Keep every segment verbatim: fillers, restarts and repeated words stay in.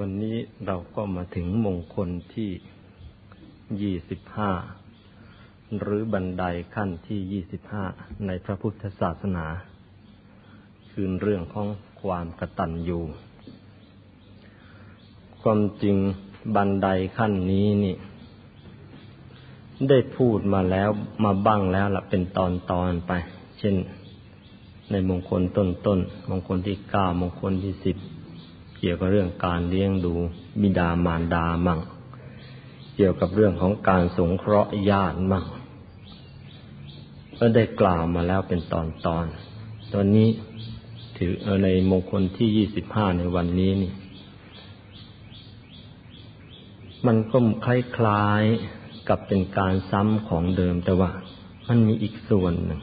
วันนี้เราก็มาถึงมงคลที่ยี่สิบห้าหรือบันไดขั้นที่ยี่สิบห้าในพระพุทธศาสนาคือเรื่องของความกตัญญูความจริงบันไดขั้นนี้นี่ได้พูดมาแล้วมาบ้างแล้วล่ะเป็นตอนๆไปเช่นในมงคลต้นๆ ม, มงคลที่เก้ามงคลที่สิบเกี่ยวกับเรื่องการเลี้ยงดูบิดามารดามั่งเกี่ยวกับเรื่องของการสงเคราะห์ญาติมั่งก็ได้กล่าวมาแล้วเป็นตอนๆ ต, ตอนนี้ถือในมงคลที่ยี่สิบห้าในวันนี้นี่มันก็คล้ายๆกับเป็นการซ้ำของเดิมแต่ว่ามันมีอีกส่วนหนึ่ง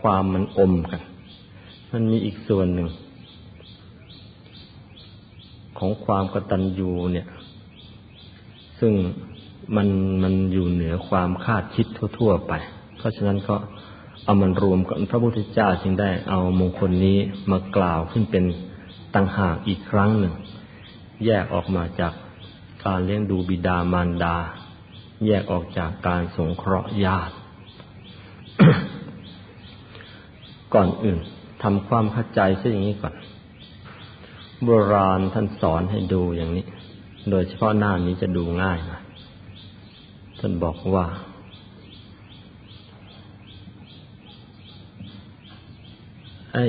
ความมันอมกันมันมีอีกส่วนหนึ่งของความกตัญญูเนี่ยซึ่งมันมันอยู่เหนือความคาดคิดทั่วๆไปเพราะฉะนั้นก็เอามันรวมกันพระพุทธเจ้าจึงได้เอามงคลนี้มากล่าวขึ้นเป็นต่างหากอีกครั้งหนึ่งแยกออกมาจากการเลี้ยงดูบิดามารดาแยกออกจากการสงเคราะห์ญาติ ก่อนอื่นทำความเข้าใจซะอย่างนี้ก่อนโบราณท่านสอนให้ดูอย่างนี้โดยเฉพาะหน้านี้จะดูง่ายนะท่านบอกว่าไอ้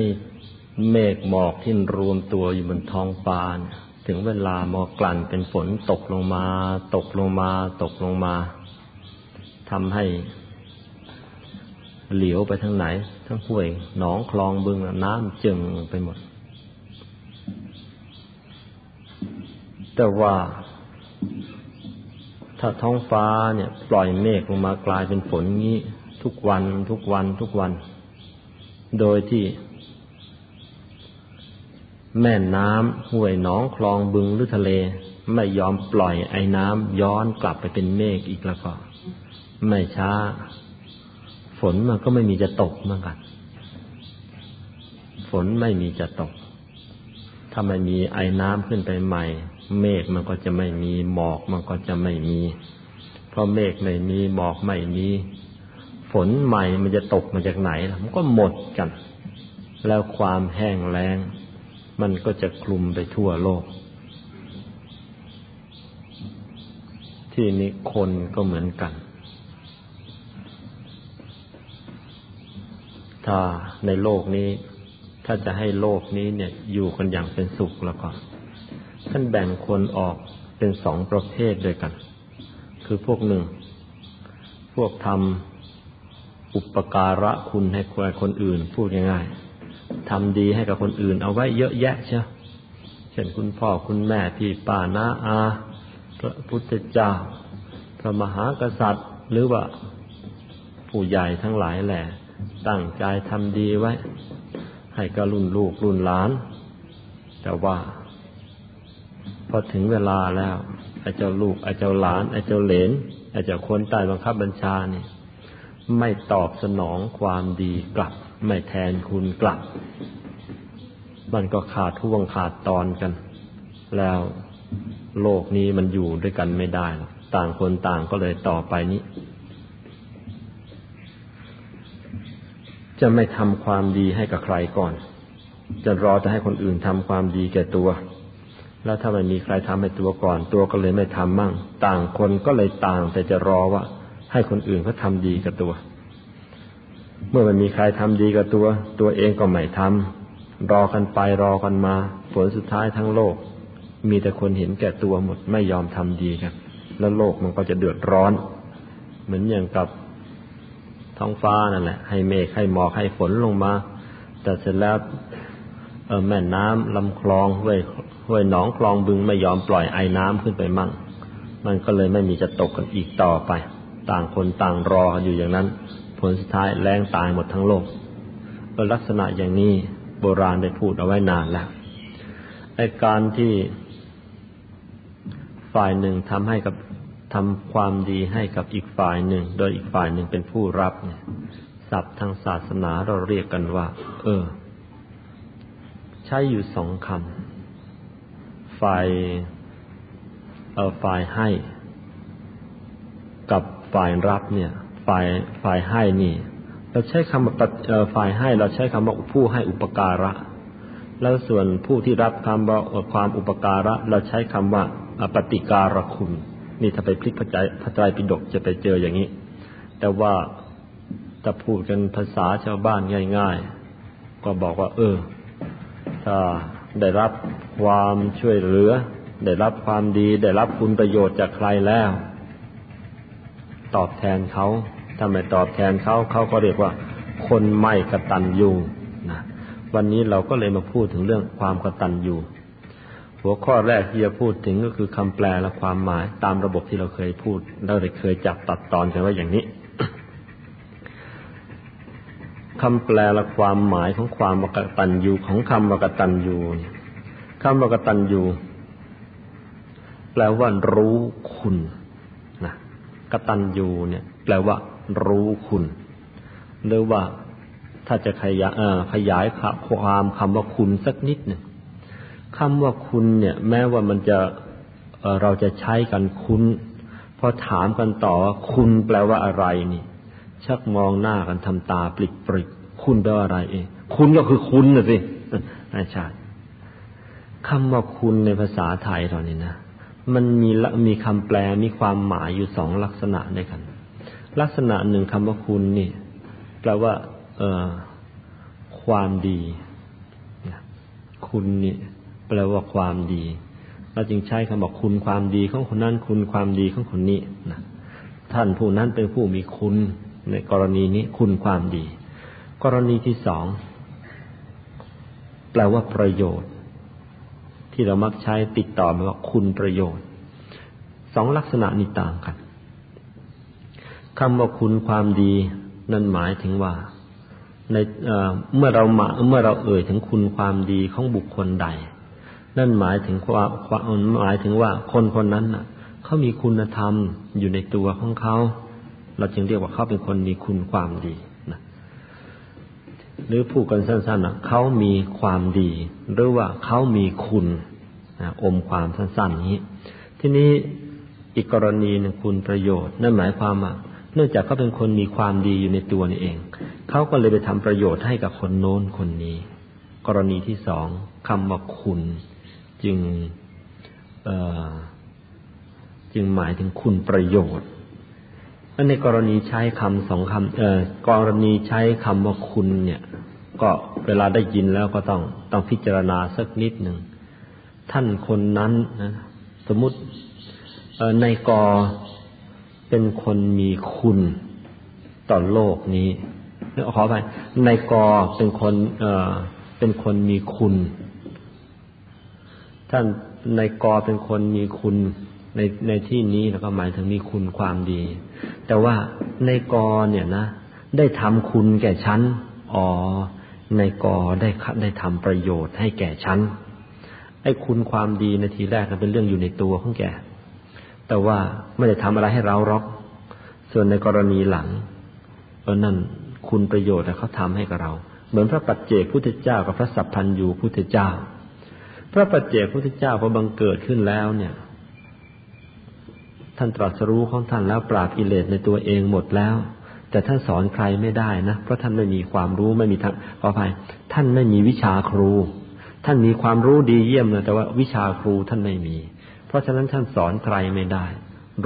เมฆหมอกที่รวมตัวอยู่บนท้องฟ้าถึงเวลาหมอกกลั่นเป็นฝนตกลงมาตกลงมาตกลงมาทำให้เหลียวไปทางไหนทั้งห้วยหนองคลองบึงน้ำจึงไปหมดแต่ว่าถ้าท้องฟ้าเนี่ยปล่อยเมฆลงมากลายเป็นฝนงี้ทุกวันทุกวันทุกวันโดยที่แม่น้ำห้วยหนองคลองบึงหรือทะเลไม่ยอมปล่อยไอ้น้ำย้อนกลับไปเป็นเมฆอีกแล้วก็ไม่ช้าฝนมันก็ไม่มีจะตกเหมือนกันฝนไม่มีจะตกถ้าไม่มีไอ้น้ำขึ้นไปใหม่เมฆมันก็จะไม่มีหมอกมันก็จะไม่มีเพราะเมฆไม่มีหมอกไม่มีฝนใหม่มันจะตกมาจากไหนล่ะมันก็หมดกันแล้วความแห้งแล้งมันก็จะคลุมไปทั่วโลกที่นี้คนก็เหมือนกันถ้าในโลกนี้ถ้าจะให้โลกนี้เนี่ยอยู่กันอย่างเป็นสุขแล้วก็ท่านแบ่งคนออกเป็นสองประเภทด้วยกันคือพวกหนึ่งพวกทำอุปการะคุณให้คนอื่นพูดง่ายๆทำดีให้กับคนอื่นเอาไว้เยอะแยะเชียวเช่นคุณพ่อคุณแม่พี่ป้าน้าอาพระพุทธเจ้าพระมหากษัตริย์หรือว่าผู้ใหญ่ทั้งหลายแหละตั้งใจทำดีไว้ให้กับรุ่นลูกรุ่นหลานแต่ว่าพอถึงเวลาแล้วไอ้เจ้าลูกไอ้เจ้าหลานไอ้เจ้าเหลนไอ้เจ้าคนใต้บังคับบัญชานี่ไม่ตอบสนองความดีกลับไม่แทนคุณกลับมันก็ขาดท่วงขาดตอนกันแล้วโลกนี้มันอยู่ด้วยกันไม่ได้ต่างคนต่างก็เลยต่อไปนี้จะไม่ทำความดีให้กับใครก่อนจะรอจะให้คนอื่นทำความดีแก่ตัวแล้วถ้ามันมีใครทำให้ตัวก่อนตัวก็เลยไม่ทำมั่งต่างคนก็เลยต่างแต่จะรอว่าให้คนอื่นเขาทำดีกับตัวเมื่อมันมีใครทำดีกับตัวตัวเองก็ไม่ทำรอกันไปรอกันมาผลสุดท้ายทั้งโลกมีแต่คนเห็นแก่ตัวหมดไม่ยอมทำดีกันแล้วโลกมันก็จะเดือดร้อนเหมือนอย่างกับท้องฟ้านั่นแหละให้เมฆให้หมอกให้ฝนลงมาแต่เสร็จแล้วเอ่อแม่น้ำลำคลองห้วยห้วยหนองคลองบึงไม่ยอมปล่อยไอ้น้ำขึ้นไปมั่งมันก็เลยไม่มีจะตกกันอีกต่อไปต่างคนต่างรออยู่อย่างนั้นผลสุดท้ายแล้งตายหมดทั้งโลกเป็นลักษณะอย่างนี้โบราณได้พูดเอาไว้นานแล้วไอ้การที่ฝ่ายหนึ่งทำให้กับทำความดีให้กับอีกฝ่ายหนึ่งโดยอีกฝ่ายหนึ่งเป็นผู้รับเนี่ยศัพท์ทางศาสนาเราเรียกกันว่าเออใช้อยู่สองคำ ฝ่ายเอ่อฝ่ายให้กับฝ่ายรับเนี่ยฝ่ายฝ่ายให้นี่เราใช้คำเอ่อฝ่ายให้เราใช้คำว่าผู้ให้อุปการะแล้วส่วนผู้ที่รับคำว่าความอุปการะเราใช้คำว่าปฏิการคุณนี่ถ้าไปพลิกพระไตรปิฎกจะไปเจออย่างนี้แต่ว่าถ้าพูดกันภาษาชาวบ้านง่ายๆก็บอกว่าเออถ้าได้รับความช่วยเหลือได้รับความดีได้รับคุณประโยชน์จากใครแล้วตอบแทนเขาถ้าไม่ตอบแทนเขาเขาก็เรียกว่าคนไม่กตัญญูนะวันนี้เราก็เลยมาพูดถึงเรื่องความกตัญญูหัวข้อแรกที่จะพูดถึงก็คือคำแปลและความหมายตามระบบที่เราเคยพูดเราได้เคยจับตัดตอนกันไว้อย่างนี้คำแปลและความหมายของความกตัญญูของคำว่ากตัญญูคำว่ากตัญญูแปลว่ารู้คุณนะกตัญญูเนี่ยแปลว่ารู้คุณหรือว่าถ้าจะขยายเอ่อขยายความคำว่าคุณสักนิดนึงคำว่าคุณเนี่ยแม้ว่ามันจะเอ่อเราจะใช้กันคุณพอถามกันต่อว่าคุณแปลว่าอะไรนี่ชักมองหน้ากันทำตาปริกๆคุณแปลว่าอะไรเองคุณก็คือคุณน่ะสิไม่ใช่คำว่าคุณในภาษาไทยตอนนี้นะมันมีมีคำแปลมีความหมายอยู่สองลักษณะด้วยกันลักษณะหนึ่งคำว่าคุณนี่แปลว่าเอ่อความดีคุณนี่แปลว่าความดีเราจึงใช้คำว่าคุณความดีของคนนั้นคุณความดีของคนนี้นะท่านผู้นั้นเป็นผู้มีคุณในกรณีนี้คุณความดีกรณีที่สองแปลว่าประโยชน์ที่เรามักใช้ติดต่อมาว่าคุณประโยชน์สองลักษณะนี้ต่างกันคำว่าคุณความดีนั่นหมายถึงว่าในเอ่อเมื่อเรามาเมื่อเราเอ่ยถึงคุณความดีของบุคคลใดนั่นหมายถึงความหมายถึงว่าคนคนนั้นน่ะเขามีคุณธรรมอยู่ในตัวของเขาเราจึงเรียกว่าเขาเป็นคนมีคุณความดีนะหรือพูดกันสั้นๆนะเขามีความดีหรือว่าเขามีคุณนะอมความสั้นๆนี้ทีนี้อีกกรณีหนึ่งคุณประโยชน์นั่นหมายความว่าเนื่องจากเขาเป็นคนมีความดีอยู่ในตัวนี่เองเขาก็เลยไปทำประโยชน์ให้กับคนโน้นคนนี้กรณีที่สองคำว่าคุณจึงเอ่อจึงหมายถึงคุณประโยชน์และในกรณีใช้คำสองคำเอ่อกรณีใช้คำว่าคุณเนี่ยก็เวลาได้ยินแล้วก็ต้องต้องพิจารณาสักนิดหนึ่งท่านคนนั้นนะสมมุติเอ่อนายกเป็นคนมีคุณต่อโลกนี้ขออภัยนายกเป็นคนเอ่อเป็นคนมีคุณท่านนายกเป็นคนมีคุณในในที่นี้แล้วก็หมายถึงมีคุณความดีแต่ว่านายกเนี่ยนะได้ทำคุณแก่ฉันอ๋อนายกได้ได้ทำประโยชน์ให้แก่ฉันไอ้คุณความดีในทีแรกมันเป็นเรื่องอยู่ในตัวของแกแต่ว่าไม่ได้ทำอะไรให้เราหรอกส่วนในกรณีหลังเออนั่นคุณประโยชน์ที่เขาทำให้กับเราเหมือนพระปัจเจกพุทธเจ้ากับพระสัพพัญญูพุทธเจ้าพระปัจเจกพุทธเจ้าพอบังเกิดขึ้นแล้วเนี่ยท่านตรัสรู้ของท่านแล้วปราบกิเลสในตัวเองหมดแล้วแต่ท่านสอนใครไม่ได้นะเพราะท่านไม่มีความรู้ไม่มีทางขออภัยท่านไม่มีวิชาครูท่านมีความรู้ดีเยี่ยมนะแต่ว่าวิชาครูท่านไม่มีเพราะฉะนั้นท่านสอนใครไม่ได้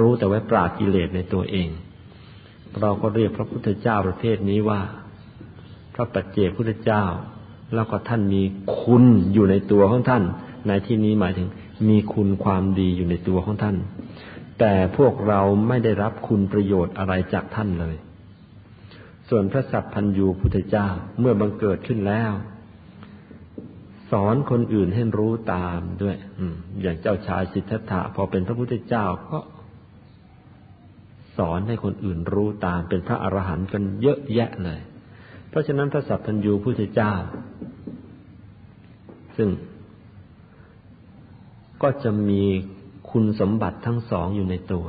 รู้แต่ว่าปราบกิเลสในตัวเองเราก็เรียกพระพุทธเจ้าประเภทนี้ว่าพระปัจเจกพุทธเจ้าแล้วก็ท่านมีคุณอยู่ในตัวของท่านในที่นี้หมายถึงมีคุณความดีอยู่ในตัวของท่านแต่พวกเราไม่ได้รับคุณประโยชน์อะไรจากท่านเลยส่วนพระสัพพัญญูพุทธเจ้าเมื่อบังเกิดขึ้นแล้วสอนคนอื่นให้รู้ตามด้วยอย่างเจ้าชายสิทธัตถะพอเป็นพระพุทธเจ้าก็สอนให้คนอื่นรู้ตามเป็นพระอรหันต์กันเยอะแยะเลยเพราะฉะนั้นพระสัพพัญญูพุทธเจ้าซึ่งก็จะมีคุณสมบัติทั้งสองอยู่ในตัว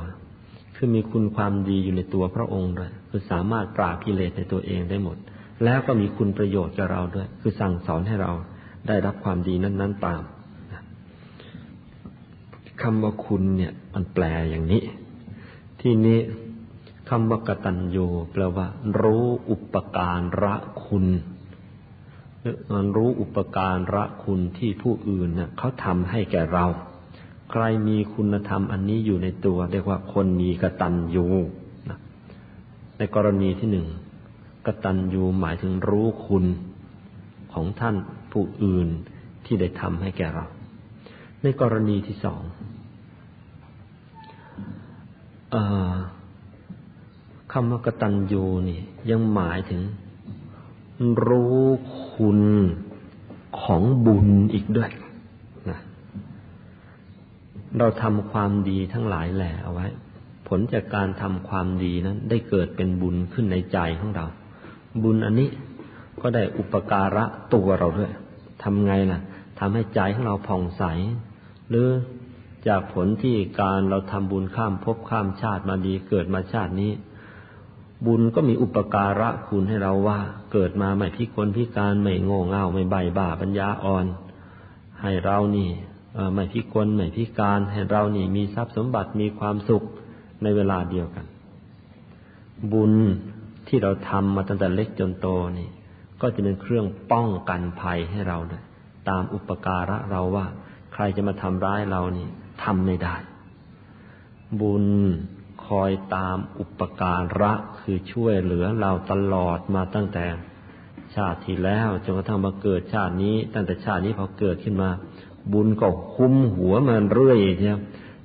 คือมีคุณความดีอยู่ในตัวพระองค์ด้วยคือสามารถปราบกิเลสในตัวเองได้หมดแล้วก็มีคุณประโยชน์กับเราด้วยคือสั่งสอนให้เราได้รับความดีนั้นๆตาม คำว่าคุณเนี่ยมันแปลอย่างนี้ที่นี้คำว่ากตัญญูแปลว่ารู้อุปการะคุณมันรู้อุปการะคุณที่ผู้อื่นเนี่ยเขาทำให้แก่เราใครมีคุณธรรมอันนี้อยู่ในตัวเรียกว่าคนมีกตัญญูนะในกรณีที่หนึ่งกตัญญูหมายถึงรู้คุณของท่านผู้อื่นที่ได้ทำให้แก่เราในกรณีที่สองคำว่ากตัญญูนี่ยังหมายถึงรู้คุณของบุญอีกด้วยนะเราทำความดีทั้งหลายแหล่เอาไว้ผลจากการทำความดีนั้นได้เกิดเป็นบุญขึ้นในใจของเราบุญอันนี้ก็ได้อุปการะตัวเราด้วยทำไงล่ะทำให้ใจของเราผ่องใสหรือจากผลที่การเราทำบุญข้ามภพข้ามชาติมาดีเกิดมาชาตินี้บุญก็มีอุปการะคุณให้เราว่าเกิดมาไม่พิกลพิการไม่โง่เง่าไม่ใบ้บ้าปัญญาอ่อนให้เรานี่ไม่พิกลไม่พิการให้เรานี่มีทรัพย์สมบัติมีความสุขในเวลาเดียวกันบุญที่เราทำมาตั้งแต่เล็กจนโตนี่ก็จะเป็นเครื่องป้องกันภัยให้เราด้วยตามอุปการะเราว่าใครจะมาทำร้ายเรานี่ทำไม่ได้บุญคอยตามอุปการะคือช่วยเหลือเราตลอดมาตั้งแต่ชาติที่แล้วจนกระทั่งมาเกิดชาตินี้ตั้งแต่ชาตินี้พอเกิดขึ้นมาบุญก็คุ้มหัวมันเรื่อยเนี่ย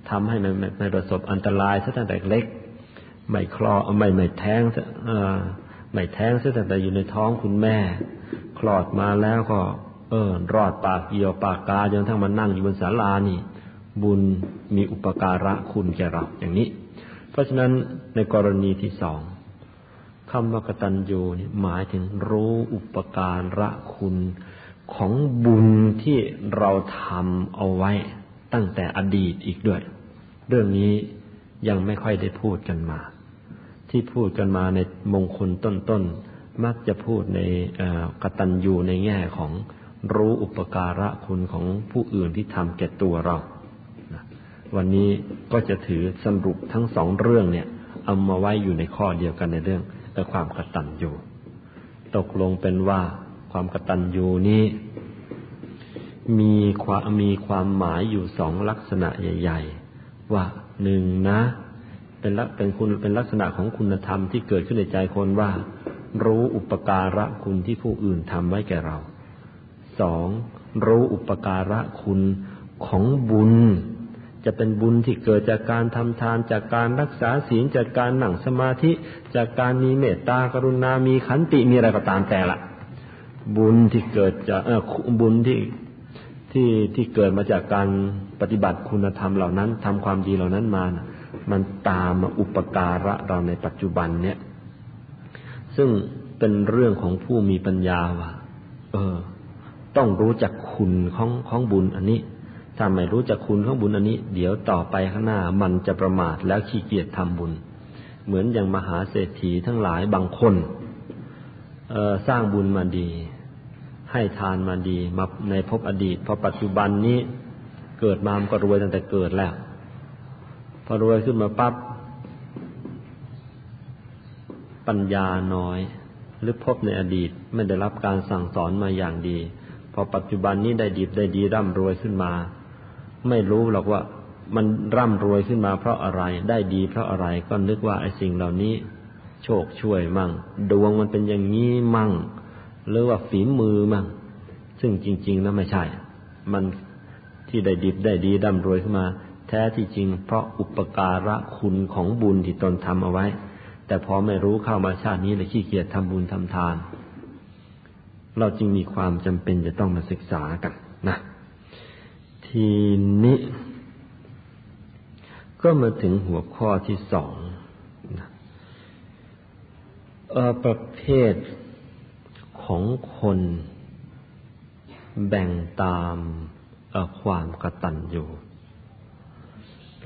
ทำให้มันไม่ประสบอันตรายตั้งแต่เล็กไม่คลอดไม่ไม่แท้งไม่แท้งตั้งแต่อยู่ในท้องคุณแม่คลอดมาแล้วก็เออรอดปากเหี่ยวปากกาจนกระทั่งมานั่งอยู่บนศาลานี่บุญมีอุปการะคุณแก่เราอย่างนี้เพราะฉะนั้นในกรณีที่สองคำว่ากตัญญูเนี่ยหมายถึงรู้อุปการะคุณของบุญที่เราทำเอาไว้ตั้งแต่อดีตอีกด้วยเรื่องนี้ยังไม่ค่อยได้พูดกันมาที่พูดกันมาในมงคลต้นๆมักจะพูดในกตัญญูในแง่ของรู้อุปการะคุณของผู้อื่นที่ทำแก่ตัวเราวันนี้ก็จะถือสรุปทั้งสองเรื่องเนี่ยเอามาไว้อยู่ในข้อเดียวกันในเรื่องความกตัญญูตกลงเป็นว่าความกตัญญูนี้มีความมีความหมายอยู่สองลักษณะใหญ่ๆว่าหนึ่งนะเป็นลักเป็นคุณเป็นลักษณะของคุณธรรมที่เกิดขึ้นในใจคนว่ารู้อุปการะคุณที่ผู้อื่นทำไว้แก่เราสองรู้อุปการะคุณของบุญจะเป็นบุญที่เกิดจากการทำทานจากการรักษาศีลจากการนั่งสมาธิจากการมีเมตตากรุณามีขันติมีอะไรก็ตามแต่ละบุญที่เกิดจากเอ่อบุญที่ที่ที่เกิดมาจากการปฏิบัติคุณธรรมเหล่านั้นทำความดีเหล่านั้นมานะมันตามมาอุปการะเราในปัจจุบันเนี่ยซึ่งเป็นเรื่องของผู้มีปัญญาว่าเออต้องรู้จักคุณของของบุญอันนี้ถ้าไม่รู้จักคุณของบุญอันนี้เดี๋ยวต่อไปข้างหน้ามันจะประมาทแล้วขี้เกียจทำบุญเหมือนอย่างมหาเศรษฐีทั้งหลายบางคนเอ่อสร้างบุญมาดีให้ทานมาดีมาในภพอดีตพอปัจจุบันนี้เกิดมามันก็รวยตั้งแต่เกิดแล้วพอรวยขึ้นมาปั๊บปัญญาน้อยหรือพบในอดีตไม่ได้รับการสั่งสอนมาอย่างดีพอปัจจุบันนี้ได้ดีได้ดีร่ำรวยขึ้นมาไม่รู้หรอกว่ามันร่ำรวยขึ้นมาเพราะอะไรได้ดีเพราะอะไรก็นึกว่าไอ้สิ่งเหล่านี้โชคช่วยมั่งดวงมันเป็นอย่างนี้มั่งหรือว่าฝีมือมั่งซึ่งจริงๆแล้วไม่ใช่มันที่ได้ดีได้ดีร่ำรวยขึ้นมาแท้ที่จริงเพราะอุปการะคุณของบุญที่ตนทำเอาไว้แต่พอไม่รู้เข้ามาชาตินี้เลยขี้เกียจทำบุญทำทานเราจึงมีความจำเป็นจะต้องมาศึกษากันนะทีนี้ก็มาถึงหัวข้อที่สองนะประเภทของคนแบ่งตามความกตัญญู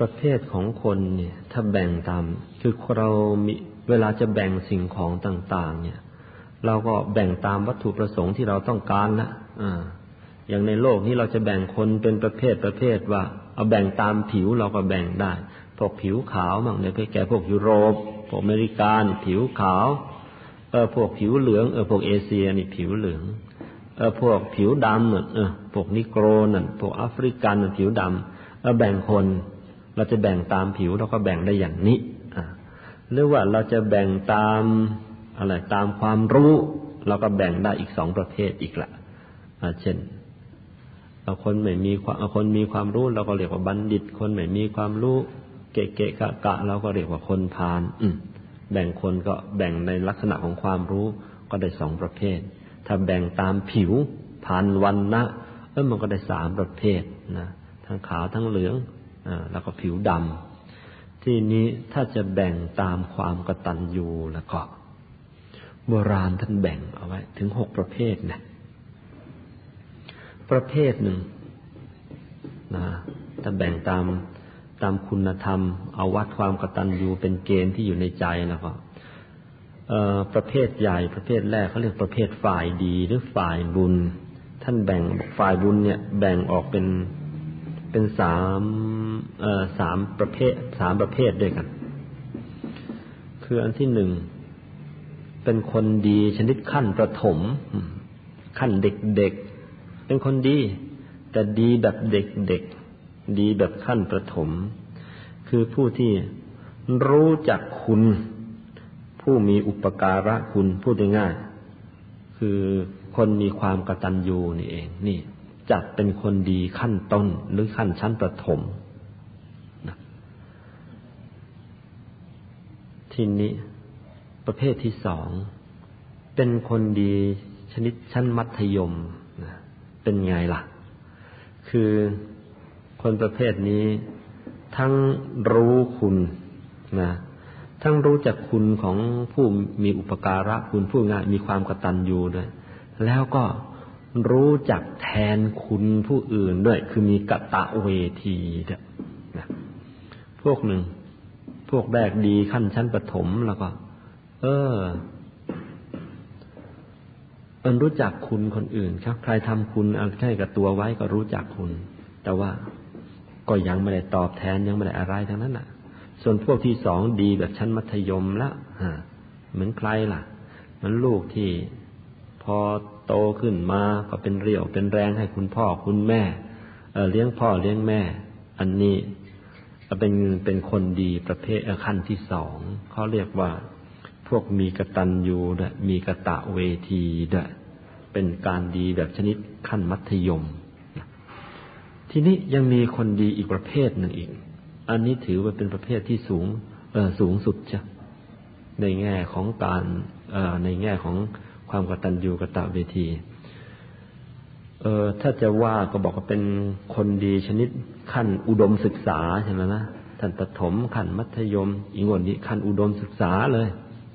ประเภทของคนเนี่ยถ้าแบ่งตามคือเรามีเวลาจะแบ่งสิ่งของต่างๆเนี่ยเราก็แบ่งตามวัตถุประสงค์ที่เราต้องการนะ อย่างในโลกนี้เราจะแบ่งคนเป็นประเภทประเภทว่าเอาแบ่งตามผิวเราก็แบ่งได้พวกผิวขาวมั่งเนี่ยไปแก่พวกยุโรปพวกอเมริกันผิวขาวเออพวกผิวเหลืองเออพวกเอเชียนี่ผิวเหลืองเออพวกผิวดำน่ะเออพวกนิโกรน่ะพวกแอฟริกันน่ะผิวดำเออแบ่งคนเราจะแบ่งตามผิวเราก็แบ่งได้อย่างนี้อ่ะหรือว่าเราจะแบ่งตามอะไรตามความรู้เราก็แบ่งได้อีกสองประเภทอีกละอ่ะเช่นคนไม่มีความคนมีความรู้เราก็เรียกว่าบัณฑิตคนไม่มีความรู้เกะเกะกะกะเราก็เรียกว่าคนพาลแบ่งคนก็แบ่งในลักษณะของความรู้ก็ได้สองประเภทถ้าแบ่งตามผิวพาลวรรณะเอ้ยมันก็ได้สามประเภทนะทั้งขาวทั้งเหลืองอ่าแล้วก็ผิวดำทีนี้ถ้าจะแบ่งตามความกตัญญูแล้วก็โบราณท่านแบ่งเอาไว้ถึงหกประเภทนะประเภทหนึ่งนะถ้าแบ่งตามตามคุณธรรมเอาวัดความกตัญญูเป็นเกณฑ์ที่อยู่ในใจแล้วก็เอ่อประเภทใหญ่ประเภทแรกเขาเรียกประเภทฝ่ายดีหรือฝ่ายบุญท่านแบ่งฝ่ายบุญเนี่ยแบ่งออกเป็นเป็นสามเอ่อสามประเภทสามประเภทด้วยกันคืออันที่หนึ่งเป็นคนดีชนิดขั้นประถมขั้นเด็กๆเป็นคนดีแต่ดีแบบเด็กๆดีแบบขั้นประถมคือผู้ที่รู้จักคุณผู้มีอุปการะคุณพูดง่ายๆคือคนมีความกตัญญูนี่เองนี่จัดเป็นคนดีขั้นต้นหรือขั้นชั้นประถมนะทีนี้ประเภทที่สองเป็นคนดีชนิดชั้นมัธยมนะเป็นไงล่ะคือคนประเภทนี้ทั้งรู้คุณนะทั้งรู้จักคุณของผู้มีอุปการะคุณผู้ง่ายมีความกตัญญูด้วยแล้วก็รู้จักแทนคุณผู้อื่นด้วยคือมีกตเวทีด้วยนะพวกหนึ่งพวกแรกดีขั้นชั้นปฐมแล้วก็เออมันรู้จักคุณคนอื่นครับใครทำคุณเอาใกล้กับตัวไว้ก็รู้จักคุณแต่ว่าก็ยังไม่ได้ตอบแทนยังไม่ได้อะไรทั้งนั้นน่ะส่วนพวกที่สองดีแบบชั้นมัธยมละเหมือนใครล่ะเหมือนลูกที่พอโตขึ้นมาก็เป็นเรี่ยวเป็นแรงให้คุณพ่อคุณแม่ เอ่อ เลี้ยงพ่อเลี้ยงแม่อันนี้เป็นเป็นคนดีประเภทขั้นที่สองเขาเรียกว่าพวกมีกตัญญูด้วยมีกตเวทีด้วยเป็นการดีแบบชนิดขั้นมัธยมทีนี้ยังมีคนดีอีกประเภทหนึ่งอีกอันนี้ถือว่าเป็นประเภทที่สูงเอ่อสูงสุดจ้ะในแง่ของการเอ่อในแง่ของความกตัญญูกตเวทีเอ่อถ้าจะว่าก็บอกว่าเป็นคนดีชนิดขั้นอุดมศึกษาใช่มั้ยนะขั้นประถมขั้นมัธยมอีกคนนี้ขั้นอุดมศึกษาเลย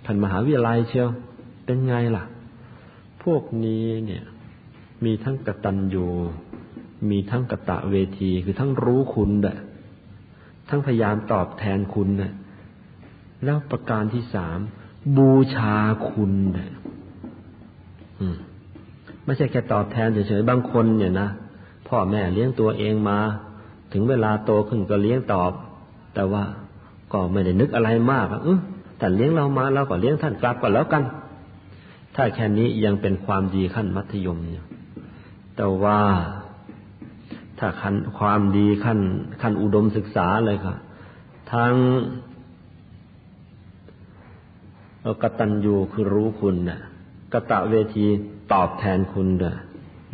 ขั้นมหาวิทยาลัยเชียวเป็นไงล่ะพวกนี้เนี่ยมีทั้งกตัญญูมีทั้งกตเวทีคือทั้งรู้คุณน่ะทั้งพยายามตอบแทนคุณน่ะแล้วประการที่สามบูชาคุณน่ะอืมไม่ใช่แค่ตอบแทนเฉยๆบางคนเนี่ยนะพ่อแม่เลี้ยงตัวเองมาถึงเวลาโตขึ้นก็เลี้ยงตอบแต่ว่าก็ไม่ได้นึกอะไรมากเออท่านเลี้ยงเรามาเราก็เลี้ยงท่านกลับก็แล้วกันถ้าแค่นี้ยังเป็นความดีขั้นมัธยมอยู่แต่ว่าถ้าขั้นความดีขั้นขั้นอุดมศึกษาเลยค่ะทั้งกตัญญูคือรู้คุณน่ะกตเวทีตอบแทนคุณน่ะ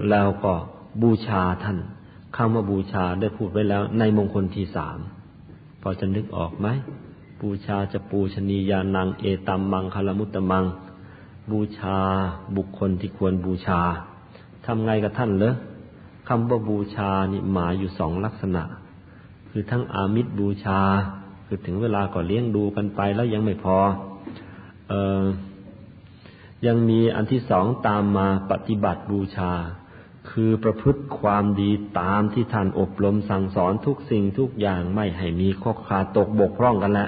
แล้วก็บูชาท่านคำว่าบูชาได้พูดไว้แล้วในมงคลที่สามพอจะนึกออกไหมบูชาจะปูชนียานังเอตัมมังคลมุตตมังบูชาบุคคลที่ควรบูชาทำไงกับท่านเหรอคำว่าบูชานี่หมายอยู่สองลักษณะคือทั้งอามิตรบูชาคือถึงเวลาก็เลี้ยงดูกันไปแล้วยังไม่พอเอ่อยังมีอันที่สองตามมาปฏิบัติบูชาคือประพฤติความดีตามที่ท่านอบรมสั่งสอนทุกสิ่งทุกอย่างไม่ให้มีข้อขาดตกบกพร่องกันละ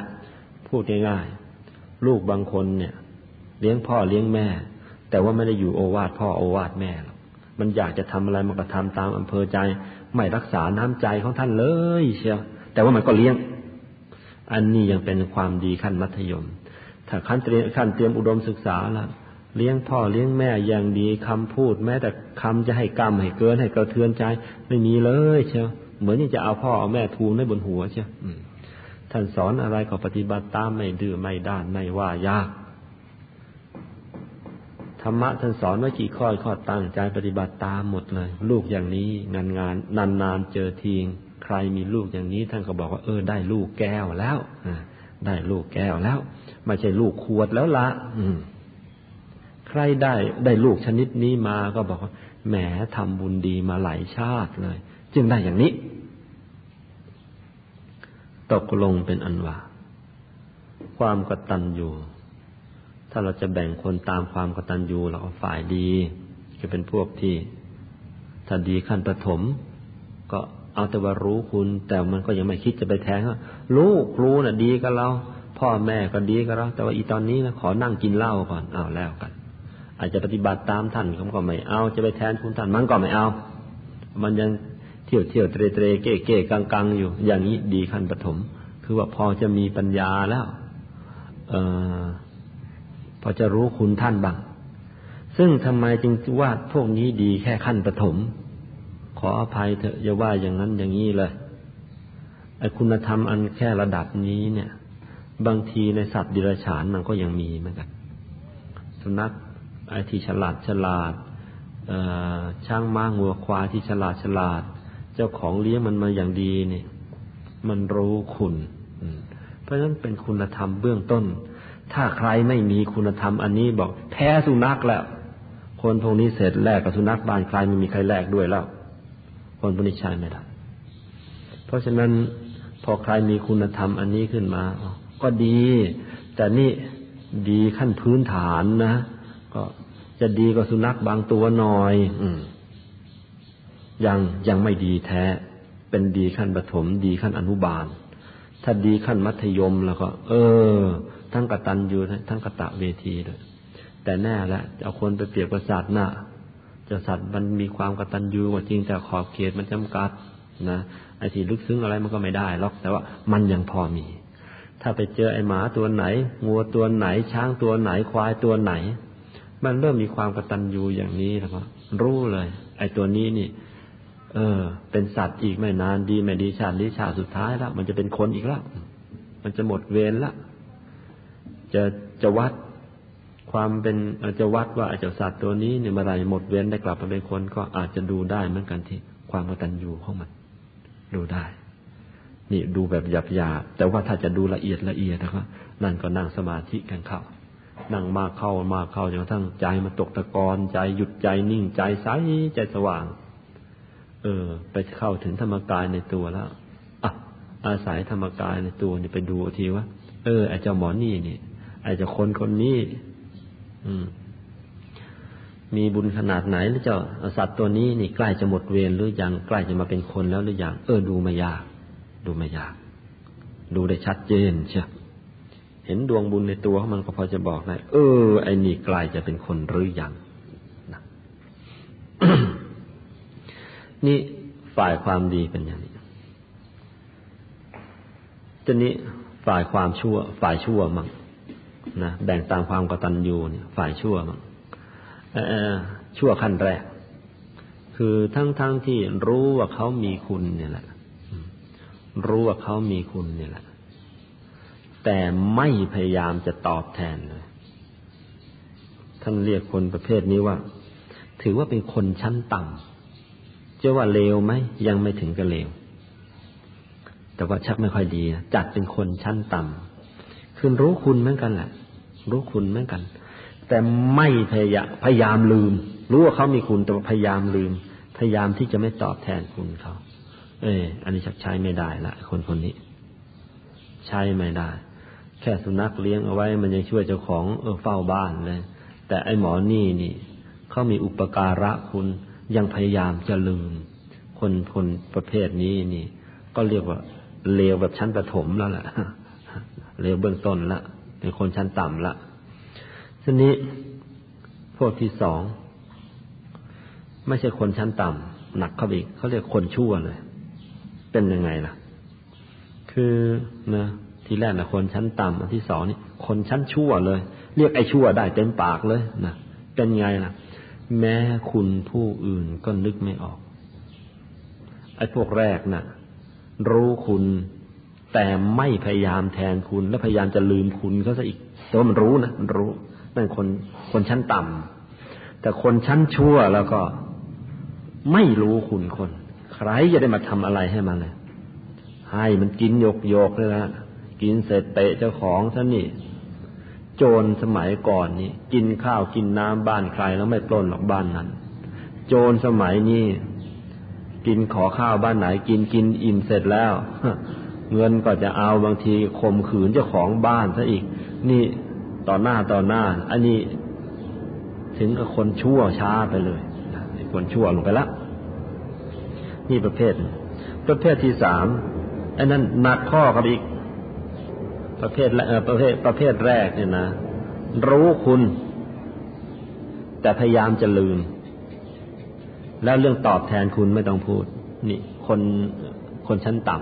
พูดง่ายๆลูกบางคนเนี่ยเลี้ยงพ่อเลี้ยงแม่แต่ว่าไม่ได้อยู่โอวาทพ่อโอวาทแม่ มันอยากจะทำอะไรมันก็ทำตามอำเภอใจไม่รักษาน้ำใจของท่านเลยเชียวแต่ว่ามันก็เลี้ยงอันนี้ยังเป็นความดีขั้นมัธยมถ้าขั้นเตรียมขั้นเตรียมอุดมศึกษาล่ะเลี้ยงพ่อเลี้ยงแม่อย่างดีคำพูดแม้แต่คำจะให้กรรมให้เกินให้กระเทือนใจไม่มีเลยเชียวเหมือนที่จะเอาพ่อเอาแม่ทูลไว้บนหัวเชียวท่านสอนอะไรก็ปฏิบัติตามไม่ดื้อไม่ด้านไม่ว่ายากธรรมะท่านสอนไว้กี่ข้อข้อตั้งใจปฏิบัติตามหมดเลยลูกอย่างนี้งานงานนานๆเจอทีใครมีลูกอย่างนี้ท่านก็บอกว่าเออได้ลูกแก้วแล้วได้ลูกแก้วแล้วไม่ใช่ลูกขวดแล้วละใครได้ได้ลูกชนิดนี้มาก็บอกว่าแหมทำบุญดีมาหลายชาติเลยจึงได้อย่างนี้ตกลงเป็นอันว่าความกตัญญูถ้าเราจะแบ่งคนตามความกตัญญูเราเอาฝ่ายดีจะเป็นพวกที่ถ้าดีขั้นปฐมก็เอาแต่ว่ารู้คุณแต่มันก็ยังไม่คิดจะไปแท้งว่าลูกครูน่ะดีกับเราพ่อแม่ก็ดีกับเราแต่ว่าอีตอนนี้นะขอนั่งกินเหล้าก่อนเอาแล้วกันอาจจะปฏิบัติตามท่านมันก็ไม่เอาจะไปแทนคุณท่านมันก็ไม่เอามันยังเที่ยวเที่ยวเตรเตรเก้เก้กังกังอยู่อย่างนี้ดีขั้นปฐมคือว่าพอจะมีปัญญาแล้วเอ่อพอจะรู้คุณท่านบ้างซึ่งทำไมจึงว่าพวกนี้ดีแค่ขั้นปฐมขออภัยเถอะอย่าว่าอย่างนั้นอย่างนี้เลยไอ้คุณธรรมอันแค่ระดับนี้เนี่ยบางทีในสัตว์ดิเรกชันมันก็ยังมีเหมือนกันสุนัขไอ้ที่ฉลาดฉลาดเอ่อช้างม้างัวควายที่ฉลาดฉลาดเจ้าของเลี้ยงมันมาอย่างดีเนี่ยมันรู้คุณเพราะฉะนั้นเป็นคุณธรรมเบื้องต้นถ้าใครไม่มีคุณธรรมอันนี้บอกแพ้สุนัขแล้วคนพวกนี้เสร็จแลกกับสุนัขบ้านใครไม่มีใครแลกด้วยแล้วคนพวกนี้ใช้ไม่ได้เพราะฉะนั้นพอใครมีคุณธรรมอันนี้ขึ้นมาก็ดีแต่นี่ดีขั้นพื้นฐานนะก็จะดีกว่าสุนัขบางตัวหน่อยอืมยังยังไม่ดีแท้เป็นดีขั้นประถมดีขั้นอนุบาลถ้าดีขั้นมัธยมแล้วก็เออทั้งกตัญญูทั้งกตเวทีด้วยแต่แน่ละจะเอาคนไปเปรียบกับสัตว์น่ะจะสัตว์มันมีความกตัญญูกว่าจริงแต่ขอบเขตมันจำกัดนะไอ้ที่ลึกซึ้งอะไรมันก็ไม่ได้หรอกแต่ว่ามันยังพอมีถ้าไปเจอไอ้หมาตัวไหนงัวตัวไหนช้างตัวไหนควายตัวไหนมันเริ่มมีความกตัญญูอย่างนี้แล้วก็รู้เลยไอ้ตัวนี้นี่เออเป็นสัตว์อีกไม่นานดีไม่ดีชาตินี้ชาติสุดท้ายแล้วมันจะเป็นคนอีกแล้วมันจะหมดเวรละจะจะวัดความเป็นจะวัดว่าไอ้เจ้าสัตว์ตัวนี้เนี่ยเมื่อไหร่หมดเวรได้กลับมาเป็นคนก็อาจจะดูได้เหมือนกันที่ความกตัญญูของมันดูได้นี่ดูแบบหยาบๆแต่ว่าถ้าจะดูละเอียดละเอียดนะครับนั่นก็นั่งสมาธิกันเข้านั่งมากเข้ามาเข้าจนกระทั่งใจมันตกตะกอนใจหยุดใจนิ่งใจใสใจสว่างเออไปเข้าถึงธรรมกายในตัวแล้วอ่ะอาศัยธรรมกายในตัวนี่ไปดูทีว่าเออไอ้เจ้าหมอนี่นี่ไอ้เจ้าคนคนนี้อืมมีบุญขนาดไหนหรือเจ้าสัตว์ตัวนี้นี่ใกล้จะหมดเวรหรือยังใกล้จะมาเป็นคนแล้วหรือยังเออดูไม่ยากดูไม่ยากดูได้ชัดเจนเชียวเห็นดวงบุญในตัวของมันก็พอจะบอกได้เออไอ้นี่ใกล้จะเป็นคนหรือยังนะ นี่ฝ่ายความดีเป็นอย่างนี้ทีนี้ฝ่ายความชั่วฝ่ายชั่วมั่งนะแบ่งตามความกตัญญูเนี่ยฝ่ายชั่วมั่งเอ่อชั่วขั้นแรกคือทั้งๆที่รู้ว่าเขามีคุณเนี่ยแหละรู้ว่าเขามีคุณเนี่ยแหละแต่ไม่พยายามจะตอบแทนเลยท่านเรียกคนประเภทนี้ว่าถือว่าเป็นคนชั้นต่ำจะว่าเลวไหมยังไม่ถึงกับเลวแต่ว่าชักไม่ค่อยดีนะจัดเป็นคนชั้นต่ำคือรู้คุณเหมือนกันแหละรู้คุณเหมือนกันแต่ไม่พยายามพยายามลืมรู้ว่าเขามีคุณแต่พยายามลืมพยายามที่จะไม่ตอบแทนคุณเขาเอออันนี้ชักใช้ไม่ได้ละคนคนนี้ใช้ไม่ได้แค่สุนัขเลี้ยงเอาไว้มันยังช่วยเจ้าของเออเฝ้าบ้านเลยแต่ไอ้หมอนี่นี่เขามีอุปการะคุณยังพยายามจะลืมคนคนประเภทนี้นี่ก็เรียกว่าเลวแบบชั้นประถมแล้วล่ะเลวเบื้องต้นละเป็นคนชั้นต่ำละทีนี้พวกที่สอง ไม่ใช่คนชั้นต่ำหนักเข้าไปอีกเขาเรียกคนชั่วเลยเป็นยังไงล่ะคือนะที่แรกนะคนชั้นต่ำอันที่สองนี่คนชั้นชั่วเลยเรียกไอ้ชั่วได้เต็มปากเลยนะเป็นไงล่ะแม้คุณผู้อื่นก็นึกไม่ออกไอ้พวกแรกน่ะรู้คุณแต่ไม่พยายามแทนคุณและพยายามจะลืมคุณเขาซะอีกแต่ว่ามันรู้นะมันรู้นั่นคนคนชั้นต่ำแต่คนชั้นชั่วแล้วก็ไม่รู้คุณคนใครจะได้มาทำอะไรให้มันเลยให้มันกินโยกโยกเลยนะกินเสร็จเตะเจ้าของซะนี่โจรสมัยก่อนนี่กินข้าวกินน้ำบ้านใครแล้วไม่ปล้นหรอกบ้านนั้นโจรสมัยนี้กินขอข้าวบ้านไหนกินกินอิ่มเสร็จแล้วเงินก็จะเอาบางทีข่มขืนเจ้าของบ้านซะอีกนี่ต่อหน้าต่อหน้าอันนี้ถึงกับคนชั่วช้าไปเลยคนชั่วลงไปละนี่ประเภทประเภทที่สามไอ้นั่นหนักข้อกับอีกประเภทเอ่อประเภทประเภทแรกเนี่ยนะรู้คุณแต่พยายามจะลืมแล้วเรื่องตอบแทนคุณไม่ต้องพูดนี่คนคนชั้นต่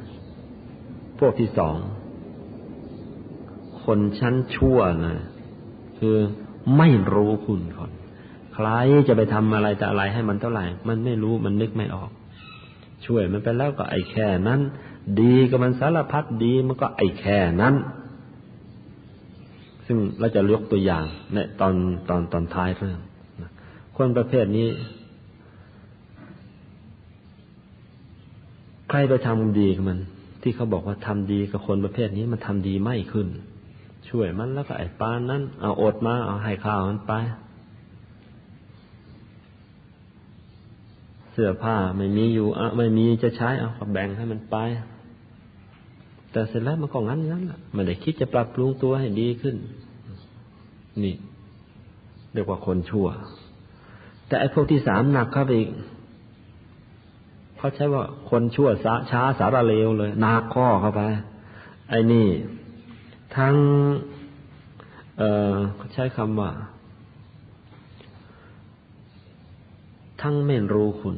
ำพวกที่สองคนชั้นชั่วนะคือไม่รู้คุณคนใครจะไปทำอะไรแต่อะไรให้มันเท่าไหร่มันไม่รู้มันนึกไม่ออกช่วยมันไปแล้วก็ไอ้แค่นั้นดีก็มันสารพัดดีมันก็ไอ้แค่นั้นซึ่งเราจะยกตัวอย่างในตอนตอนตอนท้ายเรื่องคนประเภทนี้ใครไปทำดีกับมันที่เขาบอกว่าทำดีกับคนประเภทนี้มันทำดีไม่ขึ้นช่วยมันแล้วก็ไอ้ปานนั้นเอาอดมาเอาให้ข้าวมันไปเสื้อผ้าไม่มีอยู่อ่ะไม่มีจะใช้เอาก็แบ่งให้มันไปแต่เสร็จแล้วมันก็งั้นงั้นล่ะไม่ได้คิดจะปรับปรุงตัวให้ดีขึ้นนี่เรียกว่าคนชั่วแต่ไอ้พวกที่สามหนักเข้าไปอีกเขาใช้ว่าคนชั่วช้าสารเลวเลยหนักข้อเข้าไปไอ้นี่ทั้งเอ่อเขาใช้คำว่าทั้งไม่รู้คุณ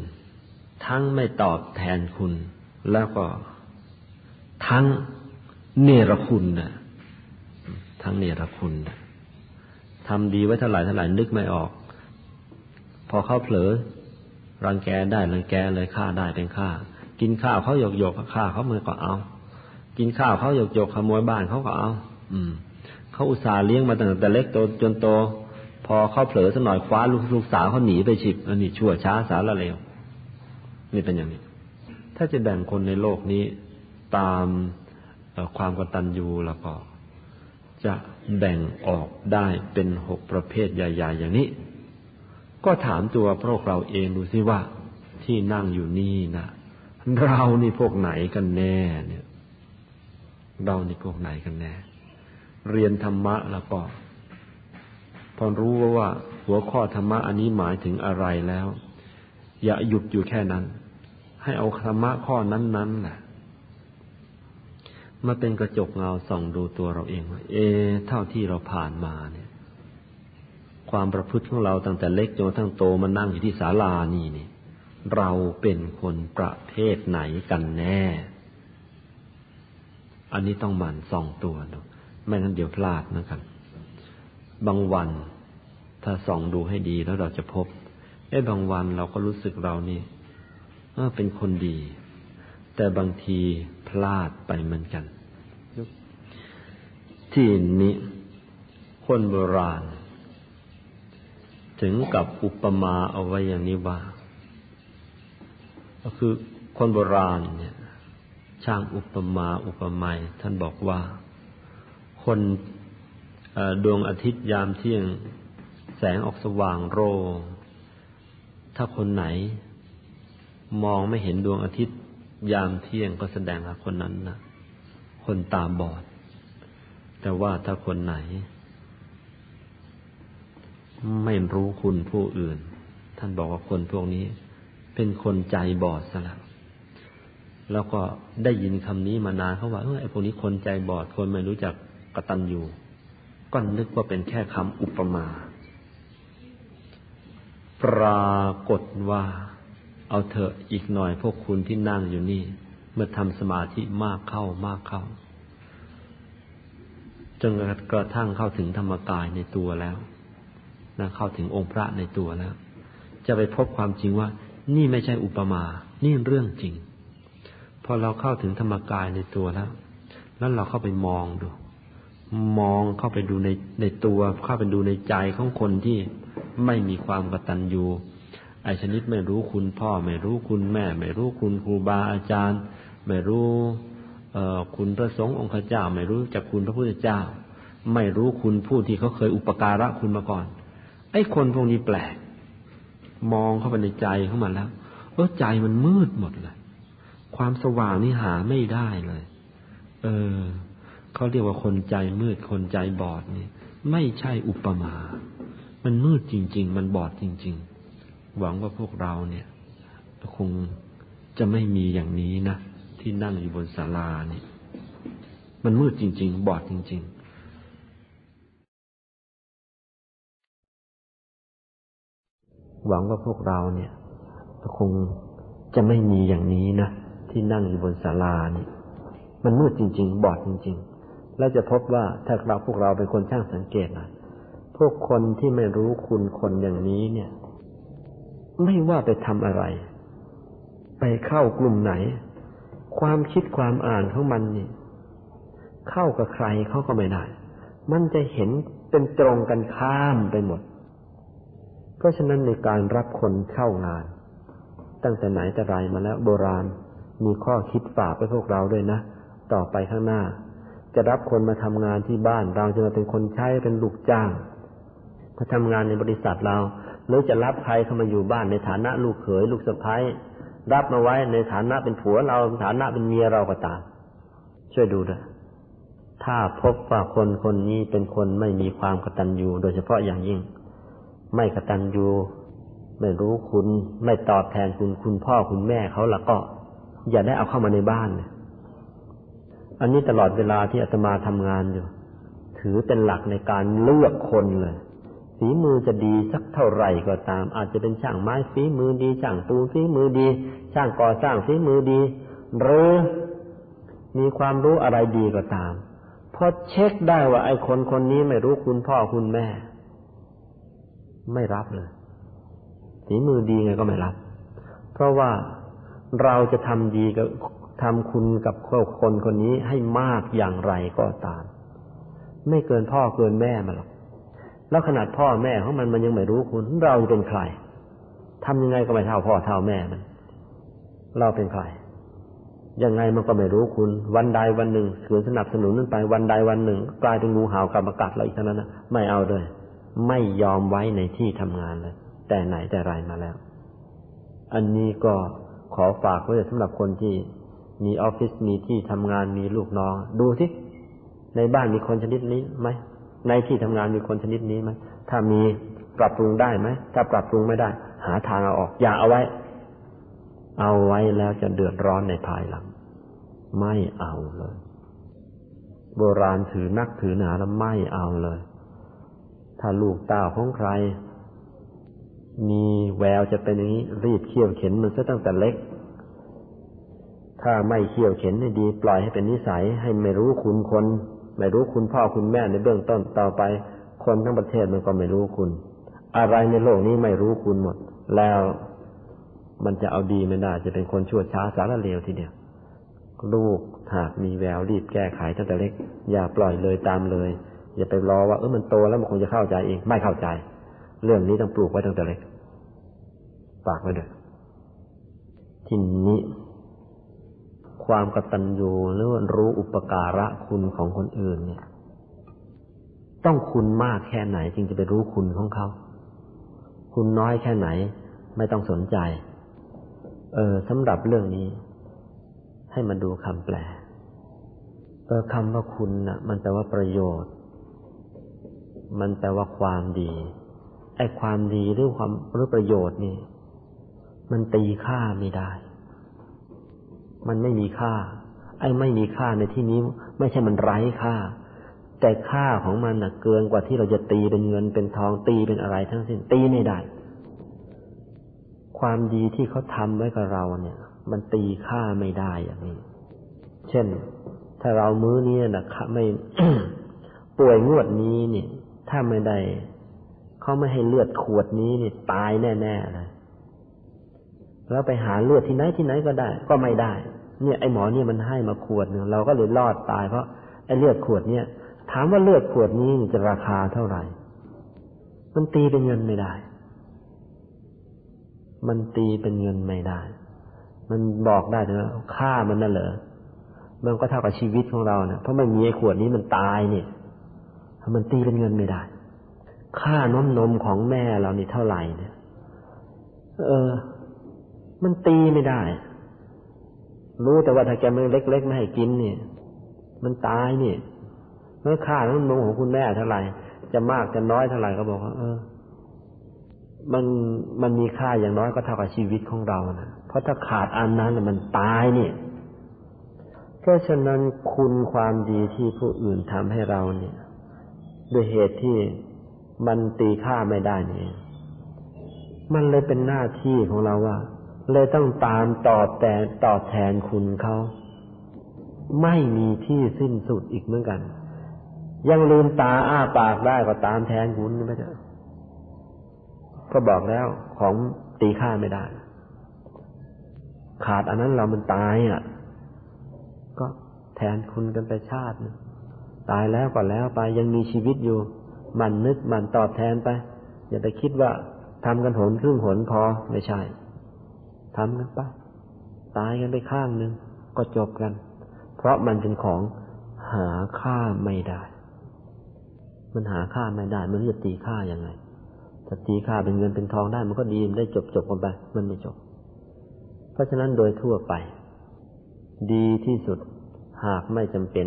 ทั้งไม่ตอบแทนคุณแล้วก็ทั้งเนรคุณนะทั้งเนรคุณนะทำดีไว้เท่าไหร่เท่าไหร่นึกไม่ออกพอเขาเผลอรังแกได้รังแกเลยฆ่าได้เป็นฆ่ากินข้าวเขาหยกหยกฆ่าเขาเมื่อก็เอากินข้าวเขาหยกหยกขโมยบ้านเขาก็เอาอืมเขาอุตส่าห์เลี้ยงมาตั้งแต่เล็กโตจนโตพอเขาเผลอสักหน่อยคว้าลูกลูกสาวเขาหนีไปฉิบอันนี้ชั่วช้าสารเลวนี่เป็นอย่างนี้ถ้าจะแบ่งคนในโลกนี้ตามความกตัญญูแล้วก็จะแบ่งออกได้เป็นหกประเภทใหญ่ๆอย่างนี้ก็ถามตัวพวกเราเองดูสิว่าที่นั่งอยู่นี่นะเรานี่พวกไหนกันแน่เนี่ยเรานี่พวกไหนกันแน่เรียนธรรมะแล้วก็พอรู้ว่าหัวข้อธรรมะอันนี้หมายถึงอะไรแล้วอย่าหยุดอยู่แค่นั้นให้เอาธรรมะข้อนั้นๆน่ะมาเป็นกระจกเงาส่องดูตัวเราเองว่าเอเท่าที่เราผ่านมาเนี่ยความประพฤติของเราตั้งแต่เล็กจนทั้งโตมานั่งอยู่ที่ศาลานี่นี่เราเป็นคนประเภทไหนกันแน่อันนี้ต้องหมั่นส่องตัวดูไม่งั้นเดี๋ยวพลาดนะครับบางวันถ้าส่องดูให้ดีแล้วเราจะพบไอ้บางวันเราก็รู้สึกเรานี่เออเป็นคนดีแต่บางทีพลาดไปเหมือนกันที่นี้คนโบราณถึงกับอุปมาเอาไว้อย่างนี้ว่าก็คือคนโบราณเนี่ยช่างอุปมาอุปไมยท่านบอกว่าคนดวงอาทิตย์ยามเที่ยงแสงออกสว่างโรถ้าคนไหนมองไม่เห็นดวงอาทิตย์ยามเที่ยงก็แสดงว่าคนนั้นนะคนตาบอดแต่ว่าถ้าคนไหนไม่รู้คุณผู้อื่นท่านบอกว่าคนพวกนี้เป็นคนใจบอดซะแล้วแล้วก็ได้ยินคำนี้มานานเขาว่าเออไอ้พวกนี้คนใจบอดคนไม่รู้จักกตัญญูก็นึกว่าเป็นแค่คำอุปมา ปรากฏว่าเอาเถอะอีกหน่อยพวกคุณที่นั่งอยู่นี่เมื่อทำสมาธิมากเข้ามากเข้าจนกระทั่งเข้าถึงธรรมกายในตัวแล้วนะเข้าถึงองค์พระในตัวแล้วจะไปพบความจริงว่านี่ไม่ใช่อุปมานี่เรื่องจริงพอเราเข้าถึงธรรมกายในตัวแล้วแล้วเราเข้าไปมองดูมองเข้าไปดูในในตัวเข้าไปดูในใจของคนที่ไม่มีความกตัญญูไอ้ชนิดไม่รู้คุณพ่อไม่รู้คุณแม่ไม่รู้คุณครูบาอาจารย์ไม่รู้เอ่อคุณพระสงฆ์องค์เจ้าไม่รู้จักคุณพระพุทธเจ้าไม่รู้คุณผู้ที่เขาเคยอุปการะคุณมาก่อนไอ้คนพวกนี้แปลกมองเข้าไปในใจของมันแล้วเออใจมันมืดหมดเลยความสว่างนี่หาไม่ได้เลยเออเขาเรียกว่าคนใจมืดคนใจบอดนี่ไม่ใช่อุปมามันมืดจริงๆมันบอดจริงๆหวังว่าพวกเราเนี่ยคงจะไม่มีอย่างนี้นะที่นั่งอยู่บนศาลานี่มันมืดจริงๆบอดจริงๆหวังว่าพวกเราเนี่ยคงจะไม่มีอย่างนี้นะที่นั่งอยู่บนศาลานี่มันมืดจริงๆบอดจริงๆแล้วจะพบว่าถ้าเราพวกเราเป็นคนช่างสังเกตนะพวกคนที่ไม่รู้คุณคนอย่างนี้เนี่ยไม่ว่าไปทำอะไรไปเข้ากลุ่มไหนความคิดความอ่านของมันนี่เข้ากับใครเขาก็ไม่ได้มันจะเห็นเป็นตรงกันข้ามไปหมดเพราะฉะนั้นในการรับคนเข้างานตั้งแต่ไหนแต่ไรมาแล้วโบราณมีข้อคิดฝากไปพวกเราด้วยนะต่อไปข้างหน้าจะรับคนมาทำงานที่บ้านเราจะมาเป็นคนใช้เป็นลูกจ้างมาทำงานในบริษัทเราหรือจะรับใครเข้ามาอยู่บ้านในฐานะลูกเขยลูกสะใภ้รับมาไว้ในฐานะเป็นผัวเราในฐานะเป็นเมียเราก็ตามช่วยดูด้วยถ้าพบว่าคนคนนี้เป็นคนไม่มีความกตัญญูโดยเฉพาะอย่างยิ่งไม่กตัญญูไม่รู้คุณไม่ตอบแทนคุณคุณพ่อคุณแม่เขาละก็อย่าได้เอาเข้ามาในบ้านนะอันนี้ตลอดเวลาที่อาตมาทำงานอยู่ถือเป็นหลักในการเลือกคนเลยฝีมือจะดีสักเท่าไหร่ก็ตามอาจจะเป็นช่างไม้ฝีมือดีช่างปูนฝีมือดีช่างก่อสร้างฝีมือดีหรือมีความรู้อะไรดีก็ตามพอเช็คได้ว่าไอ้คนคนนี้ไม่รู้คุณพ่อคุณแม่ไม่รับเลยฝีมือดีไงก็ไม่รับเพราะว่าเราจะทำดีกับทำคุณกับคนคนนี้ให้มากอย่างไรก็ตามไม่เกินพ่อเกินแม่มาหรอกแล้วขนาดพ่อแม่ของมันมันยังไม่รู้คุณเราเป็นใครทำยังไงก็ไม่เท่าพ่อเท่าแม่มันเราเป็นใครยังไงมันก็ไม่รู้คุณวันใดวันหนึ่งขืนสนับสนุนนั้นไปวันใดวันหนึ่งกลายเป็นงูเห่ากลับมากัดเราอีกเท่านั้นนะไม่เอาเลยไม่ยอมไว้ในที่ทำงานเลยแต่ไหนแต่ไรมาแล้วอันนี้ก็ขอฝากไว้สำหรับคนที่มีออฟฟิศมีที่ทำงานมีลูกน้องดูสิในบ้านมีคนชนิดนี้ไหมในที่ทำงานมีคนชนิดนี้ไหมถ้ามีปรับปรุงได้ไหมถ้าปรับปรุงไม่ได้หาทางเอาออกอย่าเอาไว้เอาไว้แล้วจะเดือดร้อนในภายหลังไม่เอาเลยโบราณถือนักถือหนาแล้วไม่เอาเลยถ้าลูกเต้าของใครมีแววจะเป็นอย่างนี้รีบเขี่ยวเข็นมันซะตั้งแต่เล็กถ้าไม่เขี่ยวเข็นให้ดีปล่อยให้เป็นนิสัยให้ไม่รู้คุณคนไม่รู้คุณพ่อคุณแม่ในเบื้องต้นต่อไปคนทั้งประเทศมันก็ไม่รู้คุณอะไรในโลกนี้ไม่รู้คุณหมดแล้วมันจะเอาดีไม่ได้จะเป็นคนชั่วช้าสารเลวทีเดียวลูกหากมีแววรีบแก้ไขตั้งแต่เล็กอย่าปล่อยเลยตามเลยอย่าไปรอว่าเออมันโตแล้วมันคงจะเข้าใจเองไม่เข้าใจเรื่องนี้ต้องปลูกไว้ตั้งแต่เล็กฝากไว้ด้วยทีนี้ความกตัญญูหรือรู้อุปการะคุณของคนอื่นเนี่ยต้องคุณมากแค่ไหนจึงจะไปรู้คุณของเขาคุณน้อยแค่ไหนไม่ต้องสนใจเออสำหรับเรื่องนี้ให้มาดูคำแปลเออคำว่าคุณน่ะมันแปลว่าประโยชน์มันแปลว่าความดีไอ้ความดีหรือความหรือประโยชน์นี่มันตีค่าไม่ได้มันไม่มีค่าไอ้ไม่มีค่าในที่นี้ไม่ใช่มันไร้ค่าแต่ค่าของมันน่ะเกินกว่าที่เราจะตีเป็นเงินเป็นทองตีเป็นอะไรทั้งสิ้นตีไม่ได้ ความดีที่เขาทำไว้กับเราเนี่ยมันตีค่าไม่ได้อย่างนี้เช่นถ้าเรามื้อนี้นะไม่ ป่วยงวดนี้เนี่ยถ้าไม่ได้เขาไม่ให้เลือดขวดนี้เนี่ยตายแน่ๆเลยแล้วไปหาเลือดที่ไหนที่ไหนก็ได้ก็ไม่ได้เนี่ยไอ้หมอเนี่ยมันให้มาขวดนึงเราก็เลยรอดตายเพราะไอ้เลือดขวดเนี่ยถามว่าเลือดขวดนี้จะราคาเท่าไหร่มันตีเป็นเงินไม่ได้มันตีเป็นเงินไม่ได้มันบอกได้แต่ว่าค่ามันน่ะเหรอมันก็เท่ากับชีวิตของเราเนี่ยเพราะไม่มีไอ้ขวดนี้มันตายเนี่ยมันตีเป็นเงินไม่ได้ค่าน้ำนมของแม่เรานี่เท่าไหร่เนี่ยเออมันตีไม่ได้รู้แต่ว่าถ้าแกมันเล็กๆไม่ให้กินเนี่ยมันตายเนี่ยเมื่อค่าน้ำนมของคุณแม่เท่าไหร่จะมากจะน้อยเท่าไหร่ก็บอกว่าเออมันมันมีค่าอย่างน้อยก็เท่ากับชีวิตของเรานะเพราะถ้าขาดอันนั้นมันตายเนี่ยเพราะฉะนั้นคุณความดีที่ผู้อื่นทำให้เราเนี่ยด้วยเหตุที่มันตีค่าไม่ได้เนี่ยมันเลยเป็นหน้าที่ของเราว่าเลยต้องตามตอบแต่ตอบแทนคุณเขาไม่มีที่สิ้นสุดอีกเหมือนกันยังลืมตาอ้าปากได้ก็ตามแทนคุณไม่ใช่ก็บอกแล้วของตีค่าไม่ได้ขาดอันนั้นเรามันตายอ่ะก็แทนคุณกันไปชาตินึงตายแล้วก็แล้วไปยังมีชีวิตอยู่มันนึกมันตอบแทนไปอย่าไปคิดว่าทำกันหนครึ่งหนพอไม่ใช่ทำกันไปตายกันไปข้างนึงก็จบกันเพราะมันเป็นของหาค่าไม่ได้มันหาค่าไม่ได้มันจะตีค่ายังไงถ้าตีค่าเป็นเงินเป็นทองได้มันก็ดีมันได้จบๆกันไปมันไม่จบเพราะฉะนั้นโดยทั่วไปดีที่สุดหากไม่จำเป็น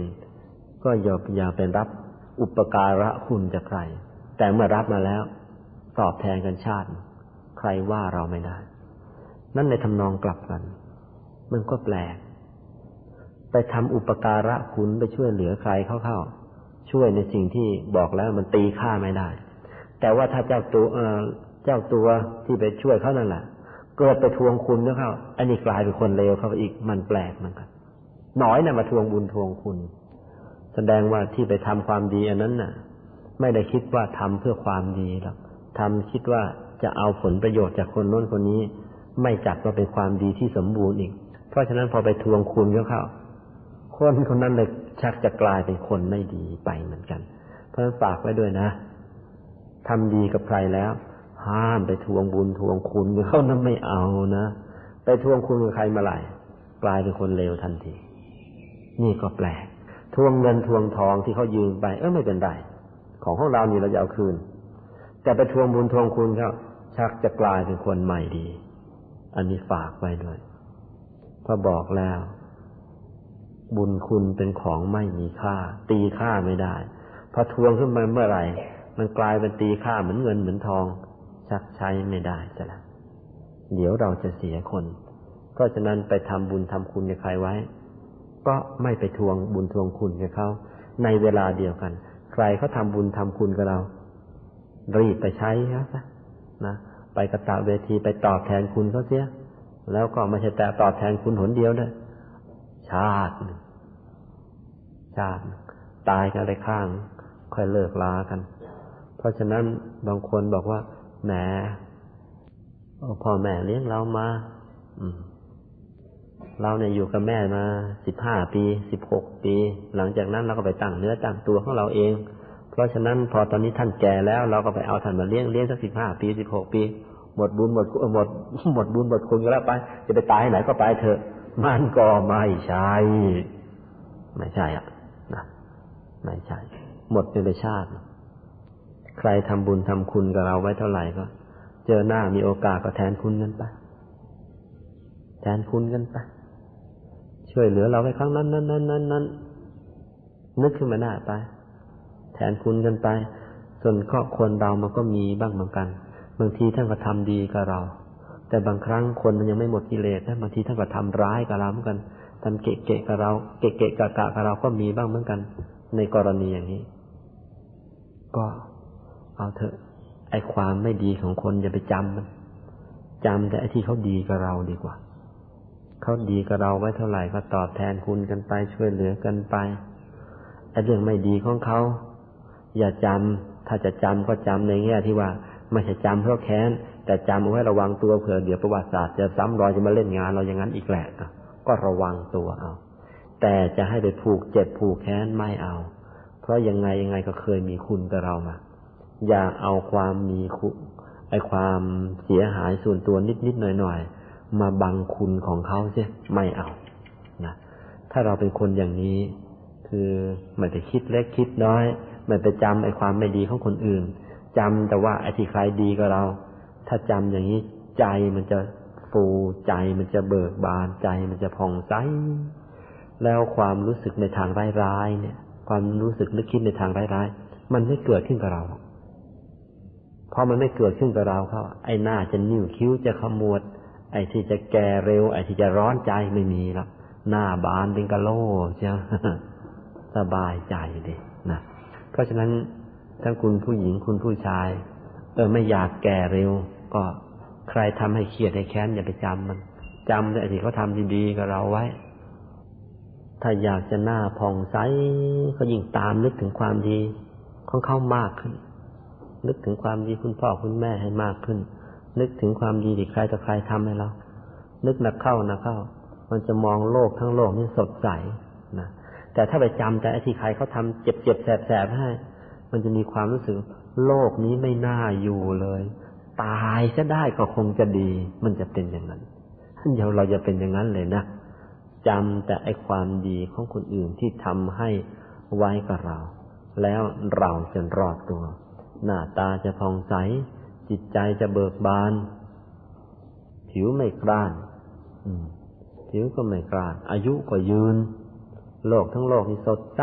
ก็อย่าอย่าไปรับอุปการะคุณจากใครแต่เมื่อรับมาแล้วตอบแทนกันชาติใครว่าเราไม่ได้นั่นในทำนองกลับกันมันก็แปลกไปทำอุปการะคุณไปช่วยเหลือใครเข้าๆช่วยในสิ่งที่บอกแล้วมันตีค่าไม่ได้แต่ว่าถ้าเจ้าตัวเอ่อเจ้าตัวที่ไปช่วยเขานั่นแหละเกิดไปทวงคุณแล้วเขาอันนี้กลายเป็นคนเลวเข้าไปอีกมันแปลกเหมือนกันน้อยน่ะมาทวงบุญทวงคุณแสดงว่าที่ไปทำความดีอันนั้นน่ะไม่ได้คิดว่าทำเพื่อความดีหรอกทำคิดว่าจะเอาผลประโยชน์จากคนโน้นคนนี้ไม่จัดว่าเป็นความดีที่สมบูรณ์อีกเพราะฉะนั้นพอไปทวงคุณแล้วเขาคนคนนั้นเลยชักจะกลายเป็นคนไม่ดีไปเหมือนกันเพราะฉะนั้นฝากไว้ด้วยนะทำดีกับใครแล้วห้ามไปทวงบุญทวงคุณเขานั้นไม่เอานะไปทวงคุณกับใครมาไหร่กลายเป็นคนเลวทันทีนี่ก็แปลกทวงเงินทวงทองที่เขายืมไปเออไม่เป็นไรของของเรานี่เราจะเอาคืนแต่ไปทวงบุญทวงคุณเขาชักจะกลายเป็นคนใหม่ดีอันนี้ฝากไว้ด้วยพอบอกแล้วบุญคุณเป็นของไม่มีค่าตีค่าไม่ได้พอทวงขึ้นมาเมื่อไหร่มันกลายเป็นตีค่าเหมือนเงินเหมือนทองชักใช้ไม่ได้จะละเดี๋ยวเราจะเสียคนเพราะฉะนั้นไปทำบุญทำคุณกับใครไว้ก็ไม่ไปทวงบุญทวงคุณกับเขาในเวลาเดียวกันใครเขาทำบุญทำคุณกับเรารีบไปใช้เขาซะนะไปกตเวทีไปตอบแทนคุณเขาเสียแล้วก็ไม่ใช่แต่ตอบแทนคุณหนเดียวด้วยชาติชาติตายกันอะไรข้างค่อยเลิกลากันเพราะฉะนั้นบางคนบอกว่าแหมพ่อแม่เลี้ยงเรามาเราเนี่ยอยู่กับแม่มาสิบห้าปีสิบหกปีหลังจากนั้นเราก็ไปตั้งเนื้อตั้งตัวของเราเองเพราะฉะนั้นพอตอนนี้ท่านแก่แล้วเราก็ไปเอาท่านมาเลี้ยงเลี้ยงสักสิบห้าปีสิบหกปีหมดบุญหมดหมดหมดบุญหมดคุณก็แล้วไปจะไปตายไหนก็ไปเถอะมันก็ไม่ใช่ไม่ใช่อ่ะนะไม่ใช่หมดเป็นชาติใครทำบุญทำคุณกับเราไว้เท่าไหร่ก็เจอหน้ามีโอกาสก็แทนคุณกันไปแทนคุณกันไปช่วยเหลือเราไว้ครั้งนั้นนั้นนั้นนั้นนั้นนึกขึ้นมาหน้าไปแทนคุณกันไปส่วนข้อคนเรามันก็มีบ้างเหมือนกันบางทีท่านก็ทำดีกับเราแต่บางครั้งคนมันยังไม่หมดกิเลสนะบางทีท่านก็ทำร้ายกับเราเหมือนกันทำเกะเกะกับเราเกะเกะกะกะกับเราก็มีบ้างเหมือนกันในกรณีอย่างนี้ก็เอาเถอะไอ้ความไม่ดีของคนอย่าไปจำมัน จำแต่ไอ้ที่เขาดีกับเราดีกว่าเขาดีกับเราไว้เท่าไหร่ก็ตอบแทนคุณกันไปช่วยเหลือกันไปไอ้เรื่องไม่ดีของเขาอย่าจำถ้าจะจำก็จำในแง่ที่ว่าไม่ใช่จำเพราะแค้นแต่จำเอาไว้ระวังตัวเผื่อเดี๋ยวประวัติศาสตร์จะซ้ำรอยจะมาเล่นงานเราอย่างนั้นอีกแหละก็ระวังตัวเอาแต่จะให้ไปผูกเจ็บผูกแค้นไม่เอาเพราะยังไงยังไงก็เคยมีคุณกับเรามาอย่าเอาความมีคุณไอ้ความเสียหายส่วนตัวนิดๆหน่อยๆมาบังคุณของเขาเสียไม่เอานะถ้าเราเป็นคนอย่างนี้คือไม่ไปคิดเล็กคิดน้อยไม่ไปจำไอ้ความไม่ดีของคนอื่นจำแต่ว่าไอ้ที่ใครดีกับเราถ้าจำอย่างนี้ใจมันจะฟูใจมันจะเบิกบานใจมันจะผ่องใสแล้วความรู้สึกในทางร้ายๆเนี่ยความรู้สึกนึกคิดในทางร้ายๆมันไม่เกิดขึ้นกับเราพอมันไม่เกิดขึ้นกับเราเขาไอ้หน้าจะนิ้วคิ้วจะขมวดไอ้ที่จะแก่เร็วไอ้ที่จะร้อนใจไม่มีแล้วหน้าบานเป็นกะโหลกใช่ไหมสบายใจดินะเพราะฉะนั้นทั้งคุณผู้หญิงคุณผู้ชายเออไม่อยากแก่เร็วก็ใครทำให้เครียดให้แค้นอย่าไปจำมันจำแต่ไอ้ที่เขาทำดีๆกับเราไว้ถ้าอยากจะหน้าผ่องใสก็ยิ่งตามนึกถึงความดีของเขามากขึ้นนึกถึงความดีคุณพ่อคุณแม่ให้มากขึ้นนึกถึงความดีที่ใครต่อใครทำให้เรานึกหนักเข้าหนักเข้ามันจะมองโลกทั้งโลกนี่สดใสนะแต่ถ้าไปจำแต่ไอ้ที่ใครเขาทำเจ็บๆแสบๆให้มันจะมีความรู้สึกโลกนี้ไม่น่าอยู่เลยตายซะได้ก็คงจะดีมันจะเป็นอย่างนั้นเดี๋ยวเราจะเป็นอย่างนั้นเลยนะจำแต่ไอ้ความดีของคนอื่นที่ทำให้ไว้กับเราแล้วเราจะรอดตัวหน้าตาจะผ่องใสจิตใจจะเบิกบานผิวไม่กร้านผิวก็ไม่กร้านอายุก็ยืนโลกทั้งโลกนี่สดใส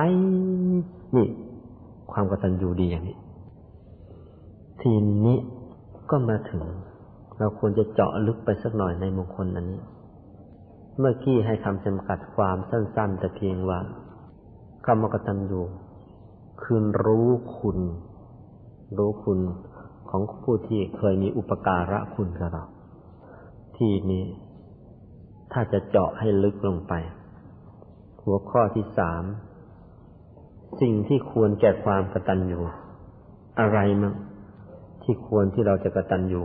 นี่ความกตัญญูดีอย่างนี้ทีนี้ก็มาถึงเราควรจะเจาะลึกไปสักหน่อยในมงคลอันนี้เมื่อกี้ให้คำจำกัดความสั้นๆแต่เพียงว่าคำกตัญญูคือรู้คุณรู้คุณของผู้ที่เคยมีอุปการะคุณกับเราที่นี้ถ้าจะเจาะให้ลึกลงไปหัวข้อที่สามสิ่งที่ควรแก่ความกตัญญูอะไรมั้งที่ควรที่เราจะกตัญญู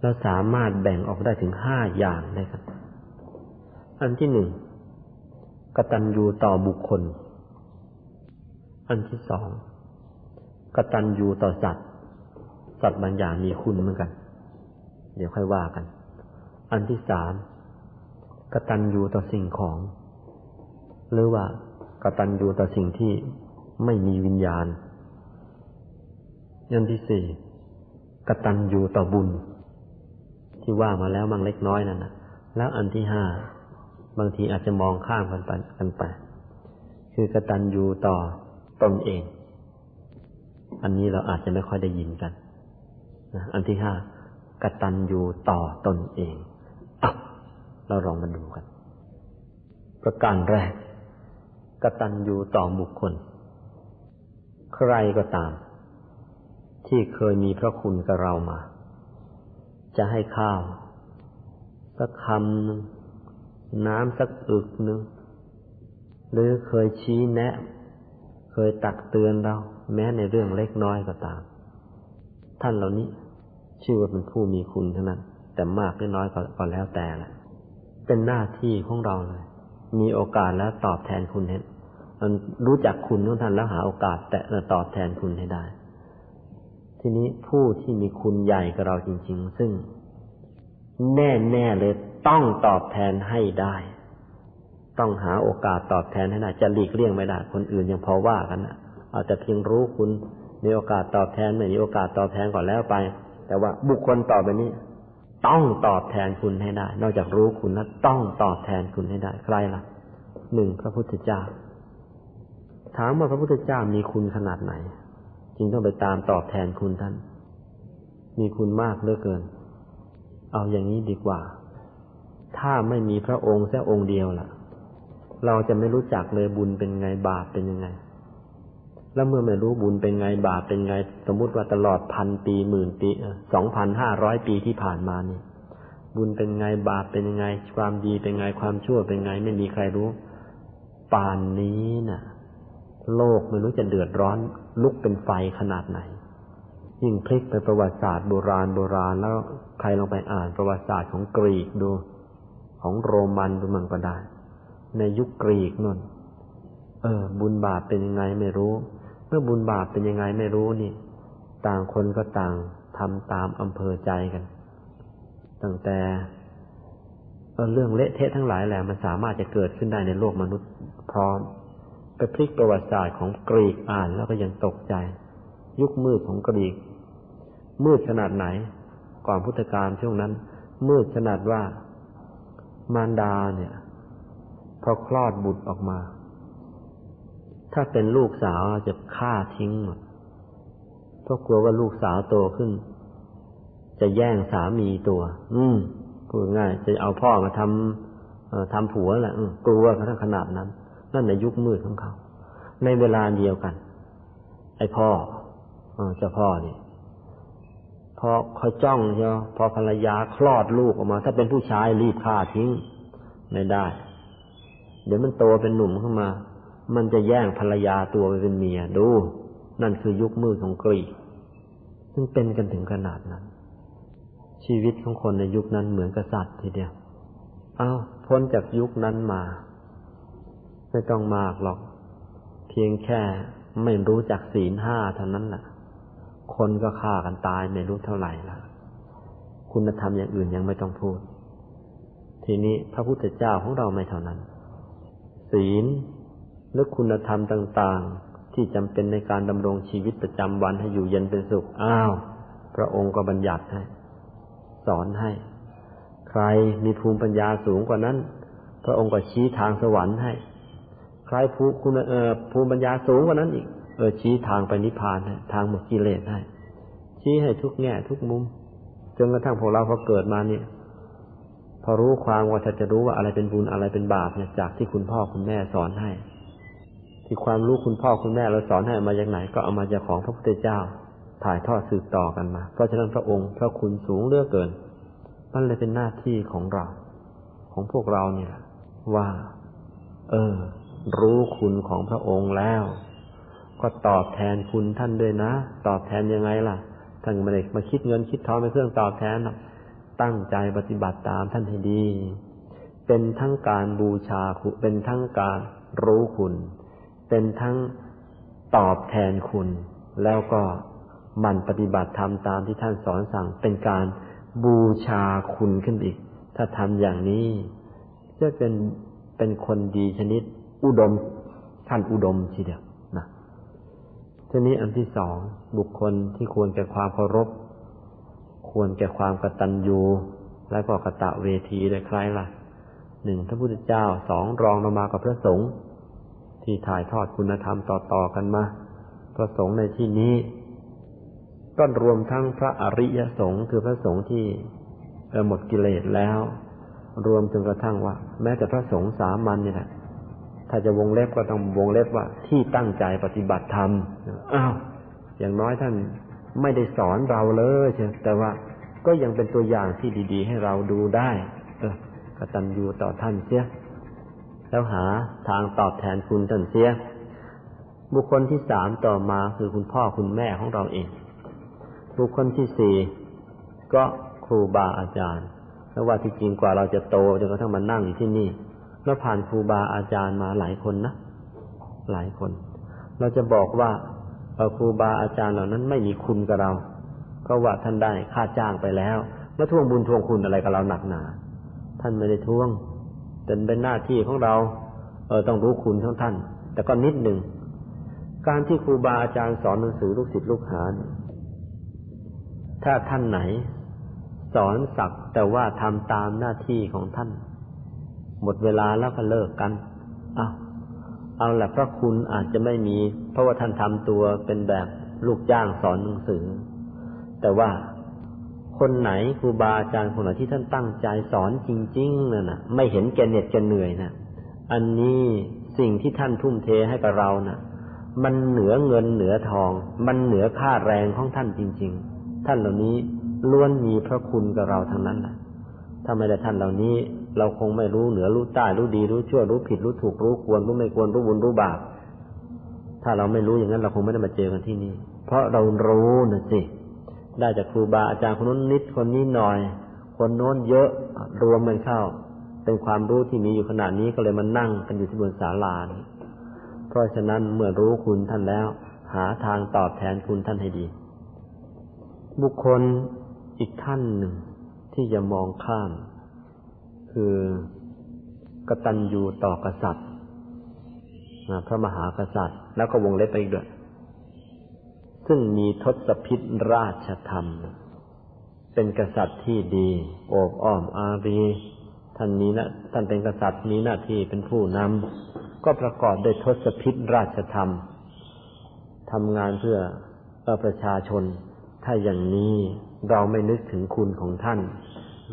เราสามารถแบ่งออกได้ถึงห้าอย่างเลยครับอันที่หนึ่งกตัญญูต่อบุคคลอันที่สองกตัญญูต่อสัตว์สัตว์บางอย่างมีคุณเหมือนกันเดี๋ยวค่อยว่ากันอันที่สามกตัญญูต่อสิ่งของหรือว่ากตัญญูต่อสิ่งที่ไม่มีวิญญาณอันที่สี่กตัญญูต่อบุญที่ว่ามาแล้วบางเล็กน้อยนั่นนะแล้วอันที่ห้าบางทีอาจจะมองข้ามกันไปกันไปคือกตัญญูต่อตนเองอันนี้เราอาจจะไม่ค่อยได้ยินกันนะอันที่ห้ากตัญญูต่อตนเองอ่ะเราลองมาดูกันประการแรกกตัญญูต่อบุคคลใครก็ตามที่เคยมีพระคุณกับเรามาจะให้ข้าวสักคำหนึ่งน้ำสักอึกหนึ่งหรือเคยชี้แนะเคยตักเตือนเราแม้ในเรื่องเล็กน้อยก็ตามท่านเหล่านี้ชื่อว่าเป็นผู้มีคุณเท่านั้นแต่มากหรือน้อยก็แล้วแต่ละเป็นหน้าที่ของเราเลยมีโอกาสแล้วตอบแทนคุณให้มันรู้จักคุณของท่านแล้วหาโอกาสแต่ตอบแทนคุณให้ได้ทีนี้ผู้ที่มีคุณใหญ่กับเราจริงๆซึ่งแน่ๆเลยต้องตอบแทนให้ได้ต้องหาโอกาสตอบแทนให้ได้จะหลีกเลี่ยงไม่ได้คนอื่นยังพอว่ากันนะเอาแต่เพียงรู้คุณมีโอกาสตอบแทนไม่มีโอกาสตอบแทนก่อนแล้วไปแต่ว่าบุคคลต่อไปนี้ต้องตอบแทนคุณให้ได้นอกจากรู้คุณแล้วต้องตอบแทนคุณให้ได้ใครล่ะหนึ่งพระพุทธเจ้าถามว่าพระพุทธเจ้ามีคุณขนาดไหนจึงต้องไปตามตอบแทนคุณท่านมีคุณมากเหลือเกินเอาอย่างนี้ดีกว่าถ้าไม่มีพระองค์แค่องค์เดียวล่ะเราจะไม่รู้จักเลยบุญเป็นไงบาปเป็นยังไง แล้วเมื่อไม่รู้บุญเป็นไงบาปเป็นไงสมมุติว่าตลอดพันปีหมื่นปี สองพันห้าร้อย ปีที่ผ่านมานี่บุญเป็นไงบาปเป็นไงความดีเป็นไงความชั่วเป็นไงไม่มีใครรู้ป่านนี้น่ะโลกไม่รู้จะเดือดร้อนลุกเป็นไฟขนาดไหนยิ่งพลิกไปประวัติศาสตร์โบราณโบราณแล้วใครลองไปอ่านประวัติศาสตร์ของกรีกดูของโรมันดูมั่งก็ได้ในยุคกรีกนั่นเออบุญบาปเป็นยังไงไม่รู้เมื่อบุญบาปเป็นยังไงไม่รู้นี่ต่างคนก็ต่างทำตามอำเภอใจกันตั้งแต่เรื่องเละเทะทั้งหลายแหละมันสามารถจะเกิดขึ้นได้ในโลกมนุษย์พร้อมไปพลิกประวัติศาสตร์ของกรีกอ่านแล้วก็ยังตกใจยุคมืดของกรีกมืดขนาดไหนก่อนพุทธกาลช่วงนั้นมืดขนาดว่ามารดาเนี่ยพอคลอดบุตรออกมาถ้าเป็นลูกสาวจะฆ่าทิ้งหมดเพราะกลัวว่าลูกสาวโตขึ้นจะแย่งสามีตัวอืมพูดง่ายจะเอาพ่อมาทำเอ่อทำผัวแหละกลัวกันทั้งขนาดนั้นนั่นในยุคมืดของเขาในเวลาเดียวกันไอ้พ่อเออเจ้าพ่อนี่พอคอยจ้องเชียวพอภรรยาคลอดลูกออกมาถ้าเป็นผู้ชายรีบฆ่าทิ้งไม่ได้เดี๋ยวมันโตเป็นหนุ่มขึ้นมามันจะแย่งภรรยาตัวไปเป็นเมียดูนั่นคือยุคมืดของกรีกซึ่งเป็นกันถึงขนาดนั้นชีวิตของคนในยุคนั้นเหมือนกษัตริย์ทีเดียวอ้าวพ้นจากยุคนั้นมาไม่ต้องมากหรอกเพียงแค่ไม่รู้จักศีลห้าเท่านั้นแหละคนก็ฆ่ากันตายไม่รู้เท่าไหร่ละคุณธรรมอย่างอื่นยังไม่ต้องพูดทีนี้พระพุทธเจ้าของเราไม่เท่านั้นศีลและคุณธรรมต่างๆที่จำเป็นในการดำรงชีวิตประจำวันให้อยู่เย็นเป็นสุขอ้าวพระองค์ก็บัญญัติให้สอนให้ใครมีภูมิปัญญาสูงกว่านั้นพระองค์ก็ชี้ทางสวรรค์ให้ใครภูคุณเอ่อภูมิปัญญาสูงกว่านั้นอีกเออชี้ทางไปนิพพานให้ทางหมดกิเลสให้ชี้ให้ทุกแง่ทุกมุมจนกระทั่งพวกเราพอเกิดมาเนี่ยพอรู้ความว่าจะรู้ว่าอะไรเป็นบุญอะไรเป็นบาปเนี่ยจากที่คุณพ่อคุณแม่สอนให้ที่ความรู้คุณพ่อคุณแม่เราสอนให้มาจากไหนก็เอามาจากของพระพุทธเจ้าถ่ายทอดสืบต่อกันมาเพราะฉะนั้นพระองค์พระคุณสูงเหลือเกินมันเลยเป็นหน้าที่ของเราของพวกเราเนี่ยว่าเออรู้คุณของพระองค์แล้วก็ตอบแทนคุณท่านด้วยนะตอบแทนยังไงล่ะท่านไม่ได้มาคิดเงินคิดทองเป็นเครื่องตอบแทนตั้งใจปฏิบัติตามท่านให้ดีเป็นทั้งการบูชาคุณเป็นทั้งการรู้คุณเป็นทั้งตอบแทนคุณแล้วก็หมั่นปฏิบัติธรรมตามที่ท่านสอนสั่งเป็นการบูชาคุณขึ้นอีกถ้าทำอย่างนี้จะเป็นเป็นคนดีชนิดอุดมท่านอุดมทีเดียวนะทีนี้อันที่สองบุคคลที่ควรแก่ความเคารพควรแก่ความกตัญญูและก็กตเวทีได้ใครล่ะหนึ่งพระพุทธเจ้าสองรองลงมากับพระสงฆ์ที่ถ่ายทอดคุณธรรมต่อๆกันมาพระสงฆ์ในที่นี้ก็รวมทั้งพระอริยสงฆ์คือพระสงฆ์ที่หมดกิเลสแล้วรวมจนกระทั่งว่าแม้แต่พระสงฆ์สามัญนี่แหละถ้าจะวงเล็บก็ต้องวงเล็บว่าที่ตั้งใจปฏิบัติธรรมอ้าวอย่างน้อยท่านไม่ได้สอนเราเลยใช่แต่ว่าก็ยังเป็นตัวอย่างที่ดีๆให้เราดูได้เออกตัญญูต่อท่านเสียแล้วหาทางตอบแทนคุณท่านเสียบุคคลที่สามต่อมาคือคุณพ่อคุณแม่ของเราเองบุคคลที่สี่ก็ครูบาอาจารย์เพราะว่าที่จริงกว่าเราจะโตจนกระทั่งมานั่งอยู่ที่นี่เราผ่านครูบาอาจารย์มาหลายคนนะหลายคนเราจะบอกว่าครูบาอาจารย์เหล่านั้นไม่มีคุณกับเราเพราะว่าท่านได้ค่าจ้างไปแล้วมาทวงบุญทวงคุณอะไรกับเราหนักหนาท่านไม่ได้ทวงแต่เป็นหน้าที่ของเราเออต้องรู้คุณของท่านแต่ก็นิดหนึ่งการที่ครูบาอาจารย์สอนหนังสือลูกศิษย์ลูกหาถ้าท่านไหนสอนสักแต่ว่าทำตามหน้าที่ของท่านหมดเวลาแล้วก็เลิกกันอ้าวเอาล่ะพระคุณอาจจะไม่มีเพราะว่าท่านทำตัวเป็นแบบลูกจ้างสอนหนังสือแต่ว่าคนไหนครูบาอาจารย์คนไหนที่ท่านตั้งใจสอนจริงๆนั่นน่ะไม่เห็นแก่เหน็ดแก่เหนื่อยน่ะอันนี้สิ่งที่ท่านทุ่มเทให้กับเราน่ะ มันเหนือเงินเหนือทองมันเหนือค่าแรงของท่านจริงๆท่านเหล่านี้ล้วนมีพระคุณกับเราทั้งนั้นนะถ้าไม่ได้ท่านเหล่านี้เราคงไม่รู้เหนือรู้ใต้รู้ดีรู้ชั่วรู้ผิดรู้ถูกรู้ควรรู้ไม่ควรรู้บุญรู้บาปถ้าเราไม่รู้อย่างนั้นเราคงไม่ได้มาเจอกันที่นี่เพราะเรารู้นะสิได้จากครูบาอาจารย์คนนู้นนิดคนนี้หน่อยคนโน้นเยอะรวมกันเข้าเป็นความรู้ที่มีอยู่ขณะนี้ก็เลยมานั่งกันอยู่ที่บนศาลานี้เพราะฉะนั้นเมื่อรู้คุณท่านแล้วหาทางตอบแทนคุณท่านให้ดีบุคคลอีกท่านหนึ่งที่จะมองข้ามคือกตัญญูต่อกษัตริย์พระมหากษัตริย์แล้วก็วงเล็บไปอีกด้วยซึ่งมีทศพิธราชธรรมเป็นกษัตริย์ที่ดีโอบอ้อมอารีท่านนี้นะท่านเป็นกษัตริย์มีหน้าที่เป็นผู้นำก็ประกอบด้วยทศพิธราชธรรมทำงานเพื่อประชาชนถ้าอย่างนี้เราไม่นึกถึงคุณของท่าน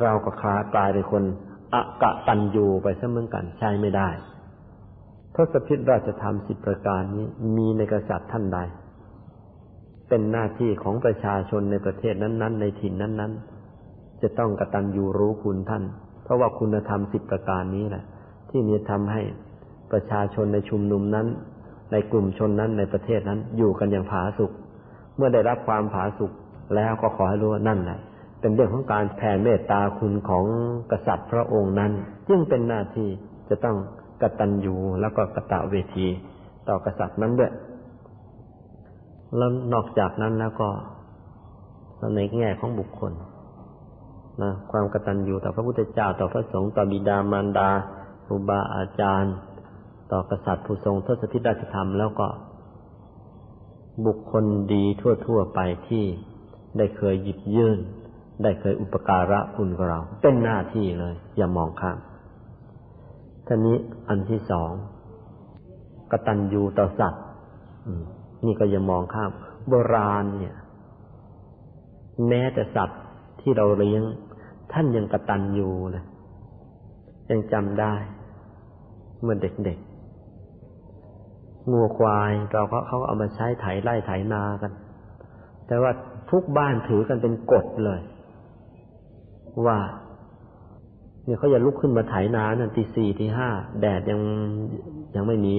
เราก็คลาตายเป็นคนอกตัญญูไปซะเหมือนกันใช้ไม่ได้ทศพิธราชธรรมสิบประการนี้มีในกษัตริย์ท่านใดเป็นหน้าที่ของประชาชนในประเทศนั้นๆในถิ่นนั้นๆจะต้องกตัญญูรู้คุณท่านเพราะว่าคุณธรรมสิบประการนี้แหละที่นี้ทำให้ประชาชนในชุมนุมนั้นในกลุ่มชนนั้นในประเทศนั้นอยู่กันอย่างผาสุกเมื่อได้รับความผาสุกแล้วก็ขอให้รู้ว่านั่นแหละเป็นเรื่องของการแผ่เมตตาคุณของกษัตริย์พระองค์นั้นจึงเป็นหน้าที่จะต้องกตัญญูแล้วก็กตเวทีต่อกษัตริย์นั้นด้วยแล้วนอกจากนั้นแล้วก็ในแง่ของบุคคลนะความกตัญญูต่อพระพุทธเจ้าต่อพระสงฆ์ต่อบิดามารดาครูบาอาจารย์ต่อกษัตริย์ผู้ทรงทศพิธราชธรรมแล้วก็บุคคลดีทั่วๆไปที่ได้เคยหยิบยื่นได้เคยอุปการะคุณกับเราเป็นหน้าที่เลยอย่ามองข้ามท่านี้อันที่สองกตัญญูต่อสัตว์นี่ก็อย่ามองข้ามโบราณเนี่ยแม้แต่สัตว์ที่เราเลี้ยงท่านยังกตัญญูเลยยังจำได้เมื่อเด็กๆงัวควายเราก็เขาเอามาใช้ไถไร่ไถนากันแต่ว่าทุกบ้านถือกันเป็นกฎเลยว่าเนี่ยเขาจะลุกขึ้นมาไถนานั่นตีสี่ตีห้าแดดยังยังไม่มี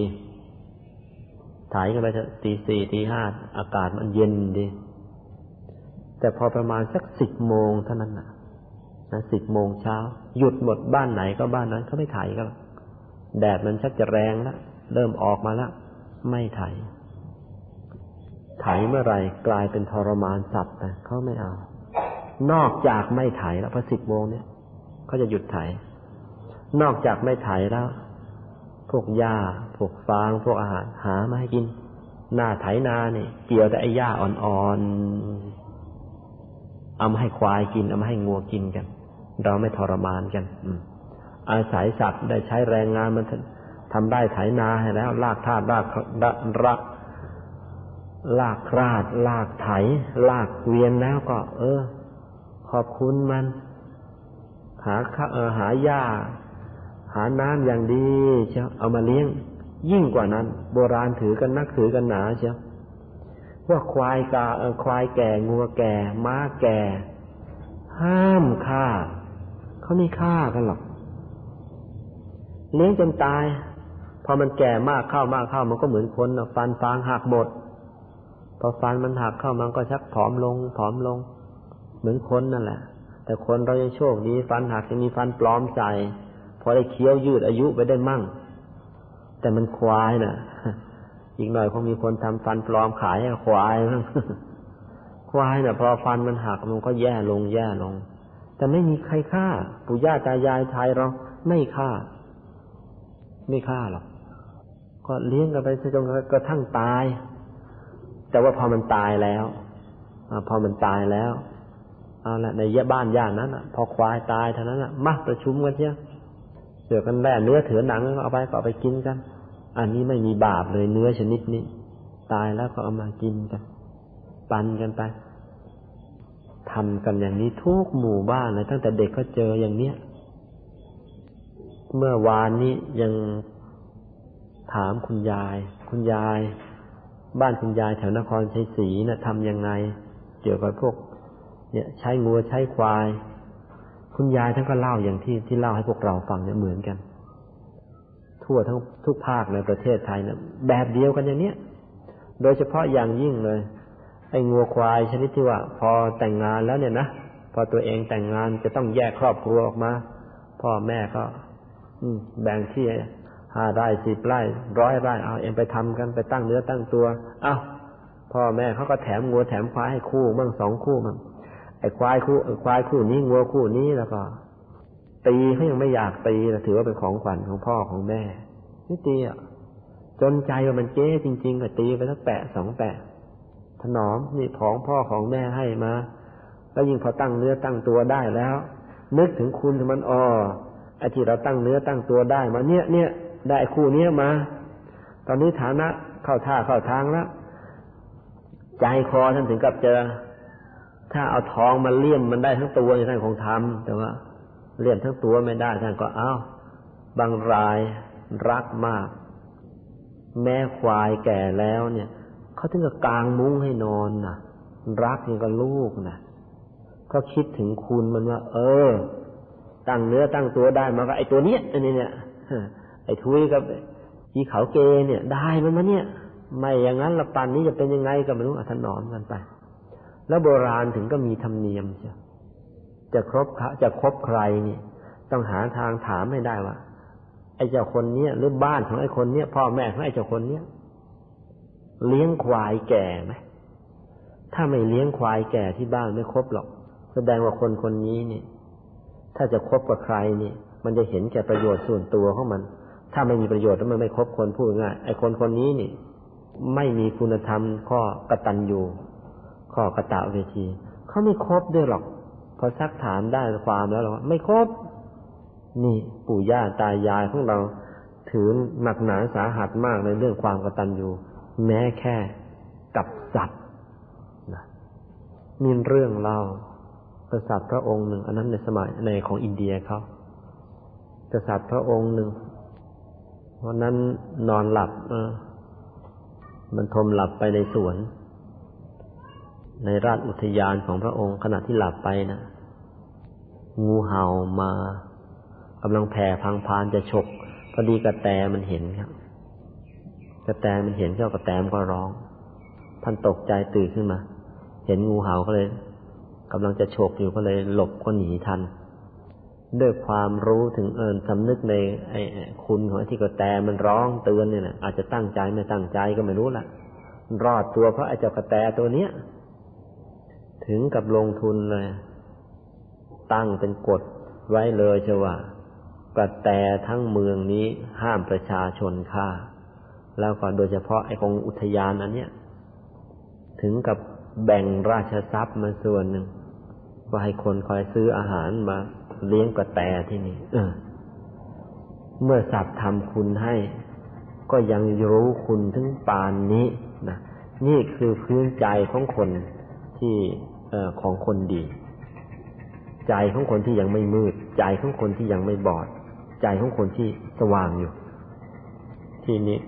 ไถกันไปตีสี่ตีห้าอากาศมันเย็นดีแต่พอประมาณสักสิบโมงเท่านั้นนะนะสิบโมงเช้าหยุดหมดบ้านไหนก็บ้านนั้นเขาไม่ไถกันแดดมันชักจะแรงแล้วเริ่มออกมาแล้วไม่ไถไถเมื่อไรกลายเป็นทรมานสัตว์นะเขาไม่เอานอกจากไม่ไถแล้วพอสิบโมงเนี่ยเขาจะหยุดไถนอกจากไม่ไถแล้วพวกหญ้าพวกฟางพวกอาหารหามาให้กินหน้าไถนาเนี่ยเกี่ยวแต่ไอ้หญ้าอ่อนๆเอามาให้ควายกินเอามาให้งัวกินกันเราไม่ทรมานกันอาศัยสัตว์ได้ใช้แรงงานมันทำได้ไถนาให้แล้วลากธาตุลากรักลากคราดลากไถลากเวียนแล้วก็เออขอบคุณมันหาข้าเออหาหญ้าหาน้ำอย่างดีเชียวเอามาเลี้ยงยิ่งกว่านั้นโบราณถือกันนักถือกันหนาเชียวว่าควายกาเออควายแก่งัวแก่ม้าแก่ห้ามฆ่าเขาไม่ฆ่ากันหรอกเลี้ยงจนตายพอมันแก่มากเข้ามากเข้ามันก็เหมือนคนฟันฟางหักหมดพอฟันมันหักเข้ามันก็ชักผอมลงผอมลงเหมือนคนนั่นแหละแต่คนเรายังโชคดีฟันหักยังมีฟันปลอมใส่พอได้เคี้ยวยืดอายุไปได้มั่งแต่มันควายน่ะอีกหน่อยคงมีคนทำฟันปลอมขายให้ควายมั่งควายน่ะพอฟันมันหักมันก็แย่ลงแย่ลงแต่ไม่มีใครฆ่าปู่ย่าตายายไทยเราไม่ฆ่าไม่ฆ่าหรอกก็เลี้ยงกันไปจนกระทั่งตายแต่ว่าพอมันตายแล้วพอมันตายแล้วเอาละในย่าบ้านย่านนั้นอ่ะพอควายตายเท่านั้นอ่ะมาประชุมกันเชียวเสือกันแล่เนื้อเถือหนังเอาไปก็เอาไปกินกันอันนี้ไม่มีบาปเลยเนื้อชนิดนี้ตายแล้วก็เอามากินกันปันกันไปทำกันอย่างนี้ทุกหมู่บ้านเลยตั้งแต่เด็กก็เจออย่างเนี้ยเมื่อวานนี้ยังถามคุณยายคุณยาย บ้านคุณยายแถวนครชัยศรีนะทำยังไงเกี่ยวกับพวกเนี่ยใช้งัวใช้ควายคุณยายท่านก็เล่าอย่างที่ที่เล่าให้พวกเราฟังเนี่ยเหมือนกันทั่วทั้งทุกภาคในประเทศไทยนะแบบเดียวกันอย่างเนี้ยโดยเฉพาะอย่างยิ่งเลยไอ้งัวควายชนิดที่ว่าพอแต่งงานแล้วเนี่ยนะพอตัวเองแต่งงานจะต้องแยกครอบครัวออกมาพ่อแม่ก็แบ่งที่ห้าไร่สิบไร่ร้อยไร่เอาเองไปทำกันไปตั้งเนื้อตั้งตัวเอาพ่อแม่เขาก็แถมงัวแถมควายให้คู่มั่งสองคู่มั่งไอ้ควายคู่ควายคู่นี้งัวคู่นี้แล้วก็ตีเขายังไม่อยากตีนะถือว่าเป็นของขวัญของพ่อของแม่นี่ตีอ่ะจนใจว่ามันเจ๊จริงๆก็ตีไปสักแปะสองแปะถนอมนี่ของพ่อของแม่ให้มาแล้วยิ่งพอตั้งเนื้อตั้งตัวได้แล้วนึกถึงคุณมันอ๋อไอ้ที่เราตั้งเนื้อตั้งตัวได้มาเนี้ยเนี้ยได้คู่เนี้ยมาตอนนี้ฐานะเข้าท่าเข้าทางแล้วใจคอท่านถึงกับเจอถ้าเอาทองมาเลี่ยมมันได้ทั้งตัวท่านคงทำแต่ว่าเลี่ยมทั้งตัวไม่ได้ท่านก็อ้าวบางรายรักมากแม่ควายแก่แล้วเนี่ยเขาถึงกับกางมุ้งให้นอนนะรักอย่างกับลูกนะก็คิดถึงคุณมันว่าเออตั้งเนื้อตั้งตัวได้มาก็ไอตัวเนี้ยอันนี้เนี่ยไอทุยกับยีเขาเกเนี่ยได้มันมาเนี่ยไม่อย่างนั้นละปันนี้จะเป็นยังไงก็ไม่รู้ถนอมกันไปแล้วโบราณถึงก็มีธรรมเนียมจะจะครบจะคบใครเนี่ยต้องหาทางถามให้ได้ว่าไอเจ้าคนเนี้ยหรือบ้านของไอคนเนี้ยพ่อแม่ของไอเจ้าคนเนี้ยเลี้ยงควายแก่ไหมถ้าไม่เลี้ยงควายแก่ที่บ้านไม่ครบหรอกแสดงว่าคนคนนี้เนี่ยถ้าจะคบกับใครเนี่ยมันจะเห็นแก่ประโยชน์ส่วนตัวของมันถ้าไม่มีประโยชน์แล้วมันไม่คบคนพูดง่ายไอ้คนคนนี้นี่ไม่มีคุณธรรมข้อกตัญญูข้อกตเวทีเขาไม่คบด้วยหรอกพอซักถามได้ความแล้วเราไม่คบนี่ปู่ย่าตายายของเราถือหนักหนาสาหัสมากในเรื่องความกตัญญูแม้แค่กับสัตว์นะมีเรื่องเล่ากษัตริย์พระองค์หนึ่งอันนั้นในสมัยในของอินเดียเขากษัตริย์พระองค์หนึ่งวันนั้นนอนหลับเออมันทมหลับไปในสวนในราชอุทยานของพระองค์ขณะที่หลับไปนะงูเห่ามากำลังแผ่พังพานจะฉกพอดีกระแตมันเห็นครับกระแตมันเห็นเจ้ากระแตมันก็ร้องท่านตกใจตื่นขึ้นมาเห็นงูเห่าก็เลยกำลังจะฉกอยู่ก็เลยหลบก็หนีทันด้วยความรู้ถึงเอิญสำนึกในไอ้คุณของที่กระแตมันร้องเตือนเนี่ยนะอาจจะตั้งใจไม่ตั้งใจก็ไม่รู้ละรอดตัวเพราะไอ้เจ้ากระแตตัวเนี้ยถึงกับลงทุนเลยตั้งเป็นกฎไว้เลยเชียวว่ากระแตทั้งเมืองนี้ห้ามประชาชนฆ่าแล้วก็โดยเฉพาะไอ้ของอุทยานอันเนี้ยถึงกับแบ่งราชทรัพย์มาส่วนหนึ่งว่าให้คนคอยซื้ออาหารมาเลี้ยงกระแตที่นี่เออเมื่อสัตว์ทำคุณให้ก็ยังรู้คุณถึงปานนี้นะนี่คือพื้นใจของคนที่เอ่อของคนดีใจของคนที่ยังไม่มืดใจของคนที่ยังไม่บอดใจของคนที่สว่างอยู่ทีนี้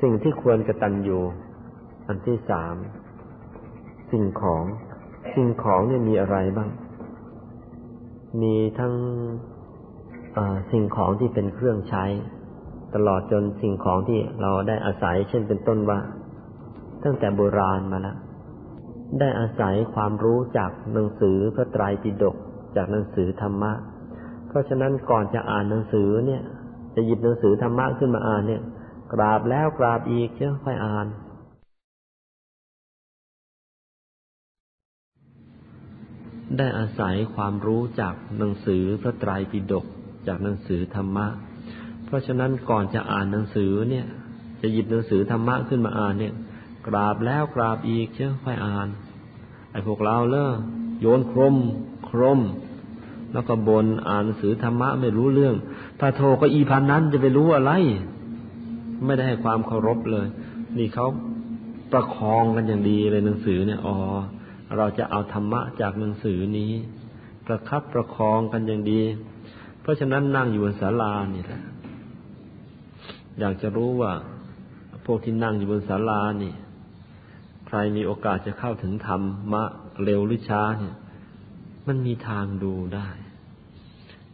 สิ่งที่ควรกตัญญูอันที่สามสิ่งของสิ่งของเนี่ยมีอะไรบ้างมีทั้งสิ่งของที่เป็นเครื่องใช้ตลอดจนสิ่งของที่เราได้อาศัยเช่นเป็นต้นว่าตั้งแต่โบราณมาแล้วได้อาศัยความรู้จากหนังสือพระไตรปิฎกจากหนังสือธรรมะเพราะฉะนั้นก่อนจะอ่านหนังสือเนี่ยจะหยิบหนังสือธรรมะขึ้นมาอ่านเนี่ยกราบแล้วกราบอีกเชื่อค่อยอ่านได้อาศัยความรู้จากหนังสือพระไตรปิฎกจากหนังสือธรรมะเพราะฉะนั้นก่อนจะอ่านหนังสือเนี่ยจะหยิบหนังสือธรรมะขึ้นมาอ่านเนี่ยกราบแล้วกราบอีกเชื่อค่อยอ่านไอ้พวกเราเล่อโยนครมครมแล้วก็บนอ่านหนังสือธรรมะไม่รู้เรื่องถ้าโทก็อีพันนั้นจะไปรู้อะไรไม่ได้ให้ความเคารพเลยนี่เขาประคองกันอย่างดีเลยหนังสือเนี่ยอ๋อเราจะเอาธรรมะจากหนังสือนี้ประคับประคองกันอย่างดีเพราะฉะนั้นนั่งอยู่บนศาลานี่แหละอยากจะรู้ว่า พวกที่นั่งอยู่บนศาลานี่ใครมีโอกาสจะเข้าถึงธรรมะเร็วหรือช้าเนี่ยมันมีทางดูได้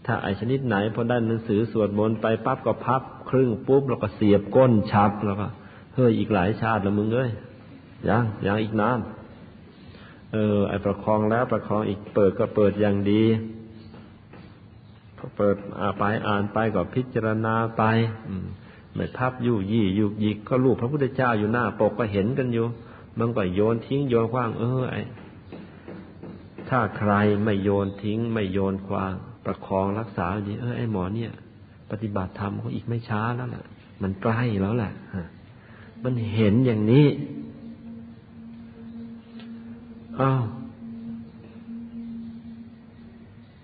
ถ้าไอชนิดไหนพอได้หนังสือสวดมนต์ไปปั๊บก็พับครึ่งปุ๊บแล้วก็เสียบก้นชับแล้วก็เฮ้ยอีกหลายชาติละมึงเอ้ยยังยังอีกนานเออไอประคองแล้วประคองอีกเปิดก็เปิดอย่างดีพอเปิดอ่าไปอ่านไปก็พิจารณาไปไม่พับยู่ยี่ยุกยิกก็รูปพระพุทธเจ้าอยู่หน้าปกก็เห็นกันอยู่มันก็โยนทิ้งโยนขว้างเออไอถ้าใครไม่โยนทิ้งไม่โยนขว้างประคองรักษาดีเออไอ้หมอเนี่ยปฏิบัติธรรมเขาอีกไม่ช้าแล้วแหละมันใกล้แล้วแหละมันเห็นอย่างนี้อ้าว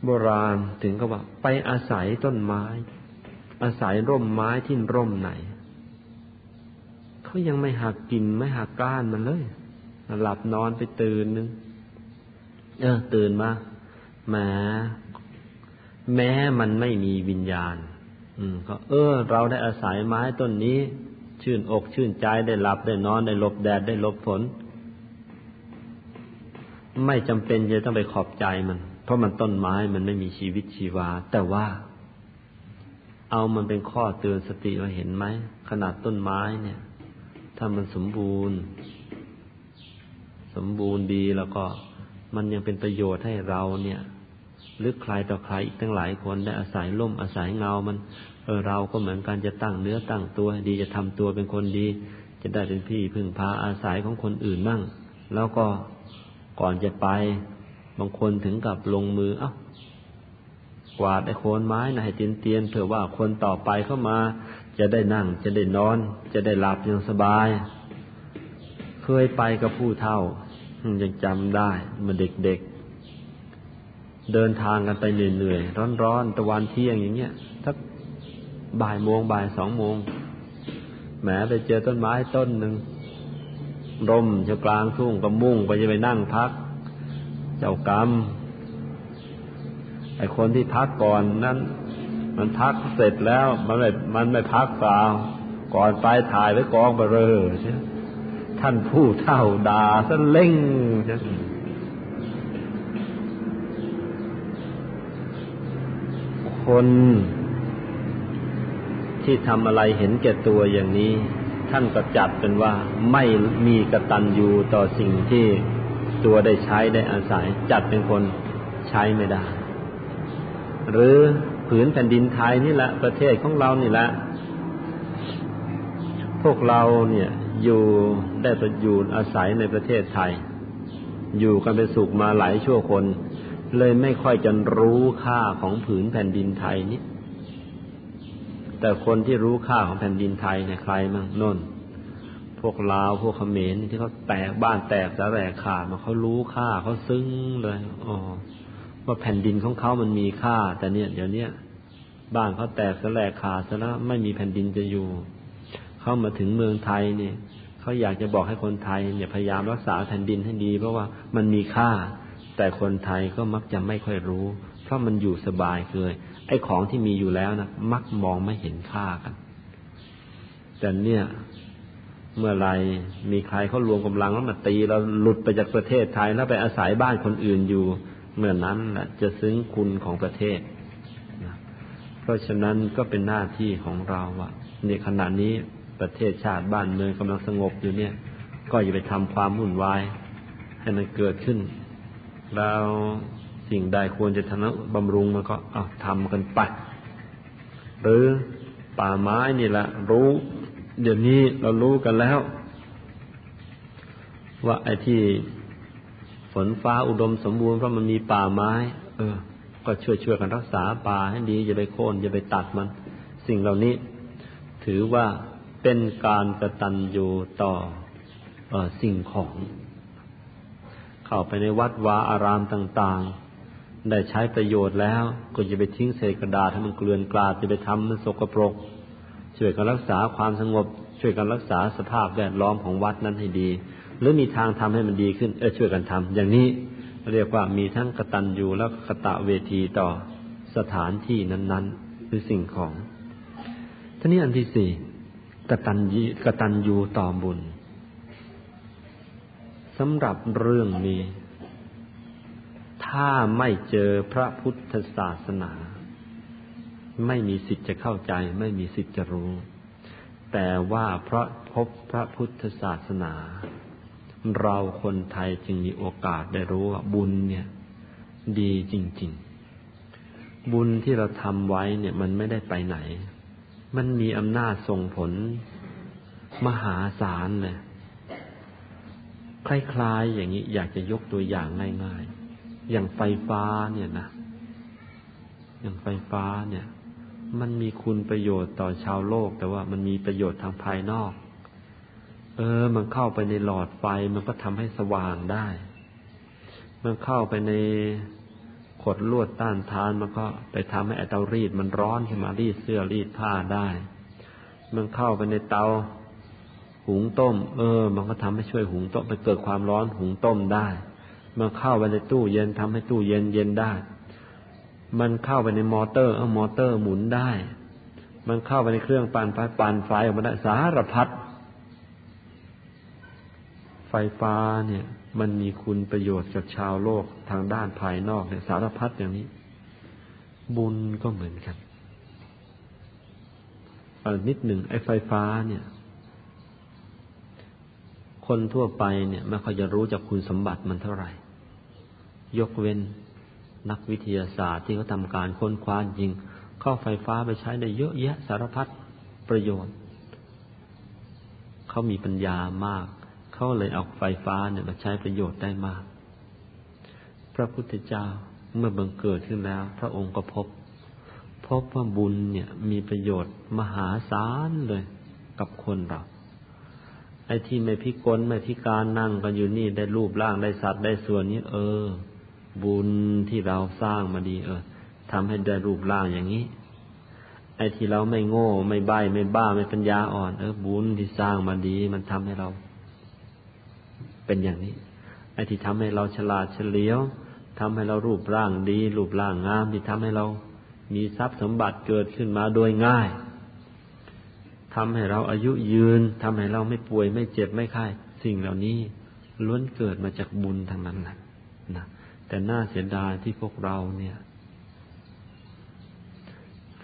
โบราณถึงก็ว่าไปอาศัยต้นไม้อาศัยร่มไม้ที่ร่มไหนเขายังไม่หักกิ่งไม่หักก้านมันเลยหลับนอนไปตื่นนึงเออตื่นมาแหมแม้มันไม่มีวิญญาณอืมก็เออเราได้อาศัยไม้ต้นนี้ชื่นอกชื่นใจได้หลับได้นอนได้หลบแดดได้หลบฝนไม่จำเป็นจะต้องไปขอบใจมันเพราะมันต้นไม้มันไม่มีชีวิตชีวาแต่ว่าเอามันเป็นข้อเตือนสติว่าเห็นไหมขนาดต้นไม้เนี่ยถ้ามันสมบูรณ์สมบูรณ์ดีแล้วก็มันยังเป็นประโยชน์ให้เราเนี่ยหรือใครต่อใครอีกตั้งหลายคนได้อาศัยร่มอาศัยเงามันเออเราก็เหมือนกันจะตั้งเนื้อตั้งตัวดีจะทำตัวเป็นคนดีจะได้เป็นที่พึ่งพาอาศัยของคนอื่นมั่งแล้วก็ก่อนจะไปบางคนถึงกับลงมือเอ้ากวาดไอ้โคนไม้นะให้เตียนๆเผื่อว่าคนต่อไปเข้ามาจะได้นั่งจะได้นอนจะได้หลับอย่างสบายเคยไปกับผู้เฒ่ายังจำได้เมื่อเด็กๆเดินทางกันไปเหนื่อยๆร้อนๆตะวันเที่ยงอย่างเงี้ยสักบ่ายโมงบ่ายสองโมงแหมไปเจอต้นไม้ต้นหนึ่งร่มอยู่กลางทุ่งก็มุ่งไปจะไปนั่งพักเจ้ากรรมไอ้คนที่พักก่อนนั้นมันพักเสร็จแล้วมันไม่มันไม่พักเปล่าก่อนไปถ่ายไว้กองเบลอท่านผู้เฒ่าด่าซะเล่งคนที่ทำอะไรเห็นแก่ตัวอย่างนี้ท่านก็จัดเป็นว่าไม่มีกตัญญูต่อสิ่งที่ตัวได้ใช้ได้อาศัยจัดเป็นคนใช้ไม่ได้หรือผืนแผ่นดินไทยนี่แหละประเทศของเรานี่แหละพวกเราเนี่ยอยู่ได้ประยูนอาศัยในประเทศไทยอยู่กันเป็นสุขมาหลายชั่วคนเลยไม่ค่อยจะรู้ค่าของผืนแผ่นดินไทยนี้แต่คนที่รู้ค่าของแผ่นดินไทยเนี่ยใครมั่งโน่นพวกลาวพวกเขมรที่เขาแตกบ้านแตกสะแหรกขาดมาเขารู้ค่าเขาซึ้งเลยอ๋อว่าแผ่นดินของเขามันมีค่าแต่เนี่ยเดี๋ยวนี้บ้านเขาแตกสะแหรกขาดซะแล้วไม่มีแผ่นดินจะอยู่เข้ามาถึงเมืองไทยเนี่ยเขาอยากจะบอกให้คนไทยเนี่ยพยายามรักษาแผ่นดินให้ดีเพราะว่ามันมีค่าแต่คนไทยก็มักจะไม่ค่อยรู้เพราะมันอยู่สบายเกินไอ้ของที่มีอยู่แล้วนะมักมองไม่เห็นค่ากันแต่เนี่ยเมื่อไรมีใครเขารวมกำลังแล้วมาตีเราหลุดไปจากประเทศไทยแล้วไปอาศัยบ้านคนอื่นอยู่เมื่อนั้นนะจะซึ้งคุณของประเทศนะเพราะฉะนั้นก็เป็นหน้าที่ของเราอะในขณะนี้ประเทศชาติบ้านเมืองกำลังสงบอยู่เนี่ยก็อย่าไปทำความวุ่นวายให้มันเกิดขึ้นเราสิ่งใดควรจะทำบำรุงมันก็เอาทำกันไปหรือป่าไม้นี่แหละรู้เดี๋ยวนี้เรารู้กันแล้วว่าไอ้ที่ฝนฟ้าอุดมสมบูรณ์เพราะมันมีป่าไม้เออก็ช่วยช่วยกันรักษาป่าให้ดีอย่าไปโค่นอย่าไปตัดมันสิ่งเหล่านี้ถือว่าเป็นการกตัญญูต่อเอ่อสิ่งของเข้าไปในวัดวาอารามต่างๆได้ใช้ประโยชน์แล้วก็จะไปทิ้งเศษกระดาษให้มันเกลื่อนกลาดจะไปทำมันสกปรกช่วยกันรักษาความสงบช่วยกันรักษาสภาพแวดล้อมของวัดนั้นให้ดีหรือมีทางทำให้มันดีขึ้นเออช่วยกันทำอย่างนี้เรียกว่ามีทั้งกตัญญูและกตเวทีต่อสถานที่นั้นๆหรือสิ่งของทีนี้อันที่สี่ กตัญญิกตัญญูต่อบุญสำหรับเรื่องนี้ถ้าไม่เจอพระพุทธศาสนาไม่มีสิทธิ์จะเข้าใจไม่มีสิทธิ์จะรู้แต่ว่าเพราะพบพระพุทธศาสนาเราคนไทยจึงมีโอกาสได้รู้ว่าบุญเนี่ยดีจริงๆบุญที่เราทำไว้เนี่ยมันไม่ได้ไปไหนมันมีอำนาจส่งผลมหาศาลเลยคล้ายๆอย่างนี้อยากจะยกตัวอย่างง่ายๆอย่างไฟฟ้าเนี่ยนะอย่างไฟฟ้าเนี่ยมันมีคุณประโยชน์ต่อชาวโลกแต่ว่ามันมีประโยชน์ทางภายนอกเออมันเข้าไปในหลอดไฟมันก็ทำให้สว่างได้มันเข้าไปในขดลวดต้านทานมันก็ไปทำให้เตารีดมันร้อนขึ้นมารีดเสื้อรีดผ้าได้มันเข้าไปในเตาหุงต้มเออมันก็ทำให้ช่วยหุงต้มไปเกิดความร้อนหุงต้มได้มันเข้าไปในตู้เย็นทำให้ตู้เย็นเย็นได้มันเข้าไปในมอเตอร์เอ้ามอเตอร์หมุนได้มันเข้าไปในเครื่องปั่นไฟปั่นไฟออกมาได้สารพัดไฟฟ้าเนี่ยมันมีคุณประโยชน์กับชาวโลกทางด้านภายนอกเนี่ยสารพัดอย่างนี้บุญก็เหมือนกันเอานิดหนึ่งไอ้ไฟฟ้าเนี่ยคนทั่วไปเนี่ยไม่ค่อยจะรู้จักคุณสมบัติมันเท่าไหร่ยกเว้นนักวิทยาศาสตร์ที่เขาทำการค้นคว้าจริงเข้าไฟฟ้าไปใช้ได้เยอะแยะสารพัดประโยชน์เขามีปัญญามากเขาเลยเอาไฟฟ้าเนี่ยมาใช้ประโยชน์ได้มากพระพุทธเจ้าเมื่อบังเกิดขึ้นแล้วพระองค์ก็พบพบว่าบุญเนี่ยมีประโยชน์มหาศาลเลยกับคนเราไอ้ที่ไม่พิกลไม่พิการนั่งกันอยู่นี่ได้รูปร่างได้สัดได้ส่วนนี้เออบุญที่เราสร้างมาดีเออทำให้ได้รูปร่างอย่างนี้ไอ้ที่เราไม่โง่ไม่ใบ้ไม่บ้าไม่ปัญญาอ่อนเออบุญที่สร้างมาดีมันทำให้เราเป็นอย่างนี้ไอ้ที่ทำให้เราฉลาดเฉลียวทำให้เรารูปร่างดีรูปร่างงามที่ทำให้เรามีทรัพย์สมบัติเกิดขึ้นมาโดยง่ายทำให้เราอายุยืนทำให้เราไม่ป่วยไม่เจ็บไม่ไข้สิ่งเหล่านี้ล้วนเกิดมาจากบุญทั้งนั้นนะนะแต่น่าเสียดายที่พวกเราเนี่ย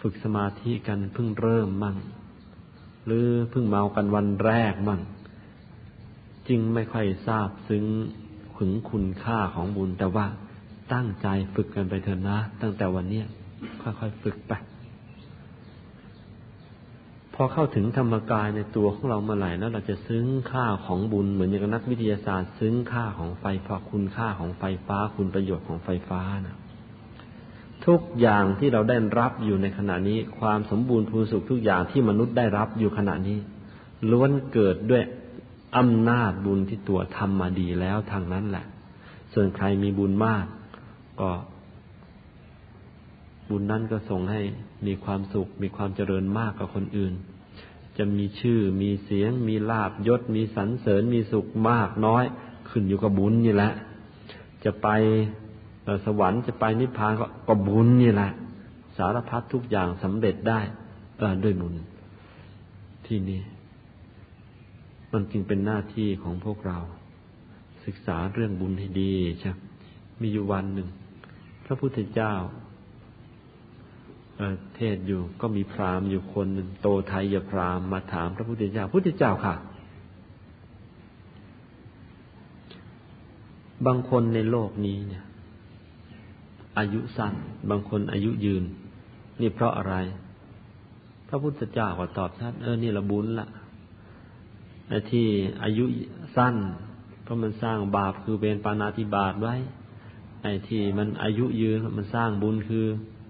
ฝึกสมาธิกันเพิ่งเริ่มมั่งหรือเพิ่งเมากันวันแรกมั่งจึงไม่ค่อยทราบซึ้งถึงคุณค่าของบุญแต่ว่าตั้งใจฝึกกันไปเถอะนะตั้งแต่วันนี้ค่อยๆฝึกไปพอเข้าถึงธรรมกายในตัวของเราเมื่อไหร่แล้วเราจะซึ้งค่าของบุญเหมือนอย่างนักวิทยาศาสตร์ซึ้งค่าของไฟฟ้าคุณค่าของไฟฟ้าคุณประโยชน์ของไฟฟ้านะทุกอย่างที่เราได้รับอยู่ในขณะนี้ความสมบูรณ์พูนสุขทุกอย่างที่มนุษย์ได้รับอยู่ขณะนี้ล้วนเกิดด้วยอำนาจบุญที่ตัวทำมาดีแล้วทางนั้นแหละส่วนใครมีบุญมากก็บุญนั้นก็ส่งให้มีความสุขมีความเจริญมากกว่าคนอื่นจะมีชื่อมีเสียงมีลาภยศมีสรรเสริญมีสุขมากน้อยขึ้นอยู่กับบุญนี่แหละจะไปสวรรค์จะไปนิพพานก็ก็บุญนี่แหละสารพัดทุกอย่างสำเร็จได้ด้วยบุญที่นี่มันจึงเป็นหน้าที่ของพวกเราศึกษาเรื่องบุญให้ดีใช่มีอยู่วันหนึ่งพระพุทธเจ้าเทศอยู่ก็มีพราหมณ์อยู่คนหนึ่งโตไทยพราหมณ์มาถามพระพุทธเจ้าพุทธเจ้าค่ะบางคนในโลกนี้เนี่ยอายุสั้นบางคนอายุยืนนี่เพราะอะไรพระพุทธเจ้าก็ตอบชัดเออนี่ละบุญละไอ้ที่อายุสั้นเพราะมันสร้างบาปคือเวรปานาธิบาตไว้ไอ้ที่มันอายุยืนมันสร้างบุญคือ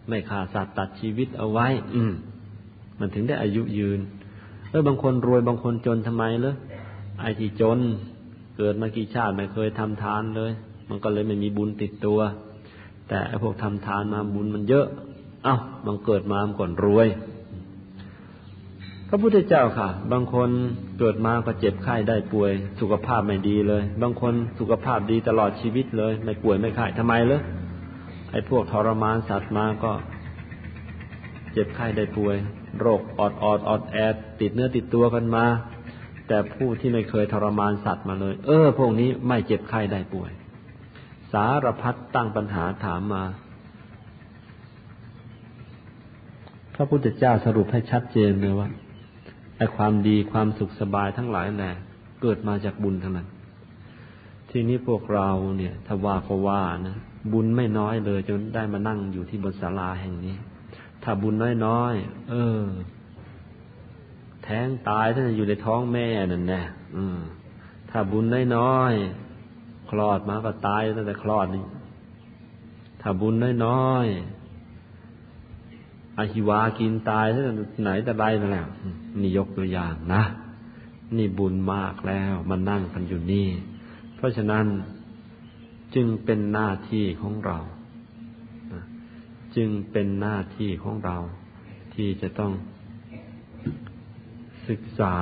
ไม่ฆ่าสัตว์ตัดชีวิตเอาไว้อืมมันถึงได้อายุยืนเออบางคนรวยบางคนจนทำไมเหรอไอ้ที่จนเกิดมากี่ชาติไม่เคยทำทานเลยมันก็เลยไม่มีบุญติดตัวแต่ไอ้พวกทำทานมาบุญมันเยอะเอ้าบางเกิดมาก่อนรวยพระพุทธเจ้าค่ะบางคนเกิดมาก็เจ็บไข้ได้ป่วยสุขภาพไม่ดีเลยบางคนสุขภาพดีตลอดชีวิตเลยไม่ป่วยไม่ไข้ทำไมเหรอไอ้พวกทรมานสัตว์มาก็ เจ็บไข้ได้ป่วยโรคออดออดออดแอดติดเนื้อติดตัวกันมาแต่ผู้ที่ไม่เคยทรมานสัตว์มาเลยเออพวกนี้ไม่เจ็บไข้ได้ป่วยสารพัดตั้งปัญหาถามมาพระพุทธเจ้าสรุปให้ชัดเจนเลยว่าไอ้ความดีความสุขสบายทั้งหลายแหละเกิดมาจากบุญทั้งนั้นทีนี้พวกเราเนี่ยถ้าว่าก็ว่านะบุญไม่น้อยเลยจนได้มานั่งอยู่ที่บนศาลาแห่งนี้ถ้าบุญน้อยๆเออแท้งตายท่านอยู่ในท้องแม่นั่นแหละถ้าบุญน้อยๆคลอดมาก็ตายตั้งแต่คลอดนี่ถ้าบุญน้อยๆอหิวากินตายตั้งแต่ไหนแต่ไรนั่นแหละนี่ยกตัวอย่างนะนี่บุญมากแล้วมันนั่งกันอยู่นี่เพราะฉะนั้นจึงเป็นหน้าที่ของเราจึงเป็นหน้าที่ของเราที่จะต้องศึกษา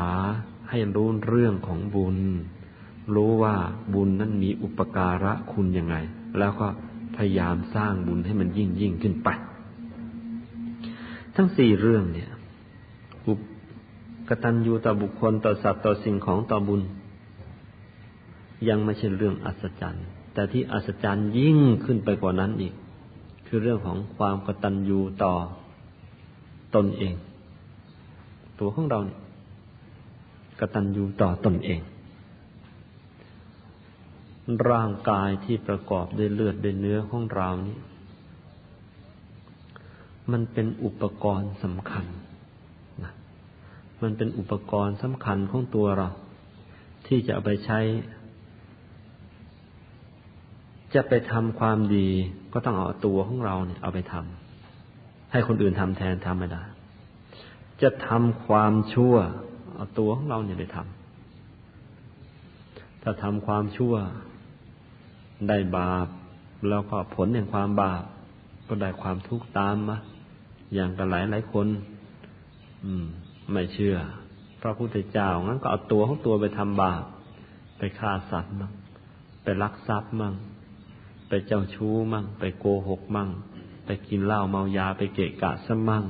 ให้รู้เรื่องของบุญรู้ว่าบุญนั้นมีอุปการะคุณยังไงแล้วก็พยายามสร้างบุญให้มันยิ่งยิ่งขึ้นไปทั้งสี่เรื่องเนี่ยกตัญญูต่อบุคคลต่อสัตว์ต่อสิ่งของต่อบุญยังไม่ใช่เรื่องอัศจรรย์แต่ที่อัศจรรย์ยิ่งขึ้นไปกว่านั้นอีกคือเรื่องของความกตัญญูต่อตนเองตัวของเราเนี่ยกตัญญูต่อตนเองร่างกายที่ประกอบด้วยเลือดด้วยเนื้อของเรานี้มันเป็นอุปกรณ์สำคัญนะมันเป็นอุปกรณ์สำคัญของตัวเราที่จะเอาไปใช้จะไปทำความดีก็ต้องเอาตัวของเราเนี่ยเอาไปทำให้คนอื่นทำแทนทำไม่ได้จะทำความชั่วเอาตัวของเราเนี่ยไปทำถ้าทำความชั่วได้บาปแล้วก็ผลแห่งความบาปก็ได้ความทุกข์ตามมาอย่างกันหลายหลายคนอืมไม่เชื่อพระพุทธเจ้างั้นก็เอาตัวของตัวไปทำบาปไปฆ่าสัตว์มั่งไปลักทรัพย์มั่งไปเจ้าชู้มั่งไปโกหกมั่งไปกินเหล้าเมายาไปเกะกะซะมั่ง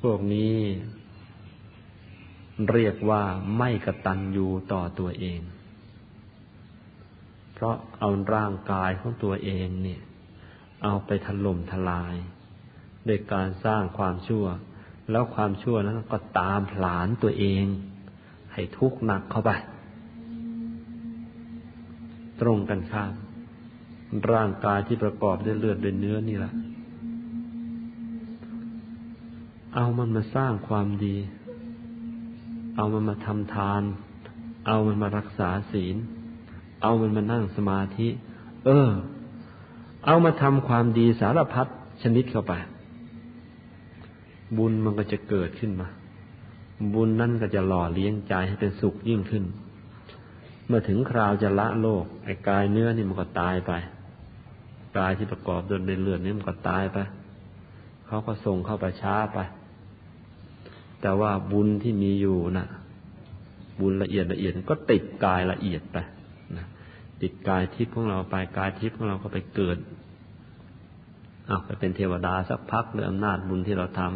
พวกนี้เรียกว่าไม่กตัญญูต่อตัวเองเพราะเอาร่างกายของตัวเองเนี่ยเอาไปถล่มทลายโดยการสร้างความชั่วแล้วความชั่วนั้นก็ตามผลาญตัวเองให้ทุกข์หนักเข้าไปตรงกันข้ามร่างกายที่ประกอบด้วยเลือดด้วยเนื้อนี่แหละเอามันมาสร้างความดีเอามันมาทำทานเอามันมารักษาศีลเอามันมานั่งสมาธิเออเอามาทำความดีสารพัดชนิดเข้าไปบุญมันก็จะเกิดขึ้นมาบุญนั่นก็จะหล่อเลี้ยงใจให้เป็นสุขยิ่งขึ้นเมื่อถึงคราวจะละโลกไอ้กายเนื้อนี่มันก็ตายไปกายที่ประกอบด้วยเลือดนี่มันก็ตายไปเขาก็ส่งเข้าไปช้าไปแต่ว่าบุญที่มีอยู่นะบุญละเอียดละเอียดก็ติดกายละเอียดไปนะติดกายทิพย์ของเราไปกายทิพย์ของเราก็ไปเกิดเอาไปเป็นเทวดาสักพักด้วยอำนาจบุญที่เราทำ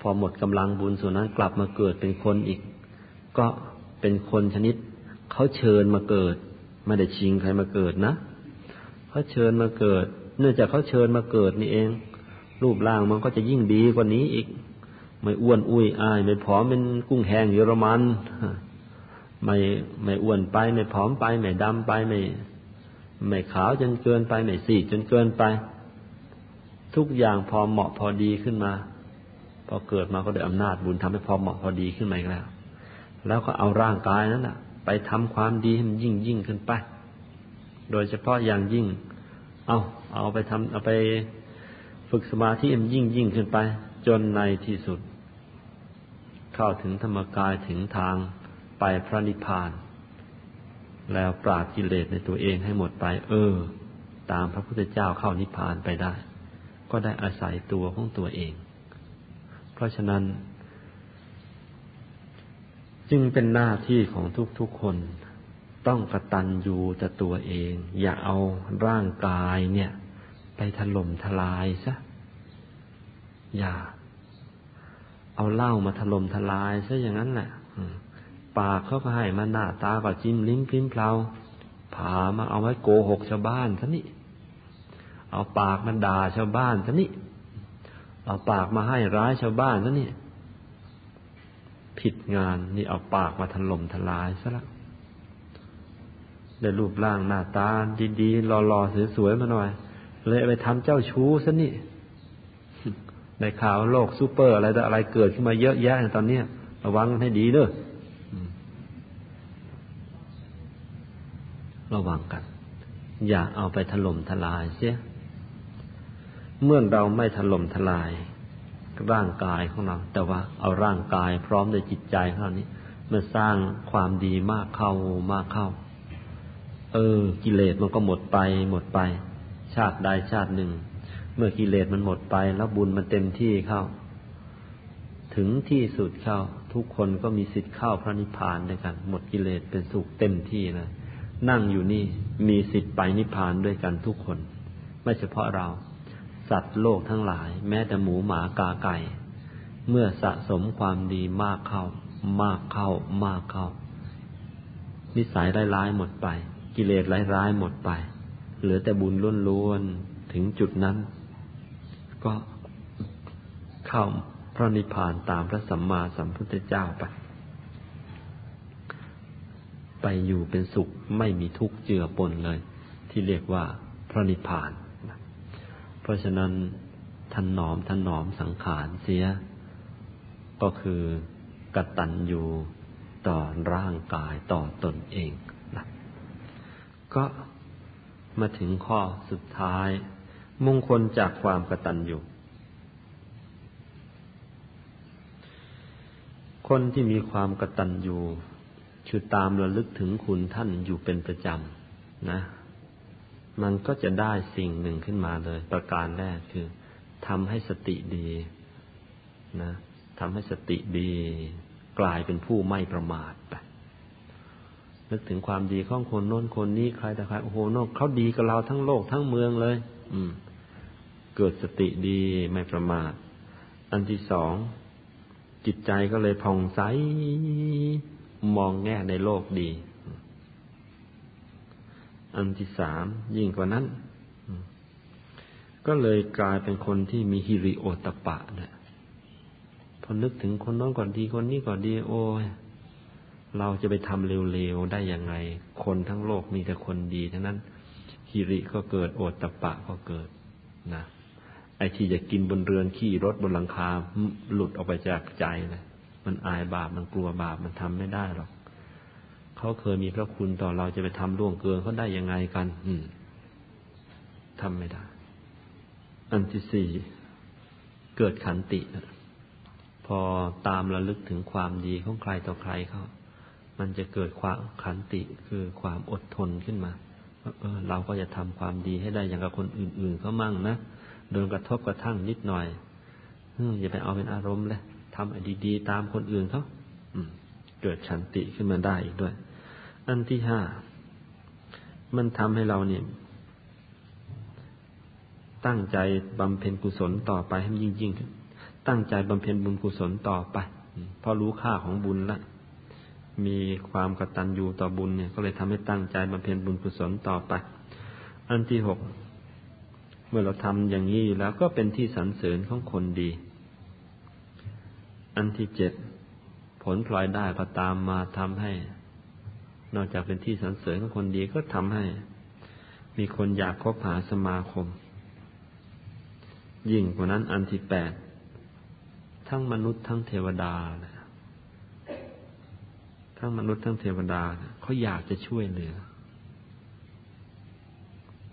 พอหมดกำลังบุญส่วนนั้นกลับมาเกิดเป็นคนอีกก็เป็นคนชนิดเขาเชิญมาเกิดไม่ได้ชิงใครมาเกิดนะเขาเชิญมาเกิดเนื่องจากเขาเชิญมาเกิดนี่เองรูปร่างมันก็จะยิ่งดีกว่านี้อีกไม่อ้วนอุ้ยอ้ายไม่ผอมเป็นกุ้งแห้งเยอรมันไม่ไม่อ้วนไปไม่ผอมไปไม่ดำไปไม่ไม่ขาวจนเกินไปไม่ซีดจนเกินไปทุกอย่างพอเหมาะพอดีขึ้นมาพอเกิดมาก็ได้อำนาจบุญทำให้พอเหมาะพอดีขึ้นมาอีกแล้วแล้วก็เอาร่างกายนั้นนะไปทำความดีให้มันยิ่งยิ่งขึ้นไปโดยเฉพาะอย่างยิ่งเอาเอาไปทำเอาไปฝึกสมาธิให้มันยิ่งยิ่งขึ้นไปจนในที่สุดเข้าถึงธรรมกายถึงทางไปพระนิพพานแล้วปราบกิเลสในตัวเองให้หมดไปเออตามพระพุทธเจ้าเข้านิพพานไปได้ก็ได้อาศัยตัวของตัวเองเพราะฉะนั้นจึงเป็นหน้าที่ของทุกๆคนต้องกตัญญูต่อตัวเองอย่าเอาร่างกายเนี่ยไปถล่มทลายซะ อย่าเอาเหล้ามาถล่มทลายซะอย่างนั้นแหละปากเขาก็ให้มาหน้าตาก็จิ้มลิ้มพลิ้มเพลาผามาเอาไว้โกหกชาวบ้านซะนี่เอาปากมาด่าชาวบ้านซะนี่เอาปากมาให้ร้ายชาวบ้านซะนี่ผิดงานนี่เอาปากมาถล่มทลายซะละได้รูปร่างหน้าตาดีๆหล่อๆสวยๆมาหน่อยเลยไปทำเจ้าชู้ซะนี่ในข่าวโลกซูเปอร์อะไรต่ออะไรเกิดขึ้นมาเยอะแยะตอนนี้ระวังให้ดีเด้อระวังกันอย่าเอาไปถล่มทลายเสียเมื่อเราไม่ถล่มทลายร่างกายของเราแต่ว่าเอาร่างกายพร้อมด้วยจิตใจของเรานี้มาสร้างความดีมากเข้ามากเข้าเออกิเลสมันก็หมดไปหมดไปชาติใดชาติหนึ่งเมื่อกิเลสมันหมดไปแล้วบุญมันเต็มที่เข้าถึงที่สุดเข้าทุกคนก็มีสิทธิ์เข้าพระนิพพานด้วยกันหมดกิเลสเป็นสุขเต็มที่นะนั่งอยู่นี่มีสิทธิ์ไปนิพพานด้วยกันทุกคนไม่เฉพาะเราสัตว์โลกทั้งหลายแม้แต่หมูหมากาไก่เมื่อสะสมความดีมากเข้ามากเข้ามากเข้านิสัยร้ายๆหมดไปกิเลสร้ายๆหมดไปเหลือแต่บุญล้วนๆถึงจุดนั้นก็เข้าพระนิพพานตามพระสัมมาสัมพุทธเจ้าไปไปอยู่เป็นสุขไม่มีทุกข์เจือปนเลยที่เรียกว่าพระนิพพานเพราะฉะนั้นถนอมถนอมสังขารเสียก็คือกตัญญูต่อร่างกายต่อตนเองนะก็มาถึงข้อสุดท้ายมงคลจากความกตัญญูคนที่มีความกตัญญูคือตามระลึกถึงคุณท่านอยู่เป็นประจำนะมันก็จะได้สิ่งหนึ่งขึ้นมาเลยประการแรกคือทำให้สติดีนะทำให้สติดีกลายเป็นผู้ไม่ประมาทไปนึกถึงความดีของคนโน้นคนนี้ใครแต่ใครโอ้โหโน้นเขาดีกับเราทั้งโลกทั้งเมืองเลยอืมเกิดสติดีไม่ประมาทอันที่สองจิตใจก็เลยผ่องใสมองแง่ในโลกดีอันที่สามยิ่งกว่านั้นก็เลยกลายเป็นคนที่มีฮิริโอตตัปปะนะพอนึกถึงคนน้องก่อนดีคนนี้ก่อนดีโอ้ยเราจะไปทำเร็วๆได้ยังไงคนทั้งโลกมีแต่คนดีทั้งนั้นฮิริก็เกิดโอตตัปปะก็เกิดนะไอ้ที่จะกินบนเรือนขี่รถบนหลังคาหลุดออกไปจากใจนะมันอายบาปมันกลัวบาปมันทำไม่ได้หรอกเขาเคยมีพระคุณต่อเราจะไปทำล่วงเกินเขาได้ยังไงกันทำไม่ได้อันที่สี่เกิดขันติพอตามระลึกถึงความดีของใครต่อใครเขามันจะเกิดความขันติคือความอดทนขึ้นมาเออเราก็จะทำความดีให้ได้อย่างกับคนอื่นๆเขามั่งนะโดนกระทบกระทั่งนิดหน่อยอย่าไปเอาเป็นอารมณ์เลยทำไอ้ดีๆตามคนอื่นเขาเกิดฉันติขึ้นมาได้อีกด้วยอันที่ห้ามันทำให้เราเนี่ยตั้งใจบำเพ็ญกุศลต่อไปให้ยิ่งยิ่งขึ้นตั้งใจบำเพ็ญบุญกุศลต่อไปเพราะรู้ค่าของบุญละมีความกตัญญูต่อบุญเนี่ยก็เลยทำให้ตั้งใจบำเพ็ญบุญกุศลต่อไปอันที่หกเมื่อเราทำอย่างนี้แล้วก็เป็นที่สรรเสริญของคนดีอันที่เจ็ดผลพลอยได้ก็ตามมาทำให้นอกจากเป็นที่สรรเสริญของคนดีก็ทำให้มีคนอยากคบหาสมาคมยิ่งกว่านั้นอันที่แปดทั้งมนุษย์ทั้งเทวดาทั้งมนุษย์ทั้งเทวดาเขาอยากจะช่วยเหลือ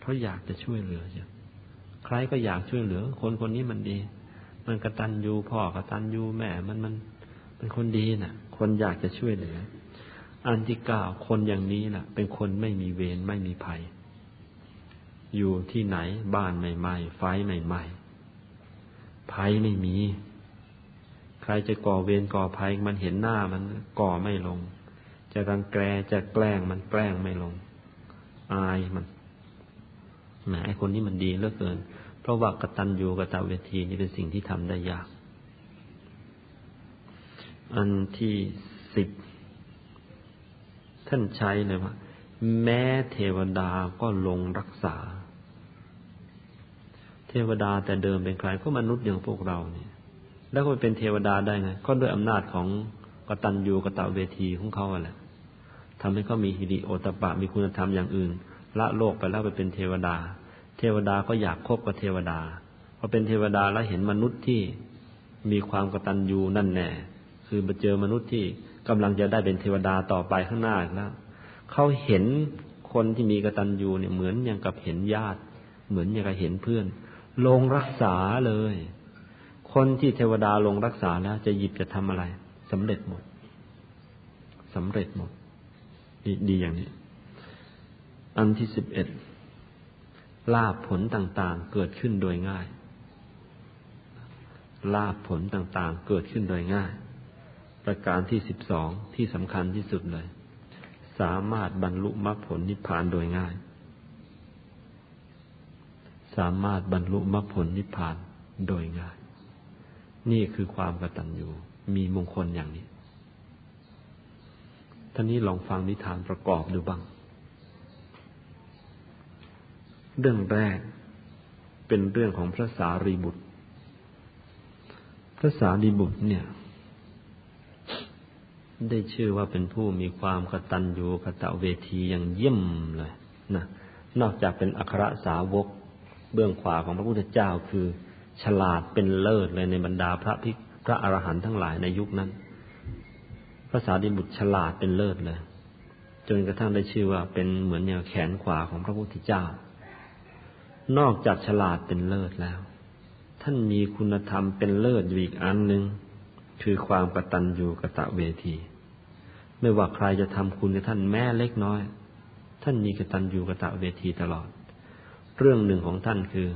เขาอยากจะช่วยเหลือใครก็อยากช่วยเหลือคนคนนี้มันดีมันกตัญญูพ่อกตัญญูแม่มันมันเป็นคนดีน่ะคนอยากจะช่วยเหลืออันที่เก้าคนอย่างนี้น่ะเป็นคนไม่มีเวรไม่มีภัยอยู่ที่ไหนบ้านใหม่ๆไฟใหม่ๆภัยไม่มีใครจะก่อเวรก่อภัยมันเห็นหน้ามันก่อไม่ลงจะรังแกจะแกล้งมันแกล้งไม่ลงอายมันแหมไอ้คนนี้มันดีเหลือเกิน เพราะว่ากตัญญูกตเวทีนี่เป็นสิ่งที่ทำได้ยากอันที่สิบท่านใช้เลยว่าแม้เทวดาก็ลงรักษาเทวดาแต่เดิมเป็นใครก็มนุษย์อย่างพวกเราเนี่ยแล้วก็เป็นเทวดาได้ไงก็ด้วยอำนาจของกตัญญูกตเวทีของเขาแหละทำให้เขามีหิริโอตปะมีคุณธรรมอย่างอื่นละโลกไปแล้วไปเป็นเทวดาเทวดาก็อยากคบกับเทวดาพอเป็นเทวดาแล้วเห็นมนุษย์ที่มีความกตัญญูนั่นแน่คือมาเจอมนุษย์ที่กำลังจะได้เป็นเทวดาต่อไปข้างหน้าแล้วเขาเห็นคนที่มีกตัญญูเนี่ยเหมือนอย่างกับเห็นญาติเหมือนอย่างกับเห็นเพื่อนลงรักษาเลยคนที่เทวดาลงรักษาแล้วจะหยิบจะทำอะไรสำเร็จหมดสำเร็จหมดดีอย่างนี้อันที่สิบเอ็ดลาภผลต่างๆเกิดขึ้นโดยง่ายลาภผลต่างๆเกิดขึ้นโดยง่ายประการที่สิบสองที่สำคัญที่สุดเลยสามารถบรรลุมรรคผลนิพพานโดยง่ายสามารถบรรลุมรรคผลนิพพานโดยง่ายนี่คือความกตัญญูมีมงคลอย่างนี้ท่านนี้ลองฟังนิทานประกอบดูบ้างเรื่องแรกเป็นเรื่องของพระสารีบุตรพระสารีบุตรเนี่ยได้ชื่อว่าเป็นผู้มีความกตัญญูกตเวทีอย่างเยี่ยมเลยนะนอกจากเป็นอัครสาวกเบื้องขวาของพระพุทธเจ้าคือฉลาดเป็นเลิศเลยในบรรดาพระภิกษุพระอรหันต์ทั้งหลายในยุคนั้นพระสารีบุตรฉลาดเป็นเลิศเลยจนกระทั่งได้ชื่อว่าเป็นเหมือนแนวแขนขวาของพระพุทธเจ้านอกจากฉลาดเป็นเลิศแล้วท่านมีคุณธรรมเป็นเลิศอยู่อีกอันนึงคือความกตัญญูกตเวทีไม่ว่าใครจะทำคุณกับท่านแม้เล็กน้อยท่านมีกตัญญูกตเวทีตลอดเรื่องหนึ่งของท่านคือ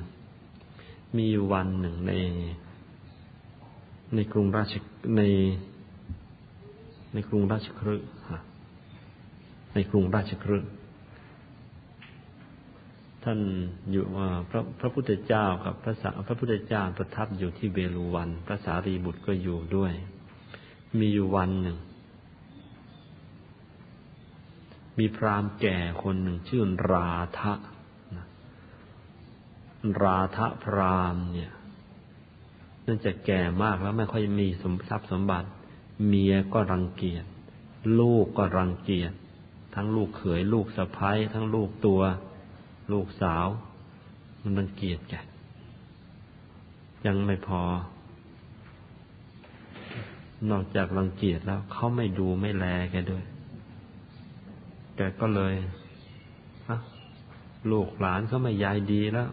มีวันหนึ่งในในกรุงราชในในกรุงราชคฤห์ในกรุงราชคฤห์ท่านอยู่ว่าพระพระพุทธเจ้ากับพระสังฆพระพุทธเจ้าประทับอยู่ที่เวฬุวันพระสารีบุตรก็อยู่ด้วยมีอยู่วันหนึ่งมีพราหมณ์แก่คนหนึ่งชื่อราธะราธะพราหมณ์เนี่ยเนื่องจากแก่มากแล้วไม่ค่อยมีสมทรัพย์สมบัติเมียก็รังเกียจลูกก็รังเกียจทั้งลูกเขยลูกสะใภ้ทั้งลูกตัวลูกสาวมันรังเกียจแกยังไม่พอนอกจากรังเกียจแล้วเขาไม่ดูไม่แลแกด้วยแกก็เลยฮะลูกหลานเขาไม่ยายดีแล้ว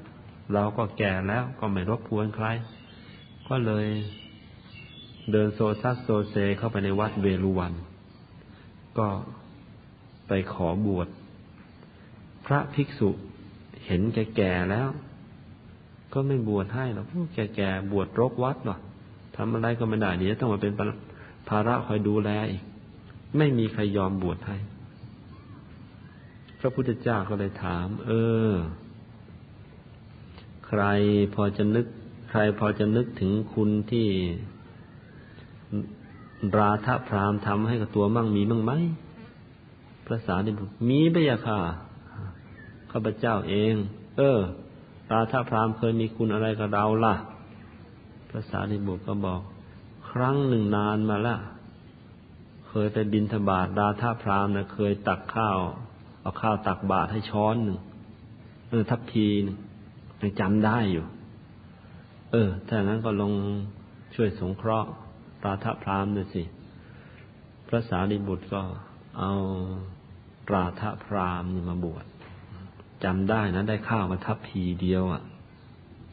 เราก็แก่แล้วก็ไม่รบกวนใครก็เลยเดินโซซัสโซเซเข้าไปในวัดเวฬุวันก็ไปขอบวชพระภิกษุเห็นแกแก่แล้วก็ไม่บวชให้หรอกแกแก่บวชรกวัดหรอกทำอะไรก็ไม่ได้เดี๋ยวต้องมาเป็นภาระคอยดูแลอีกไม่มีใครยอมบวชให้พระพุทธเจ้าก็เลยถามเออใครพอจะนึกใครพอจะนึกถึงคุณที่ราธะพราหมณ์ทำให้กับตัวมั่งมีมั่งไหมพระสารีบุตรมีพะยะค่ะข้าพเจ้าเองเออราธะพราหมณ์เคยมีคุณอะไรกับเราล่ะพระสารีบุตรก็บอกครั้งหนึ่งนานมาละเคยไปบิณฑบาตราธะพราหมณ์นะเคยตักข้าวเอาข้าวตักบาตรให้ช้อนหนึ่งเออทัพพีหนึ่งยังจำได้อยู่เออถ้างั้นก็ลงช่วยสงเคราะห์ราธะพราหมณ์ด้วยสิพระสารีบุตรก็เอาราธะพราหมณ์มาบวชจำได้นะได้ข้าวมาทัพพีเดียวอ่ะ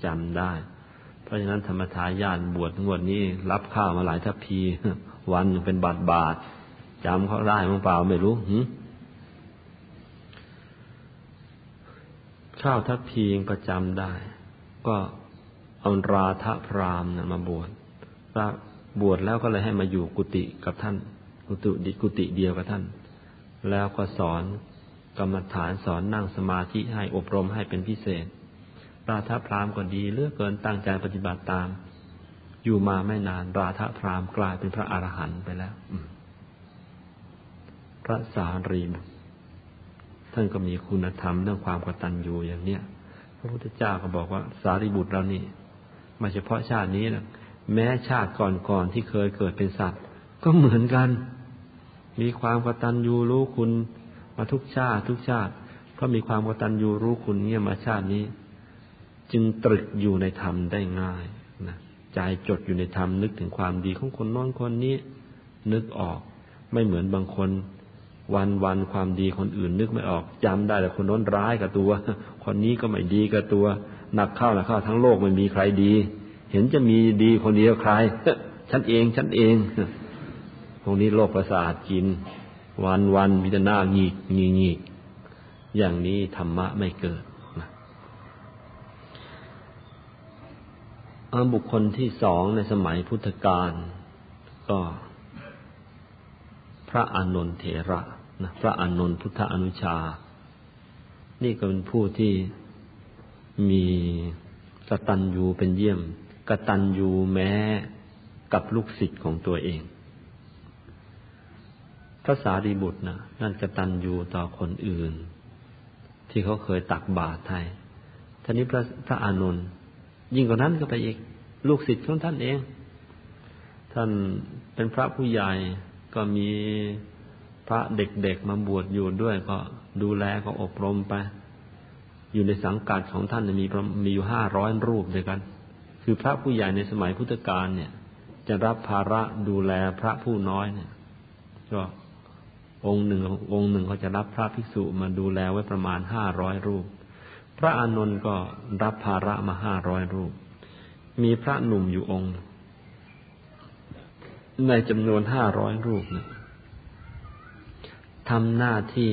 จำได้เพราะฉะนั้นธรรมทายาทบวชงวดนี้รับข้าวมาหลายทัพพีวันเป็นบาทบาทจำเขาได้มั้งเปล่าไม่รู้หึข้าวทัพพียังประจำได้ก็เอาราธะพราหมณ์มาบวชถ้าบวชแล้วก็เลยให้มาอยู่กุฏิกับท่านกุฏิดิกุฏิเดียวกับท่านแล้วก็สอนกรรมฐานสอนนั่งสมาธิให้อบรมให้เป็นพิเศษ ราธพราหมณ์ก็ดีเลือกเกินตั้งใจปฏิบัติตามอยู่มาไม่นานราธพราหมณ์กลายเป็นพระอรหันต์ไปแล้วพระสารีบุตรท่านก็มีคุณธรรมเรื่องความกตัญญูอย่างเนี้ยพระพุทธเจ้าก็บอกว่าสารีบุตรเรานี่ไม่เฉพาะชาตินี้นะแม้ชาติก่อนๆที่เคยเกิดเป็นสัตว์ก็เหมือนกันมีความกตัญญูรู้คุณมาทุกชาติทุกชาติก็มีความกตัญญูรู้คุณเนี่ยมาชาตินี้จึงตรึกอยู่ในธรรมได้ง่ายนะใจจดอยู่ในธรรมนึกถึงความดีของคนโน้นคนนี้นึกออกไม่เหมือนบางคนวันๆความดีคนอื่นนึกไม่ออกจำได้แต่คนโน้นร้ายกับตัวคนนี้ก็ไม่ดีกับตัวหนักเข้าหนักเข้าทั้งโลกไม่มีใครดีเห็นจะมีดีคนเดียวใครฉันเองฉันเองพวกนี้โรคประสาทกินวันๆมีแต่หน้าหงิกงีกอย่างนี้ธรรมะไม่เกิดนะบุคคลที่สองในสมัยพุทธกาลก็พระอานนท์เถระนะพระอานนท์พุทธอนุชานี่ก็เป็นผู้ที่มีกตัญญูเป็นเยี่ยมกตัญญูแม้กับลูกศิษย์ของตัวเองพระสารีบุตรนะนั่นกตัญญูต่อคนอื่นที่เขาเคยตักบาตรให้ท่านนี้พระพระอานนท์ยิ่งกว่านั้นก็ไปอีกลูกศิษย์ของท่านเองท่านเป็นพระผู้ใหญ่ก็มีพระเด็กๆมาบวชอยู่ด้วยก็ดูแลก็อบรมไปอยู่ในสังกัดของท่านมีมีอยู่ห้าร้อยรูปด้วยกันคือพระผู้ใหญ่ในสมัยพุทธกาลเนี่ยจะรับภาระดูแลพระผู้น้อยเนี่ยก็องค์หนึ่งองค์หนึ่งเขาจะรับพระภิกษุมาดูแลไว้ประมาณห้าร้อยรูปพระอานนท์ก็รับภาระมาห้าร้อยรูปมีพระหนุ่มอยู่องค์ในจำนวนห้าร้อยรูปเนี่ยทำหน้าที่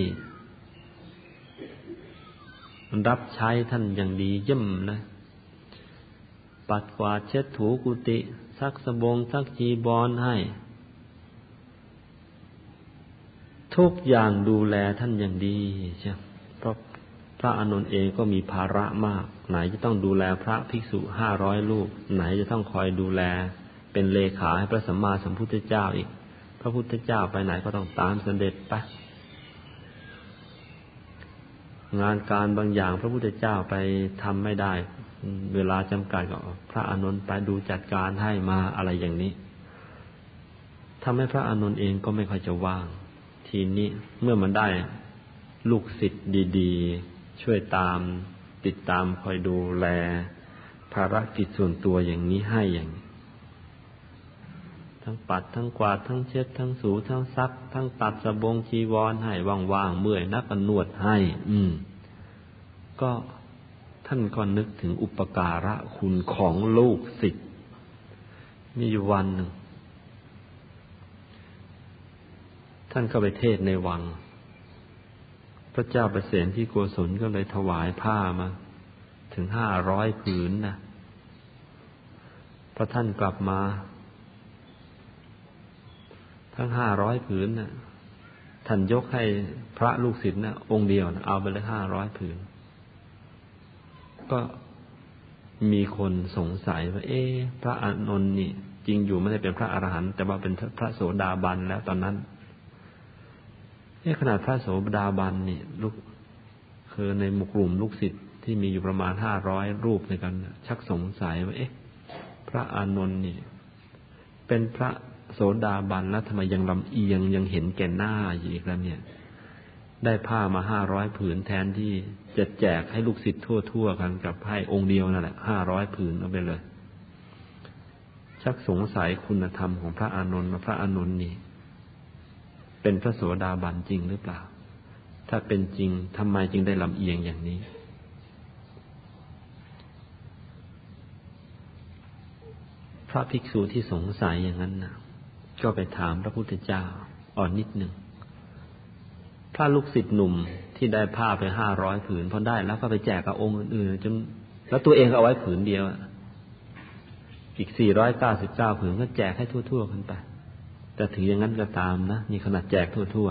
รับใช้ท่านอย่างดีเยี่ยมนะปัดกวาดเช็ดถูกุฏิซักสบงซักจีบอนให้ทุกอย่างดูแลท่านอย่างดีใช่เพราะพระอานนท์เองก็มีภาระมากไหนจะต้องดูแลพระภิกษุห้าร้อยรูปไหนจะต้องคอยดูแลเป็นเลขาให้พระสัมมาสัมพุทธเจ้าอีกพระพุทธเจ้าไปไหนก็ต้องตามเสด็จไปงานการบางอย่างพระพุทธเจ้าไปทำไม่ได้เวลาจำกัดก็พระอานนท์ไปดูจัดการให้มาอะไรอย่างนี้ทำให้พระอานนท์เองก็ไม่ค่อยจะว่างทีนี้เมื่อมันได้ลูกศิษย์ดีๆช่วยตามติดตามคอยดูแลภารกิจส่วนตัวอย่างนี้ให้อย่างทั้งปัดทั้งกวาดทั้งเช็ดทั้งสูทั้งซักทั้งตัดสบงจีวรให้ว่างๆเมื่อยนักก็นวดให้อืมก็ท่านก็นึกถึงอุปการะคุณของลูกศิษย์มีอยู่วันหนึ่งท่านเข้าไปเทศในวังพระเจ้าประเสนที่โกศลก็เลยถวายผ้ามาถึงห้าร้อยผืนนะพระท่านกลับมาทั้งห้าร้อยผืนน่ะท่านยกให้พระลูกศิษย์น่ะองค์เดียวนะเอาไปเลยห้าร้อยผืนก็มีคนสงสัยว่าเอ๊ะพระอานนท์นี่จริงอยู่ไม่ได้เป็นพระอรหันต์แต่ว่าเป็นพระโสดาบันแล้วตอนนั้นเอ๊ะขนาดพระโสดาบันนี่ลูกคือในหมู่กลุ่มลูกศิษย์ที่มีอยู่ประมาณห้าร้อยรูปในกันชักสงสัยว่าเอ๊ะพระอานนท์นี่เป็นพระโสดาบันแล้วทำไมยังลำเอียงยังเห็นแก่หน้าอยู่อีกแล้วเนี่ยได้ผ้ามาห้าร้อยผืนแทนที่จะแจกให้ลูกศิษย์ทั่วๆกันกับให้องค์เดียวนั่นแหละห้าร้อยผืนเอาไปเลยชักสงสัยคุณธรรมของพระอานนท์มาพระอานนท์นี่เป็นพระโสดาบันจริงหรือเปล่าถ้าเป็นจริงทำไมจึงได้ลำเอียงอย่างนี้พระภิกษุที่สงสัยอย่างนั้นนะก็ไปถามพระพุทธเจ้าอ่อนนิดหนึ่งพระลูกศิษย์หนุ่มที่ได้ผ้าไปห้าร้อยผืนพอได้แล้วก็ไปแจกกับองค์อื่นๆจนแล้วตัวเองเอาไว้ผืนเดียวอีกสี่ร้อยเก้าสิบเก้าผืนก็แจกให้ทั่วๆกันไปแต่ถึงอย่างนั้นก็ตามนะนี่ขนาดแจกทั่ว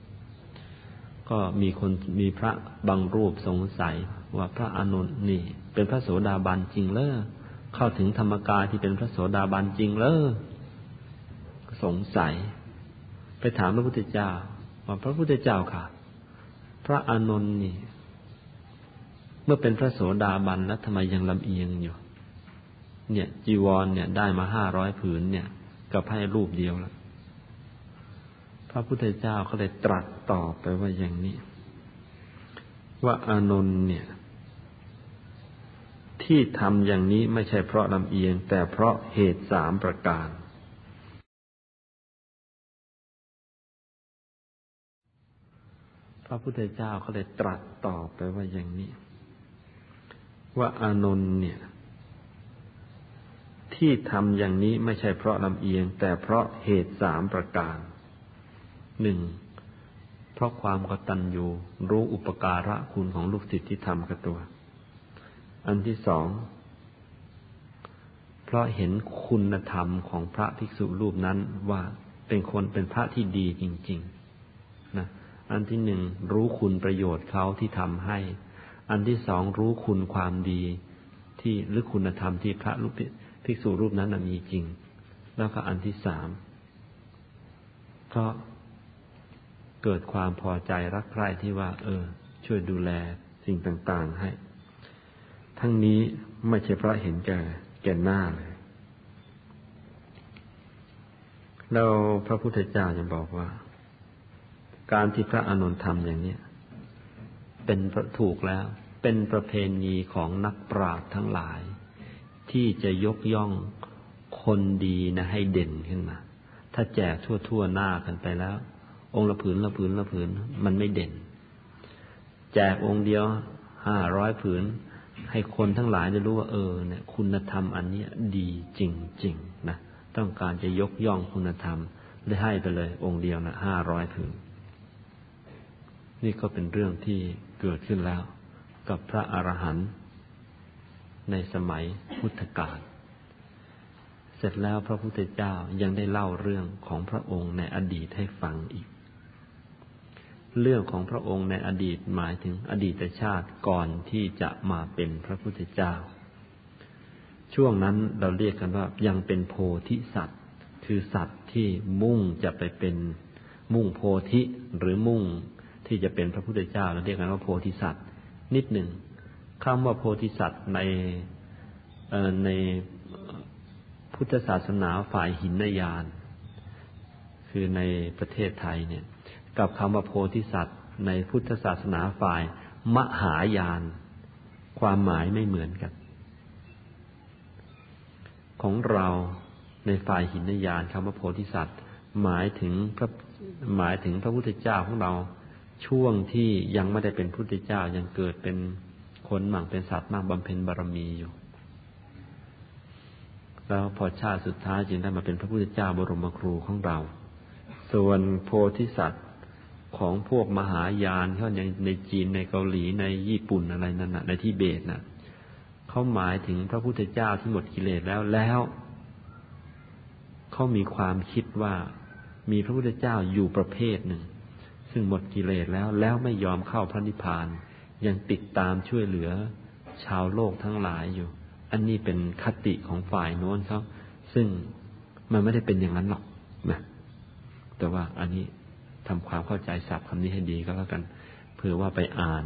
ๆก็ ก็มีคนมีพระบางรูปสงสัยว่าพระอานนท์นี่เป็นพระโสดาบันจริงเหรอเข้าถึงธรรมกายที่เป็นพระโสดาบันจริงเหรอสงสัยไปถามพระพุทธเจ้าว่าพระพุทธเจ้าค่ะพระอานนท์นี่เมื่อเป็นพระโสดาบันแล้วทำไมยังลำเอียงอยู่เนี่ยจีวรเนี่ยได้มาห้าร้อยผืนเนี่ยกับให้รูปเดียวแล้วพระพุทธเจ้าก็เลยตรัสตอบไปว่าอย่างนี้ว่าอานนท์เนี่ยที่ทำอย่างนี้ไม่ใช่เพราะลำเอียงแต่เพราะเหตุสามประการพระพุทธเจ้าก็เลยตรัสตอบไปว่าอย่างนี้ว่าอานนท์เนี่ยที่ทำอย่างนี้ไม่ใช่เพราะลำเอียงแต่เพราะเหตุสามประการหนึ่งเพราะความกตัญญูรู้อุปการะคุณของลูกศิษย์ที่ทำกับตัวอันที่สองเพราะเห็นคุณธรรมของพระภิกษุรูปนั้นว่าเป็นคนเป็นพระที่ดีจริงๆนะอันที่หนึ่งรู้คุณประโยชน์เขาที่ทำให้อันที่สองรู้คุณความดีที่หรือคุณธรรมที่พระรูปภิกษุรูปนั้นมีจริงแล้วก็อันที่สามก็เกิดความพอใจรักใคร่ที่ว่าเออช่วยดูแลสิ่งต่างๆให้ทั้งนี้ไม่ใช่เพราะเห็นแก่แก่หน้าเลยแล้วพระพุทธเจ้ายังบอกว่าการที่พระอานนท์ทำอย่างนี้เป็นถูกแล้วเป็นประเพณีของนักปราชญ์ทั้งหลายที่จะยกย่องคนดีนะให้เด่นขึ้นมาถ้าแจกทั่วๆหน้ากันไปแล้วองค์ละผืนละผืนละผืนมันไม่เด่นแจกองค์เดียวห้าร้อยผืนให้คนทั้งหลายจะรู้ว่าเออเนี่ยคุณธรรมอันนี้ดีจริงๆนะต้องการจะยกย่องคุณธรรมได้ให้ไปเลยองค์เดียวนะห้าร้อยผืนนี่ก็เป็นเรื่องที่เกิดขึ้นแล้วกับพระอรหันต์ในสมัยพุทธกาลเสร็จแล้วพระพุทธเจ้ายังได้เล่าเรื่องของพระองค์ในอดีตให้ฟังอีกเรื่องของพระองค์ในอดีตหมายถึงอดีตชาติก่อนที่จะมาเป็นพระพุทธเจ้าช่วงนั้นเราเรียกกันว่ายังเป็นโพธิสัตว์คือสัตว์ที่มุ่งจะไปเป็นมุ่งโพธิหรือมุ่งที่จะเป็นพระพุทธเจ้าเราเรียกกันว่าโพธิสัตว์นิดหนึ่งคำว่าโพธิสัตว์ในในพุทธศาสนาฝ่ายหินยานคือในประเทศไทยเนี่ยกับคำว่าโพธิสัตว์ในพุทธศาสนาฝ่ายมหายานความหมายไม่เหมือนกันของเราในฝ่ายหินยานคำว่าโพธิสัตว์หมายถึงพระหมายถึงพระพุทธเจ้าของเราช่วงที่ยังไม่ได้เป็นพุทธเจ้ายังเกิดเป็นคนหมั่นเป็นสัตว์มากบำเพ็ญบารมีอยู่แล้วพอชาติสุดท้ายจึงได้มาเป็นพระพุทธเจ้าบรมครูของเราส่วนโพธิสัตว์ของพวกมหายานเขาอย่างในจีนในเกาหลีในญี่ปุ่นอะไรนั่นน่ะในทิเบตน่ะเขาหมายถึงพระพุทธเจ้าที่หมดกิเลสแล้วแล้วเขามีความคิดว่ามีพระพุทธเจ้าอยู่ประเภทหนึ่งซึ่งหมดกิเลสแล้วแล้วไม่ยอมเข้าพระนิพพานยังติดตามช่วยเหลือชาวโลกทั้งหลายอยู่อันนี้เป็นคติของฝ่ายโน้นเขาซึ่งมันไม่ได้เป็นอย่างนั้นหรอกนะแต่ว่าอันนี้ทำความเข้าใจศัพท์คำนี้ให้ดีก็แล้วกันเผื่อว่าไปอ่าน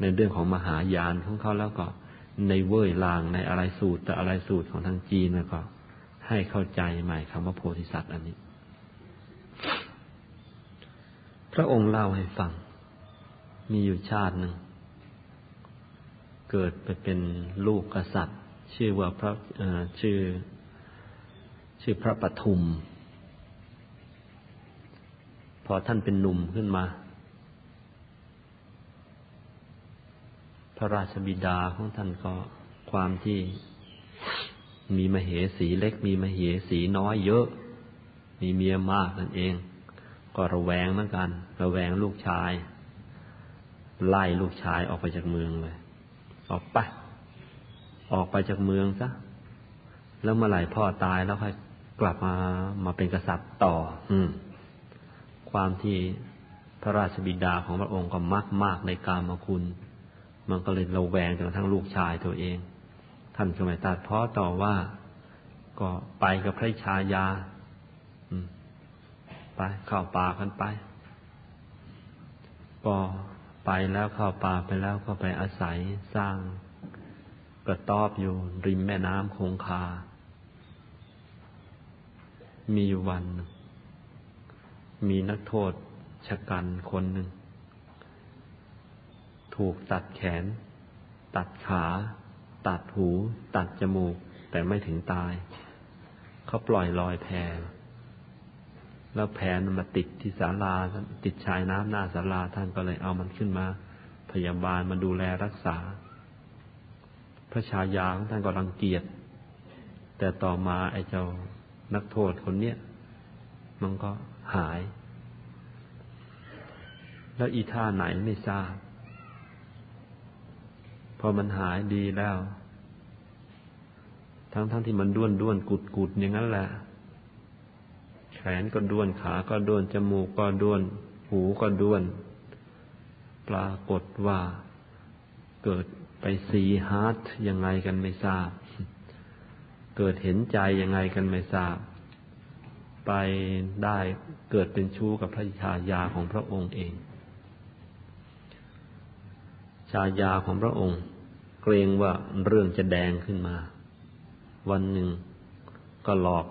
ในเรื่องของมหายานของเขาแล้วก็ในเว่ยลางในอะไรสูตรแต่อะไรสูตรของทางจีนแล้วก็ให้เข้าใจใหม่คำว่าโพธิสัตว์อันนี้พระองค์เล่าให้ฟังมีอยู่ชาติหนึ่งเกิดไปเป็นลูกกษัตริย์ชื่อว่าพระชื่อชื่อพระปทุมพอท่านเป็นหนุ่มขึ้นมาพระราชบิดาของท่านก็ความที่มีมเหสีเล็กมีมเหสีน้อยเยอะมีเมียมากนั่นเองก็ระแวงเหมือนกันระแวงลูกชายไล่ลูกชายออกไปจากเมืองเลยออกไปออกไปจากเมืองซะแล้วเมื่อไหร่พ่อตายแล้วค่อยกลับมามาเป็นกษัตริย์ต่ออืมความที่ พระราชบิดาของพระองค์ก็มากมากในกามคุณมันก็เลยระแวงจนกระทั่งลูกชายตัวเองท่านก็ไม่ตัดพ้อต่อว่าก็ไปกับพระชายาไปเข้าป่ากันไปก็ไปแล้วเข้าป่าไปแล้วก็ไปอาศัยสร้างกระต๊อบอยู่ริมแม่น้ำคงคามีวันมีนักโทษชะกันคนหนึ่งถูกตัดแขนตัดขาตัดหูตัดจมูกแต่ไม่ถึงตายเขาปล่อยลอยแพแล้วแผลมันมาติดที่ศาลาติดชายน้ำหน้าศาลาท่านก็เลยเอามันขึ้นมาพยาบาลมาดูแลรักษาพระชายาของท่านก็รังเกียจแต่ต่อมาไอ้เจ้านักโทษคนเนี้ยมันก็หายแล้วอีท่าไหนไม่ทราบพอมันหายดีแล้วทั้งๆ ท, ที่มันด้วนด้วนกุดกุดอย่างนั้นแหละแขนก็ด้วนขาก็ด้วนจมูกก็ด้วนหูก็ด้วนปรากฏว่าเกิดไปซีฮาร์ทยังไงกันไม่ทราบเกิดเห็นใจยังไงกันไม่ทราบไปได้เกิดเป็นชู้กับพระชายาของพระองค์เองชายาของพระองค์เกรงว่าเรื่องจะแดงขึ้นมาวันหนึ่งก็หลอก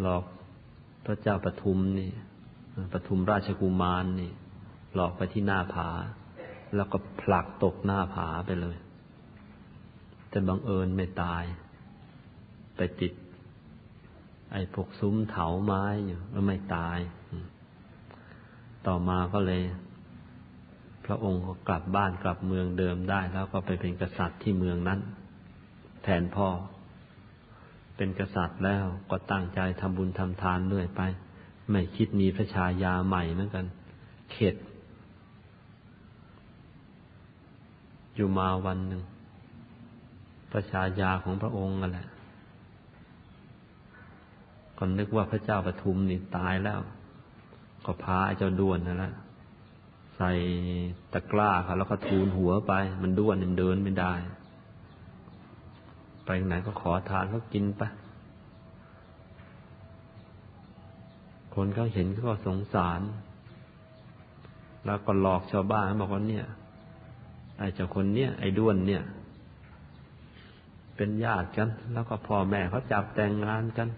หลอกพระเจ้าปทุมนี่ปทุมราชกุมารนี่หลอกไปที่หน้าผาแล้วก็ผลักตกหน้าผาไปเลยแต่บังเอิญไม่ตายไปติดไอ้พวกซุ้มเถาไม้อยู่แล้วไม่ตายต่อมาก็เลยพระองค์ก็กลับบ้านกลับเมืองเดิมได้แล้วก็ไปเป็นกษัตริย์ที่เมืองนั้นแทนพ่อเป็นกษัตริย์แล้วก็ตั้งใจทำบุญทำทานเรื่อยไปไม่คิดมีพระชายาใหม่เหมือนกันเข็ดอยู่มาวันหนึ่งพระชายาของพระองค์นั่นแหละก็นึกว่าพระเจ้าปทุมนี่ตายแล้วก็พาไอ้เจ้าด้วนนั่นแหละใส่ตะกร้าเขาแล้วก็ทูลหัวไปมันด้วนมันเดินไม่ได้ไปไหนก็ขอทานแล้วกินไปคนเขาเห็นเขาก็สงสารแล้วก็หลอกชาวบ้านบอกว่าเนี่ยไอ้เจ้าคนเนี้ยไอ้ด้วนเนี่ยเป็นญาติกันแล้วก็พ่อแม่เขาจับแต่งงานกัน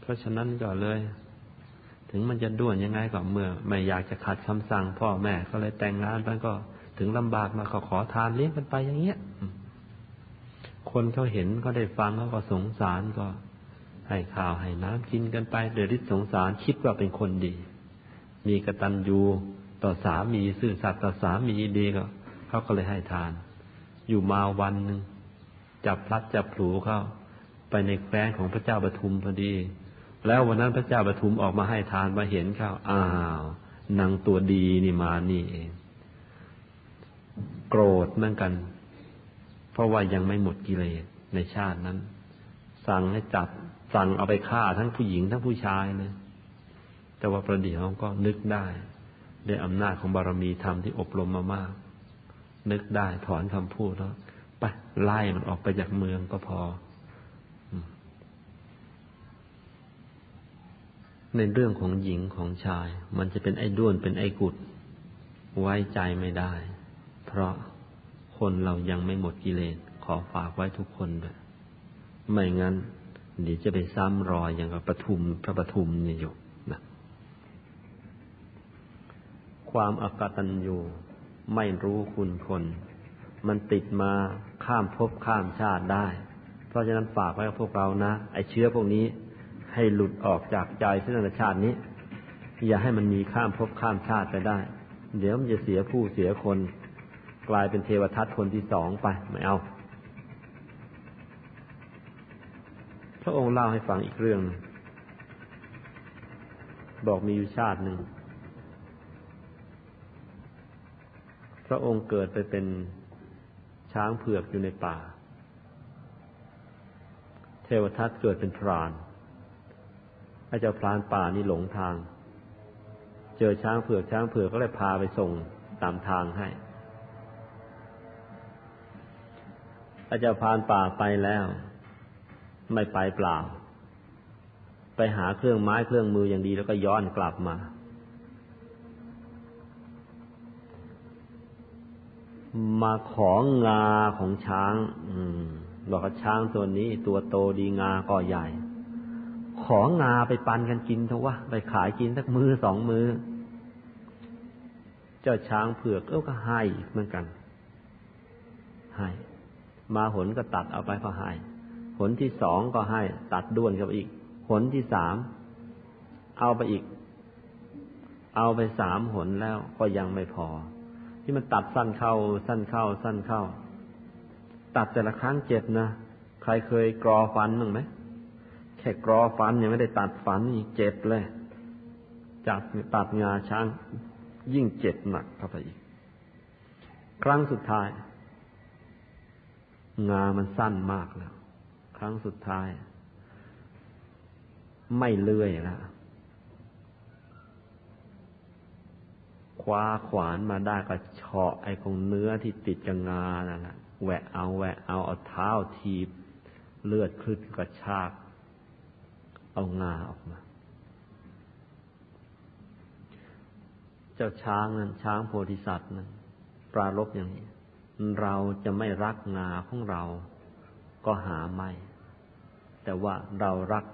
เพราะฉะนั้นก็เลยถึงมันจะด้วนยังไงก็เมื่อไม่อยากจะขัดคำสั่งพ่อแม่ก็เลยแต่งงานมันก็ถึงลำบากมาก็ขอทานเลี้ยงกันไปอย่างเงี้ยคนเขาเห็นเขาได้ฟังเขาก็สงสารก็ให้ข้าวให้น้ำกินกันไปโดยฤทธิ์สงสารคิดว่าเป็นคนดีมีกตัญญูต่อสามีซื่อสัตย์ต่อสามีดีก็เขาก็เลยให้ทานอยู่มาวันหนึ่งจับพลัดจับผลูเข้าไปในแคว้นของพระเจ้าปทุมพอดีแล้ววันนั้นพระเจ้าปทุมออกมาให้ทานมาเห็นเข้าอ้าวนางตัวดีนี่มานี่เองโกรธเหมือนกันเพราะว่ายังไม่หมดกิเลสในชาตินั้นสั่งให้จับสั่งเอาไปฆ่าทั้งผู้หญิงทั้งผู้ชายเลยแต่ว่าประเดี๋ยวก็นึกได้ด้วยอำนาจของบารมีธรรมที่อบรมมามากนึกได้ถอนคำพูดแล้วไปไล่มันออกไปจากเมืองก็พอในเรื่องของหญิงของชายมันจะเป็นไอ้ด้วนเป็นไอ้กุดไว้ใจไม่ได้เพราะคนเรายังไม่หมดกิเลสขอฝากไว้ทุกคนด้วยไม่งั้นเดี๋ยวจะไปซ้ำรอยอย่างกับปทุมพระปทุมเนี่ยอยู่นะความอกตัญญูไม่รู้คุณคนมันติดมาข้ามภพข้ามชาติได้เพราะฉะนั้นฝากไว้กับพวกเรานะไอ้เชื้อพวกนี้ให้หลุดออกจากใจเสียในชาตินี้อย่าให้มันมีข้ามภพข้ามชาติไปได้เดี๋ยวมันจะเสียผู้เสียคนกลายเป็นเทวทัตคนที่สองไปไม่เอาพระองค์เล่าให้ฟังอีกเรื่องบอกมีอยู่ชาติหนึ่งพระองค์เกิดไปเป็นช้างเผือกอยู่ในป่าเทวทัตเกิดเป็นพราน ไอ้เจ้าพรานป่านี่หลงทางเจอช้างเผือกช้างเผือกก็เลยพาไปส่งตามทางให้ไอ้เจ้าพรานป่าไปแล้วไม่ไปเปล่าไปหาเครื่องไม้เครื่องมืออย่างดีแล้วก็ย้อนกลับมามาของงาของช้างบอกว่าช้างตัวนี้ตัวโตดีงาก็ใหญ่ของงาไปปันกันกินเถอะวะไปขายกินสักมือสองมือเจ้าช้างเผือกก็ให้เหมือนกันให้มาหนก็ตัดเอาไปก็ให้หนที่สองก็ให้ตัดด้วนกับอีกหนที่สามเอาไปอีกเอาไปสามหนแล้วก็ยังไม่พอที่มันตัดสั้นเข้าสั้นเข้าสั้นเข้าตัดแต่ละครั้งเจ็บนะใครเคยกรอฟันบ้างไหมแค่กรอฟันยังไม่ได้ตัดฟันอีกเจ็บเลยจับตัดงาช้างยิ่งเจ็บหนักเข้าไปอีกครั้งสุดท้ายงามันสั้นมากแล้วครั้งสุดท้ายไม่เลื่อยแล้วคว้าขวานมาได้ก็เฉาะไอ้คงเนื้อที่ติดกับงานั่นน่ะแหวะเอาแหวะเอาเอาเท้าถีบเลือดคลึกกระชากเอางาออกมาเจ้าช้างนั้นช้างโพธิสัตว์นั้นปรารภอย่างนี้เราจะไม่รักงาของเราก็หาไม่แต่ว่าเรารัก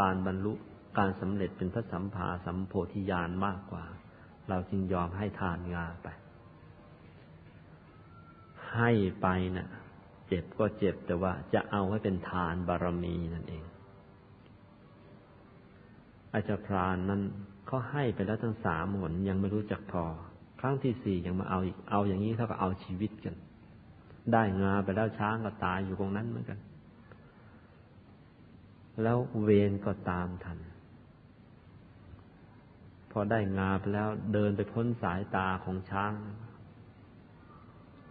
การบรรลุการสำเร็จเป็นพระสัมมาสัมโพธิญาณมากกว่าเราจึงยอมให้ทานงาไปให้ไปนะ่ะเจ็บก็เจ็บแต่ว่าจะเอาให้เป็นทานบารมีนั่นเองอาจารย์พรานนั้นเขาให้ไปแล้วทั้งสามหนยังไม่รู้จักพอครั้งที่สี่ยังมาเอาอีกเอาอย่างนี้เท่ากับเอาชีวิตกันได้งาไปแล้วช้างก็ตายอยู่ตรงนั้นเหมือนกันแล้วเวรก็ตามทันพอได้งาไปแล้วเดินไปพ้นสายตาของช้าง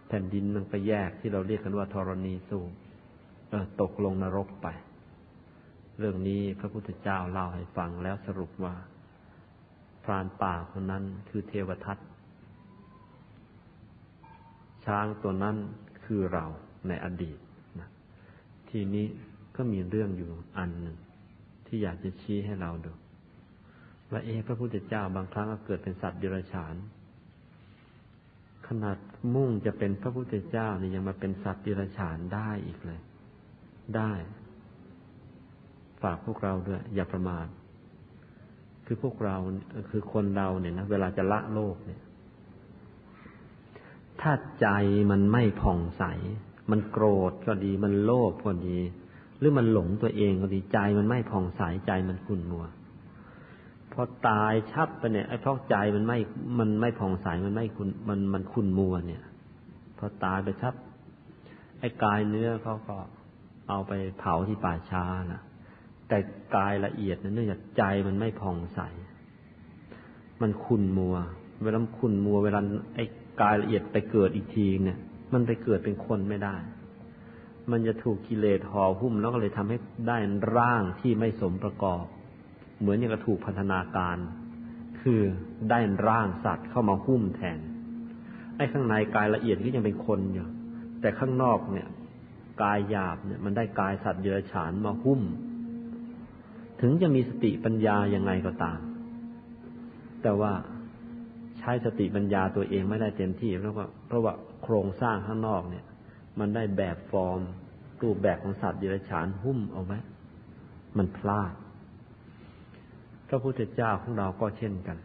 แผ่นดินมันก็แยกที่เราเรียกกันว่าธรณีสูบตกลงนรกไปเรื่องนี้พระพุทธเจ้าเล่าให้ฟังแล้วสรุปว่าพรานป่าคนนั้นคือเทวทัตช้างตัวนั้นคือเราในอดีตนะทีนี้ก็มีเรื่องอยู่อันหนึ่งที่อยากจะชี้ให้เราดูว่าเอ๊ะพระพุทธเจ้าบางครั้งก็เกิดเป็นสัตว์เดรัจฉานขนาดมุ่งจะเป็นพระพุทธเจ้านี่ยังมาเป็นสัตว์เดรัจฉานได้อีกเลยได้ฝากพวกเราด้วยอย่าประมาทคือพวกเราคือคนเราเนี่ยนะเวลาจะละโลกเนี่ยถ้าใจมันไม่ผ่องใสมันโกรธก็ดีมันโลภก็ดีหรือมันหลงตัวเองก็ดีใจมันไม่ผ่องใสใจมันขุ่นมัวพอตายชับไปเนี่ยไอ้เพราะใจมันไม่มันไม่ผ่องใสมันไม่ขุ่นมันมันขุ่นมัวเนี่ยพอตายไปชับไอ้กายเนื้อเขาก็เอาไปเผาที่ป่าช้านะแต่กายละเอียดเนื่องจากใจมันไม่ผ่องใสมันขุ่นมัวเวลาขุ่นมัวเวลาไอ้กายละเอียดไปเกิดอีกทีเนี่ยมันไปเกิดเป็นคนไม่ได้มันจะถูกกิเลสห่อหุ้มแล้วก็เลยทำให้ได้ร่างที่ไม่สมประกอบเหมือนอย่างกระถูกพัฒนาการคือได้ร่างสัตว์เข้ามาหุ้มแทนไอ้ข้างในกายละเอียดก็ยังเป็นคนอยู่แต่ข้างนอกเนี่ยกายหยาบเนี่ยมันได้กายสัตว์เดรัจฉานมาหุ้มถึงจะมีสติปัญญายังไงก็ตามแต่ว่าใช้สติปัญญาตัวเองไม่ได้เต็มที่แล้วก็เพราะว่าโครงสร้างข้างนอกเนี่ยมันได้แบบฟอร์มรูปแบบของสัตว์เดรัจฉานหุ้มเอาไว้มันพลาดพระพุทธเจ้าของเราก็เช่นกัน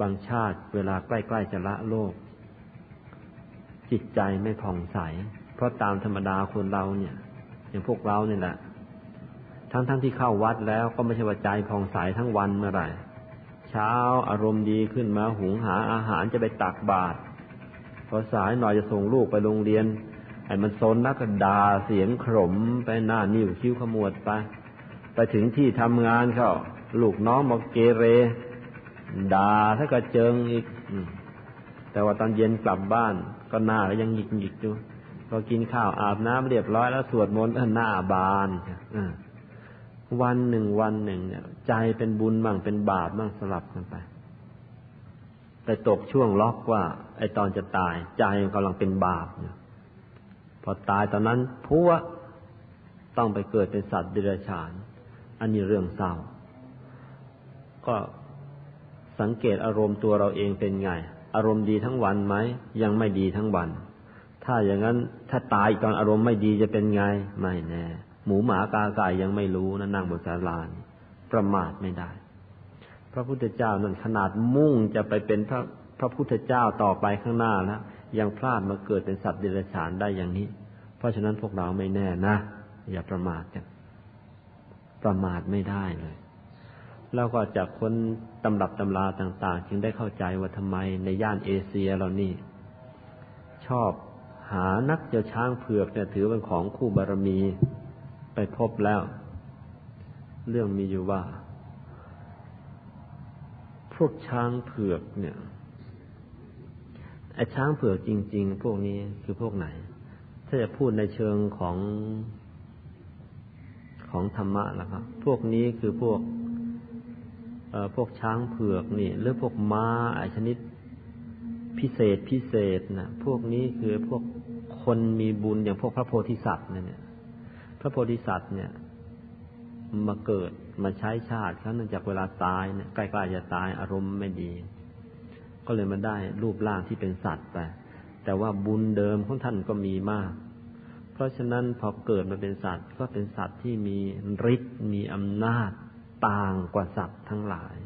บางชาติเวลาใกล้ๆจะละโลกจิตใจไม่ผ่องใสเพราะตามธรรมดาคนเราเนี่ยอย่างพวกเราเนี่ยแหละทั้งๆ ท, ที่เข้าวัดแล้วก็ไม่ใช่ว่าใจผ่องใสทั้งวันเมื่อไหร่เช้าอารมณ์ดีขึ้นมาหุงหาอาหารจะไปตักบาตรพอสายหน่อยจะส่งลูกไปโรงเรียนไอ้มันซนนักด่าเสียงขมไปหน้านิ้วคิ้วขมวดไปไปถึงที่ทำงานเขาลูกน้องมาเกเรด่าถ้ากระเจิงอีกแต่ว่าตอนเย็นกลับบ้านก็หน้าก็ยังหยิกหยิกอยู่พอกินข้าวอาบน้ำเรียบร้อยแล้วสวดมนต์หน้าบาน วันหนึ่งวันหนึ่งเนี่ยใจเป็นบุญบ้างเป็นบาปบ้างสลับกันไปแต่ตกช่วงล็อกว่าไอ้ตอนจะตายใจกำลังเป็นบาปเนี่ยพอตายตอนนั้นพัวต้องไปเกิดเป็นสัตว์เดรัจฉานอันนี้เรื่องเศร้าก็สังเกตอารมณ์ตัวเราเองเป็นไงอารมณ์ดีทั้งวันไหมยังไม่ดีทั้งวันถ้าอย่างนั้นถ้าตายตอนอารมณ์ไม่ดีจะเป็นไงไม่แน่หมูหมากาไก่ยังไม่รู้นะนั่งบนศาลาประมาทไม่ได้พระพุทธเจ้านั้นขนาดมุ่งจะไปเป็นพระพระพุทธเจ้าต่อไปข้างหน้าแล้วยังพลาดมาเกิดเป็นสัตว์เดรัจฉานได้อย่างนี้เพราะฉะนั้นพวกเราไม่แน่นะอย่าประมาทกันประมาทไม่ได้เลยแล้วก็จากคนตำรับตำราต่างๆจึงได้เข้าใจว่าทำไมในย่านเอเชียเรานี่ชอบหานักเจ้าช้างเผือกเนี่ยถือเป็นของคู่บารมีไปพบแล้วเรื่องมีอยู่ว่าพวกช้างเผือกเนี่ยไอ้ช้างเผือกจริงๆพวกนี้คือพวกไหนถ้าจะพูดในเชิงของของธรรมะล่ะครับพวกนี้คือพวกเอ่อพวกช้างเผือกนี่หรือพวกม้าไอ้ชนิดพิเศษพิเศษนะพวกนี้คือพวกคนมีบุญอย่างพวกพระโพธิสัตว์เนี่ยพระโพธิสัตว์เนี่ยมาเกิดมาใช้ชาติเขาเนื่องจากเวลาตายเนี่ยใกล้ๆจะตายอารมณ์ไม่ดีก็เลยมาได้รูปร่างที่เป็นสัตว์ไปแต่ว่าบุญเดิมของท่านก็มีมากเพราะฉะนั้นพอเกิดมาเป็นสัตว์ก็เป็นสัตว์ที่มีฤทธิ์มีอำนาจต่างกว่าสัตว์ทั้งหลาย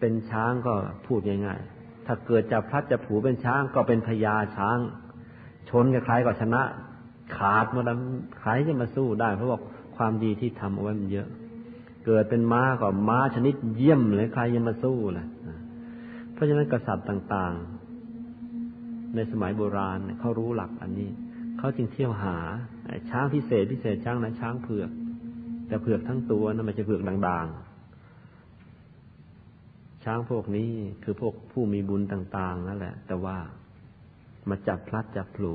เป็นช้างก็พูดง่ายๆถ้าเกิดจะพลัดจะผลูเป็นช้างก็เป็นพญาช้างชนกับใครก็ชนะขาดหมดแล้วใครจะมาสู้ได้เพราะว่าความดีที่ทำเอาไว้มันเยอะเกิดเป็นม้าก็ม้าชนิดเยี่ยมเลยใครจะมาสู้ล่ะเพราะฉะนั้นกษัตริย์ต่างๆในสมัยโบราณเขารู้หลักอันนี้เขาจึงเที่ยวหาช้างพิเศษพิเศษช้างนะช้างเผือกแต่เผือกทั้งตัวนะมันจะเผือกด่างๆช้างพวกนี้คือพวกผู้มีบุญต่างๆนั่นแหละแต่ว่ามาจับพลัดจับผลู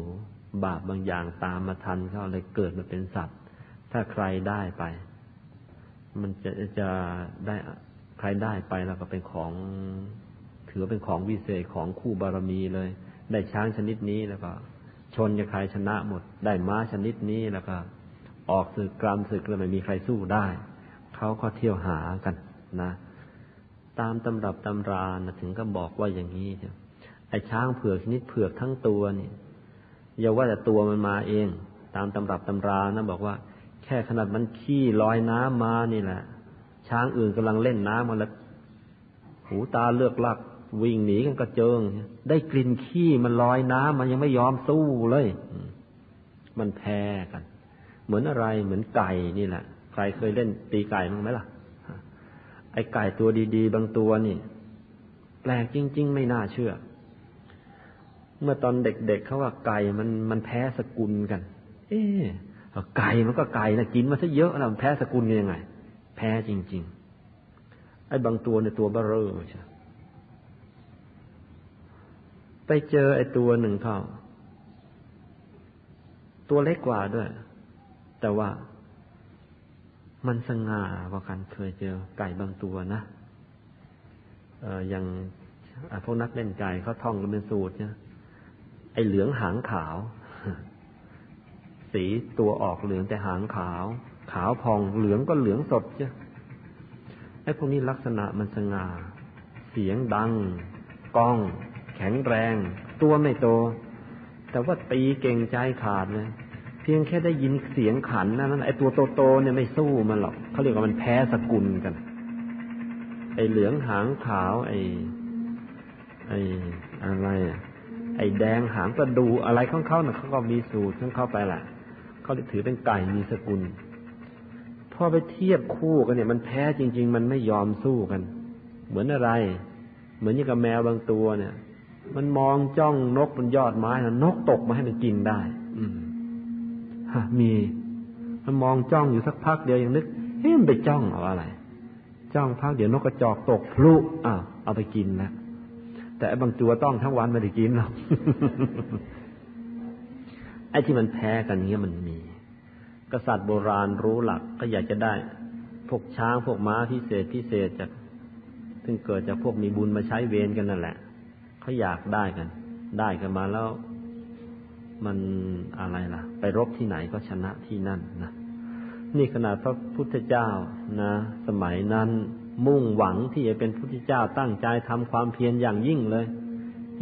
บาปบางอย่างตามมาทันเขาเลยเกิดมาเป็นสัตว์ถ้าใครได้ไปมันจะจะได้ใครได้ไปแล้วก็เป็นของถือเป็นของวิเศษของคู่บารมีเลยได้ช้างชนิดนี้แล้วก็ชนกับใครชนะหมดได้ม้าชนิดนี้แล้วก็ออกศึกกรามศึกแล้วไม่มีใครสู้ได้เขาก็เที่ยวหากันนะตามตำรับตำรานะถึงก็บอกว่าอย่างนี้จ้ะไอ้ช้างเผือกชนิดเผือกทั้งตัวนี่อย่าว่าแต่ตัวมันมาเองตามตำรับตำรานะบอกว่าแค่ขนาดมันขี้ลอยน้ำมานี่แหละช้างอื่นกำลังเล่นน้ำมันแล้วหูตาเลือกลักวิ่งหนีกันกระเจิงได้กลิ่นขี้มันลอยน้ำมันยังไม่ยอมสู้เลยมันแพ้กันเหมือนอะไรเหมือนไก่นี่แหละใครเคยเล่นตีไก่มั้งไหมล่ะไอ้ไก่ตัวดีๆบางตัวนี่แปลกจริงๆไม่น่าเชื่อเมื่อตอนเด็กๆเขาว่าไก่มันมันแพ้สกุลกันเอ๊ะไก่มันก็ไก่นะกินมาซะเยอะแล้วมันแพ้สกุลยังไงแพ้จริงๆไอ้บางตัวในตัวเบ้อเร่อใช่ไปเจอไอ้ตัวหนึ่งเข้าตัวเล็กกว่าด้วยแต่ว่ามันสง่ากว่ากันเคยเจอไก่บางตัวนะเอ่ออย่างพวกนักเล่นไก่เขาท่องกันเป็นสูตรนะไอ้เหลืองหางขาวสีตัวออกเหลืองแต่หางขาวขาวพองเหลืองก็เหลืองสดใช่ไอ้พวกนี้ลักษณะมันสง่าเสียงดังก้องแข็งแรงตัวไม่โตแต่ว่าตีเก่งใจขาดเลยเพียงแค่ได้ยินเสียงขันนั้นไอ้ตัวโตๆเนี่ยไม่สู้มันหรอกเขาเรียกว่ามันแพ้สกุลกันไอ้เหลืองหางขาวไอ้ไอ้อะไรอ่ะไอ้แดงหางกระดูอะไรของเขาเนี่ยเขาก็มีสูตรของเขาไปแหละเขาถือเป็นไก่มีสกุลพอไปเทียบคู่กันเนี่ยมันแพ้จริงๆมันไม่ยอมสู้กันเหมือนอะไรเหมือนอย่างกับแมวบางตัวเนี่ยมันมองจ้องนกบนยอดไม้นะนกตกมาให้มันกินได้ฮะมีมันมองจ้องอยู่สักพักเดียวยังนึกเฮ้ยมันไปจ้องเอาอะไรจ้องพักเดี๋ยวนกกระจอกตกพลุอ้าวเอาไปกินนะแต่บางตัวต้องทั้งวันไม่ได้กินหรอกไอ้ที่มันแพ้กันเงี้ยมันมี กษัตริย์โบราณรู้หลักก็อยากจะได้พวกช้างพวกม้าพิเศษพิเศษจากซึ่งเกิดจากพวกมีบุญมาใช้เวรกันนั่นแหละเขาอยากได้กันได้กันมาแล้วมันอะไรล่ะไปรบที่ไหนก็ชนะที่นั่นนะนี่ขนาดพระพุทธเจ้านะสมัยนั้นมุ่งหวังที่จะเป็นพุทธเจ้าตั้งใจทำความเพียรอย่างยิ่งเลย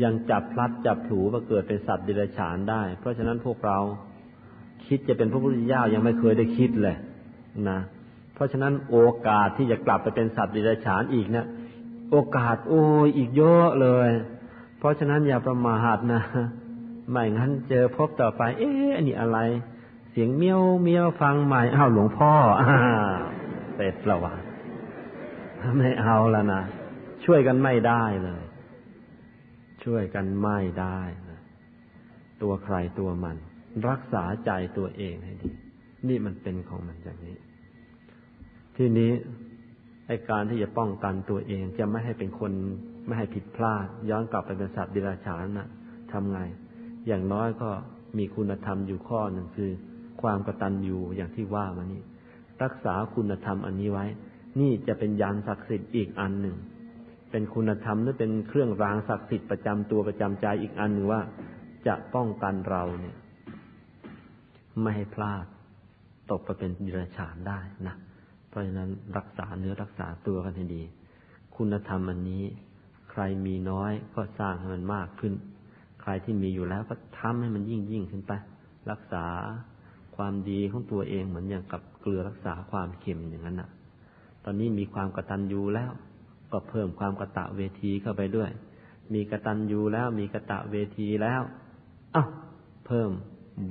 ยังจับพลัดจับถูมาเกิดเป็นสัตว์เดรัจฉานได้เพราะฉะนั้นพวกเราคิดจะเป็นพระพุทธเจ้ายังไม่เคยได้คิดเลยนะเพราะฉะนั้นโอกาสที่จะกลับไปเป็นสัตว์เดรัจฉานอีกนะโอกาสโอ้ยอีกเยอะเลยเพราะฉะนั้นอย่าประมาทนะไม่งั้นเจอพบต่อไปเอ๊ะนี่อะไรเสียงเมี้ยวเมี้ยวฟังใหม่อ้าวหลวงพ่ออ้าวเสร็จแล้ววะไม่เอาแล้วนะช่วยกันไม่ได้เลยช่วยกันไม่ได้นะตัวใครตัวมันรักษาใจตัวเองให้ดีนี่มันเป็นของมันอย่างนี้ทีนี้ไอ้การที่จะป้องกันตัวเองจะไม่ให้เป็นคนไม่ให้ผิดพลาดย้อนกลับไปเป็นสัตว์เดรัจฉานน่ะทำไงอย่างน้อยก็มีคุณธรรมอยู่ข้อหนึ่งคือความกตัญญูอย่างที่ว่ามานี่รักษาคุณธรรมอันนี้ไว้นี่จะเป็นยานศักดิ์สิทธิ์อีกอันหนึ่งเป็นคุณธรรมหรือเป็นเครื่องรางศักดิ์สิทธิ์ประจำตัวประจำใจอีกอันหนึ่งว่าจะป้องกันเราเนี่ยไม่ให้พลาดตกไปเป็นเดรัจฉานได้นะเพราะฉะนั้นรักษาเนื้อรักษาตัวกันให้ดีคุณธรรมอันนี้ใครมีน้อยก็สร้างให้มันมากขึ้นใครที่มีอยู่แล้วก็ทำให้มันยิ่งยิ่งขึ้นไปรักษาความดีของตัวเองเหมือนอย่างกับเกลือรักษาความเค็มอย่างนั้นน่ะตอนนี้มีความกตัญญูแล้วก็เพิ่มความกตเวทีเข้าไปด้วยมีกตัญญูแล้วมีกตเวทีแล้วอ้าวเพิ่ม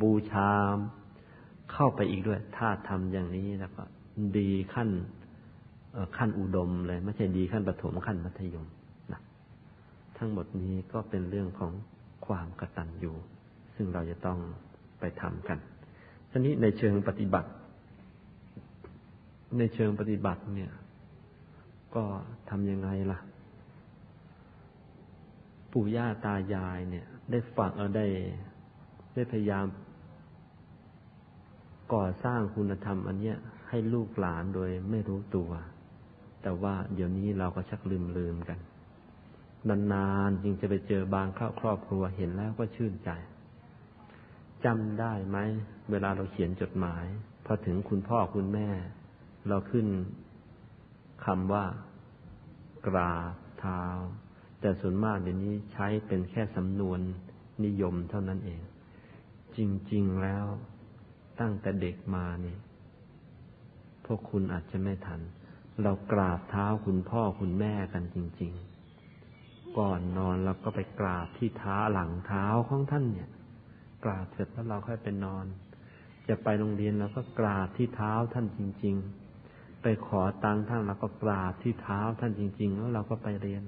บูชาเข้าไปอีกด้วยถ้าทำอย่างนี้แล้วก็ดีขั้นขั้นอุดมเลยไม่ใช่ดีขั้นประถมขั้นมัธยมนะทั้งหมดนี้ก็เป็นเรื่องของความกตัญญูซึ่งเราจะต้องไปทำกันทีนี้ในเชิงปฏิบัติในเชิงปฏิบัติเนี่ยก็ทำยังไงล่ะปู่ย่าตายายเนี่ยได้ฝากเอาได้ได้พยายามก่อสร้างคุณธรรมอันเนี้ยให้ลูกหลานโดยไม่รู้ตัวแต่ว่าเดี๋ยวนี้เราก็ชักลืมลืมกันนานๆจึงจะไปเจอบางครอบครัวเห็นแล้วก็ชื่นใจจำได้ไหมเวลาเราเขียนจดหมายพอถึงคุณพ่อคุณแม่เราขึ้นคำว่ากราบเท้าแต่ส่วนมากเดี๋ยวนี้ใช้เป็นแค่สำนวนนิยมเท่านั้นเองจริงๆแล้วตั้งแต่เด็กมานี่พวกคุณอาจจะไม่ทันเรากราบเท้าคุณพ่อคุณแม่กันจริงๆก่อนนอนเราก็ไปกราบที่เท้าหลังเท้าของท่านเนี่ยกราบเสร็จแล้วเราค่อยไปนอนจะไปโรงเรียนเราก็กราบที่เท้าท่านจริงๆไปขอตังค์ท่านเราก็กราบที่เท้าท่านจริงๆแล้วเราก็ไปเรียน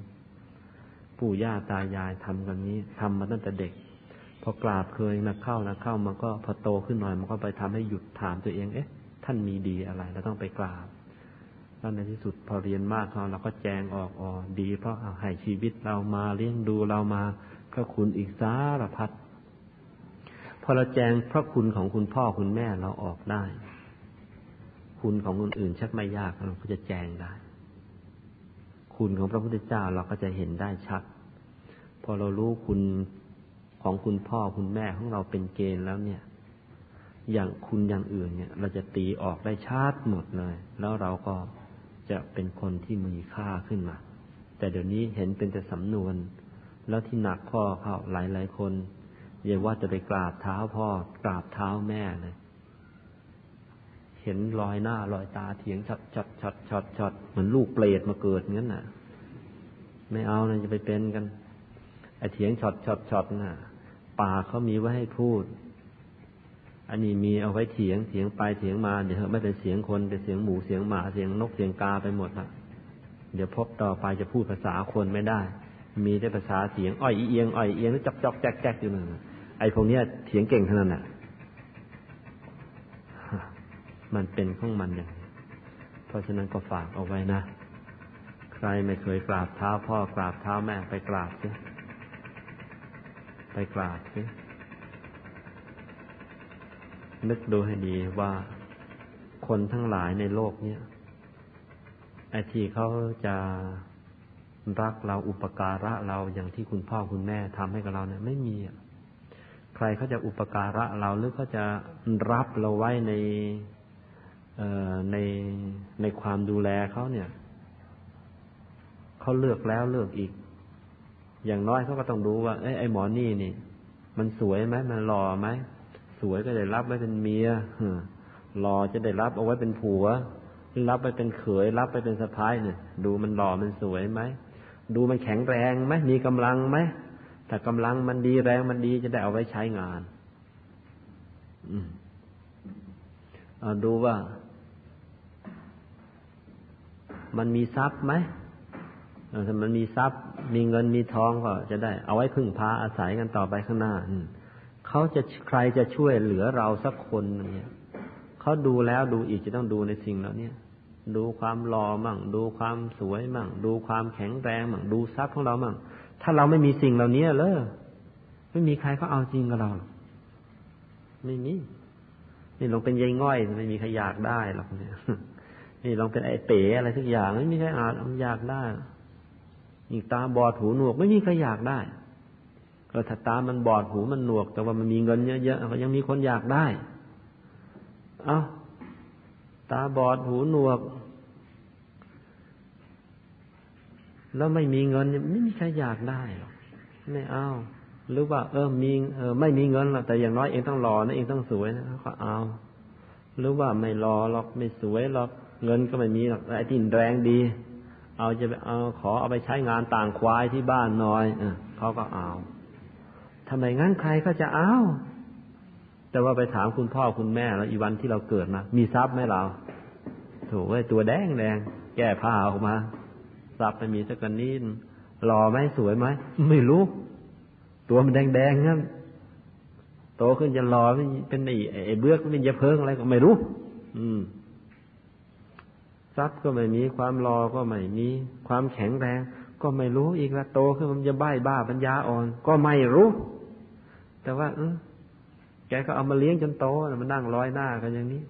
ปู่ย่าตายายทำกันนี้ทำมาตั้งแต่เด็กพอกราบเคยนะเข้านะเข้ามันก็พอโตขึ้นหน่อยมันก็ไปทำให้หยุดถามตัวเองเอ๊ะท่านมีดีอะไรเราต้องไปกราบแล้วในที่สุดพอเรียนมากเราเราก็แจงออกอ๋อดีเพราะเอาให้ชีวิตเรามาเลี้ยงดูเรามาพระคุณอีกสารพัดพอเราแจงพระคุณของคุณพ่อคุณแม่เราออกได้คุณของคนอื่นชักไม่ยากเราก็จะแจงได้คุณของพระพุทธเจ้าเราก็จะเห็นได้ชัดพอเรารู้คุณของคุณพ่อคุณแม่ของเราเป็นเกณฑ์แล้วเนี่ยอย่างคุณอย่างอื่นเนี่ยเราจะตีออกได้ชัดหมดเลยแล้วเราก็จะเป็นคนที่มีค่าขึ้นมาแต่เดี๋ยวนี้เห็นเป็นแต่สำนวนแล้วที่หนักข้อเข้าหลายๆคนอย่าว่าจะไปกราบเท้าพ่อกราบเท้าแม่เลยเห็นรอยหน้ารอยตาเถียงช็อตๆๆๆเหมือนลูกเปรตมาเกิดงั้นน่ะไม่เอานะจะไปเป็นกันไอ้เถียงช็อตๆๆน่ะป่าเขามีไว้ให้พูดอันนี้มีเอาไว้เถียงเถียงไปเถียงมาเดี๋ยวไม่เป็นเสียงคนเป็นเสียงหมูเสียงหมาเสียงนกเสียงกาไปหมดละเดี๋ยวพบต่อไปจะพูดภาษาคนไม่ได้มีแต่ภาษาเสียงอ้อยเอียงอ้อยเอียงแล้วจอกจอกแจ๊กแจ๊กอยู่นั่นไอ้พวกเนี้ยเถียงเก่งขนาดน่ะมันเป็นของมันอย่างนี้เพราะฉะนั้นก็ฝากเอาไว้นะใครไม่เคยกราบเท้าพ่อกราบเท้าแม่ไปกราบสิไปกราบสินึกดูให้ดีว่า คนทั้งหลายในโลกเนี่ยไอ้ที่เขาจะรักเราอุปการะเราอย่างที่คุณพ่อคุณแม่ทำให้กับเราเนี่ยไม่มีใครเขาจะอุปการะเราหรือเขาจะรับเราไว้ในเอ่อในในความดูแลเขาเนี่ยเขาเลือกแล้วเลือกอีกอย่างน้อยเขาก็ต้องรู้ว่าเอ้ยไอ้หมอนี่นี่มันสวยไหมมันหล่อไหมสวยก็ได้รับไว้เป็นเมียหล่อจะได้รับเอาไว้เป็นผัวรับไปเป็นเขยรับไปเป็นสะพ้ายเนี่ยดูมันหล่อมันสวยไหมดูมันแข็งแรงไหมมีกำลังไหมแต่กำลังมันดีแรงมันดีจะได้เอาไว้ใช้งานดูว่ามันมีทรัพย์ไหมถ้ามันมีทรัพย์มีเงินมีทองก็จะได้เอาไว้พึ่งพาอาศัยกันต่อไปข้างหน้าเขาจะใครจะช่วยเหลือเราสักคนเนี่ยเขาดูแล้วดูอีกจะต้องดูในสิ่งเหล่านี้ดูความหล่อมั่งดูความสวยมั่งดูความแข็งแรงมั่งดูทรัพย์ของเรามั่งถ้าเราไม่มีสิ่งเหล่านี้เลยไม่มีใครเขาเอาจริงกับเราไม่มีนี่ลงเป็นยายง่อยไม่มีใครอยากได้หรอกเนี่ยนี่ลองเป็นไอ้เป๋อะไรทุกอย่างไม่มีใครอาจอยากได้อีกตาบอดหูหนวกไม่มีใครอยากได้ก็ถ้าตามันบอดหูมันหนวกแต่ว่ามันมีเงินเยอะๆก็ยังมีคนอยากได้เอาตาบอดหูหนวกแล้วไม่มีเงินไม่มีใครอยากได้หรอกไม่เอาหรือว่าเออมีเออไม่มีเงินหรอกแต่อย่างน้อยเองต้องหล่อนะเองต้องสวยนะก็เอาหรือว่าไม่หล่อหรอกไม่สวยหรอกเงินก็ไม่มีหรอกไอ้ที่แรงดีเอาจะไปเอาขอเอาไปใช้งานต่างควายที่บ้านหน่อยเออเขาก็เอาทำไมงั้นใครก็จะเอาแต่ว่าไปถามคุณพ่อคุณแม่แล้วอีวันที่เราเกิดนะมีทรัพย์ไหมเราโถไอ้ตัวแดงแดงแก้ผ้าออกมาทรัพย์ไม่มีสักกระนิดหล่อไหมสวยไหมไม่รู้ตัวมันแดงแดงงั้นโตขึ้นจะหล่อเป็นไอ้ไอ้เบื้อกเป็นยาเพิ่งอะไรก็ไม่รู้อืมทรัพย์ก็ไม่มีความหล่อก็ไม่มีความแข็งแรงก็ไม่รู้อีกละโตขึ้นมันจะใบ้บ้าปัญญาอ่อนก็ไม่รู้แต่ว่าแกก็เอามาเลี้ยงจนโตมานั่งร้อยหน้ากันอย่างนี้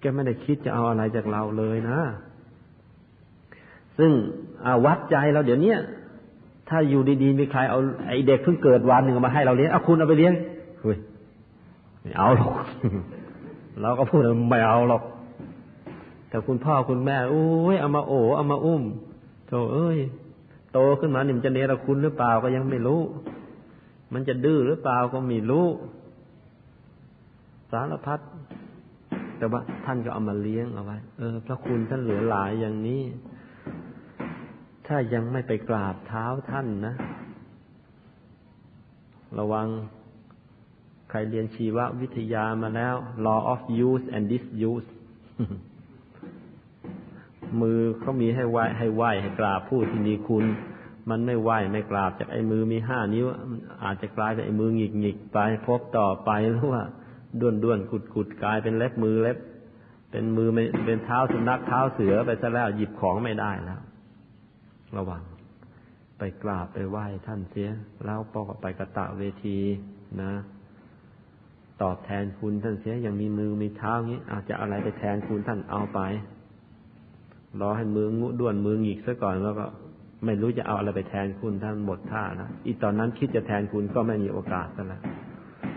แกไม่ได้คิดจะเอาอะไรจากเราเลยนะซึ่งวัดใจเราเดี๋ยวนี้ถ้าอยู่ดีๆมีใครเอาไอ้เด็กเพิ่งเกิดวันหนึ่งมาให้เราเลี้ยงเอาคุณเอาไปเลี้ยงเฮ้ยไม่เอาหรอก เราก็พูดไม่เอาหรอกแต่คุณพ่อคุณแม่โอ้ยเอามาโอ๋เอามาอุ้มโธ่เอ้ยโตขึ้นมานี่มันจะเนรคุณหรือเปล่าก็ยังไม่รู้มันจะดื้อหรือเปล่าก็ไม่รู้สารพัดแต่ว่าท่านก็เอามาเลี้ยงเอาไว้เออพระคุณท่านเหลือหลายอย่างนี้ถ้ายังไม่ไปกราบเท้าท่านนะระวังใครเรียนชีววิทยามาแล้ว law of use and disuse มือเขามีให้ไหว้ให้ไหว้ให้กราบผู้ที่มีคุณมันไม่ไหว้ไม่กราบจากไอ้มือมีห้านิ้วอาจจะกลายเป็นไอ้มือหงิกๆไปพบต่อไปหรือว่าด้วนด้วนกุดกุดกลายเป็นเล็บมือเล็บเป็นมือเป็นเท้าสุนัขเท้าเสือไปซะแล้วหยิบของไม่ได้แล้วระวังไปกราบไปไหว้ท่านเสียแล้วปอกไปกตเวทีนะตอบแทนคุณท่านเสียยังมีมือมีเท้างี้อาจจะอะไรไปแทนคุณท่านเอาไปรอให้มืองุด้วนมือหงิกซะก่อนแล้วก็ไม่รู้จะเอาอะไรไปแทนคุณท่านหมดท่านะอีตอนนั้นคิดจะแทนคุณก็ไม่มีโอกาสซะแล้ว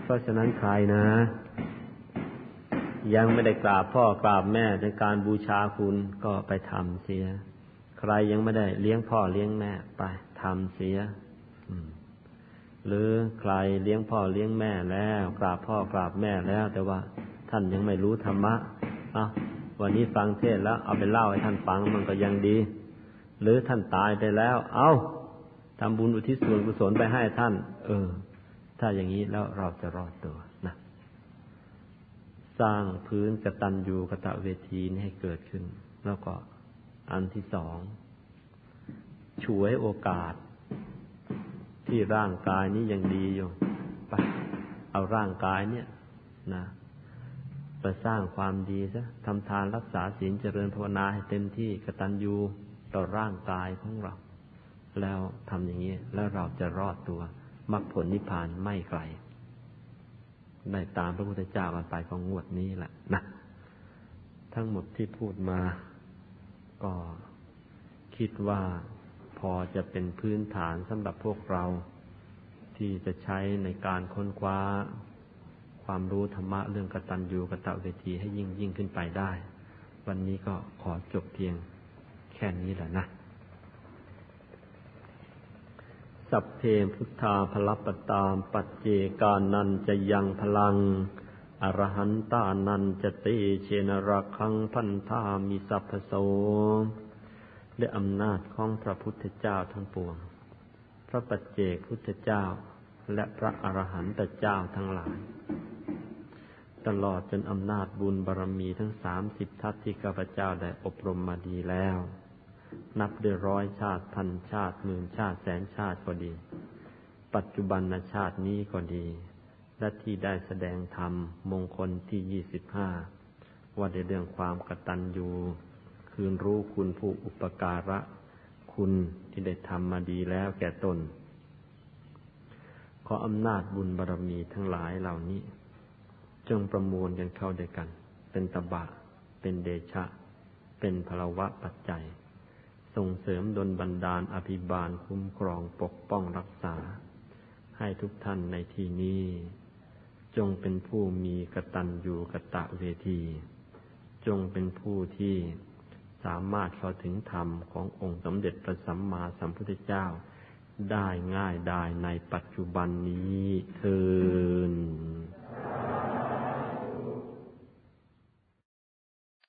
เพราะฉะนั้นใครนะยังไม่ได้กราบพ่อกราบแม่ในการบูชาคุณก็ไปทำเสียใครยังไม่ได้เลี้ยงพ่อเลี้ยงแม่ไปทำเสียหรือใครเลี้ยงพ่อเลี้ยงแม่แล้วกราบพ่อกราบแม่แล้วแต่ว่าท่านยังไม่รู้ธรรมะอ่ะวันนี้ฟังเทศน์แล้วเอาไปเล่าให้ท่านฟังมันก็ยังดีหรือท่านตายไปแล้วเอาทำบุญอุทิศส่วนกุศลไปให้ท่านเออถ้าอย่างนี้แล้วเราจะรอดตัวนะสร้างพื้นกตัญญูกตเวทีนี้ให้เกิดขึ้นแล้วก็อันที่สองฉวยโอกาสที่ร่างกายนี้ยังดีอยู่ไปเอาร่างกายเนี่ยนะไปสร้างความดีซะทำทานรักษาศีลเจริญภาวนาให้เต็มที่กตัญญูต่อร่างกายของเราแล้วทำอย่างนี้แล้วเราจะรอดตัวมรรคผลนิพพานไม่ไกลได้ตามพระพุทธเจ้ากันไปของงวดนี้แหละนะ ทั้งหมดที่พูดมาก็คิดว่าพอจะเป็นพื้นฐานสำหรับพวกเราที่จะใช้ในการค้นคว้าความรู้ธรรมะเรื่องกตัญญูกตเวทีให้ยิ่งยิ่งขึ้นไปได้วันนี้ก็ขอจบเพียงแค่นี้แหละนะสัพเพพุทธาภลัพพตามปัจเจกานันจะยังพลังอรหันตานันจะเตเชนรักขังพันธามิสัพพโสและอำนาจของพระพุทธเจ้าทั้งปวงพระปัจเจกพุทธเจ้าและพระอรหันตเจ้าทั้งหลายตลอดจนอำนาจบุญบารมีทั้งสามสิบทัศที่ข้าพเจ้าได้อบรมมาดีแล้วนับได้ร้อยชาติพันชาติหมื่นชาติแสนชาติก็ดีปัจจุบันชาตินี้ก็ดีและที่ได้แสดงธรรมมงคลที่ยี่สิบห้าว่าในเรื่องความกตัญญูคืนรู้คุณผู้อุปการะคุณที่ได้ทำมาดีแล้วแก่ตนขออำนาจบุญบารมีทั้งหลายเหล่านี้จงประมวลกันเข้าด้วยกันเป็นตบะเป็นเดชะเป็นพลวะปัจจัยส่งเสริมดลบันดาลอภิบาลคุ้มครองปกป้องรักษาให้ทุกท่านในที่นี้จงเป็นผู้มีกตัญญูกตเวทีจงเป็นผู้ที่สามารถเข้าถึงธรรมขององค์สมเด็จพระสัมมาสัมพุทธเจ้าได้ง่ายดายในปัจจุบันนี้เถิด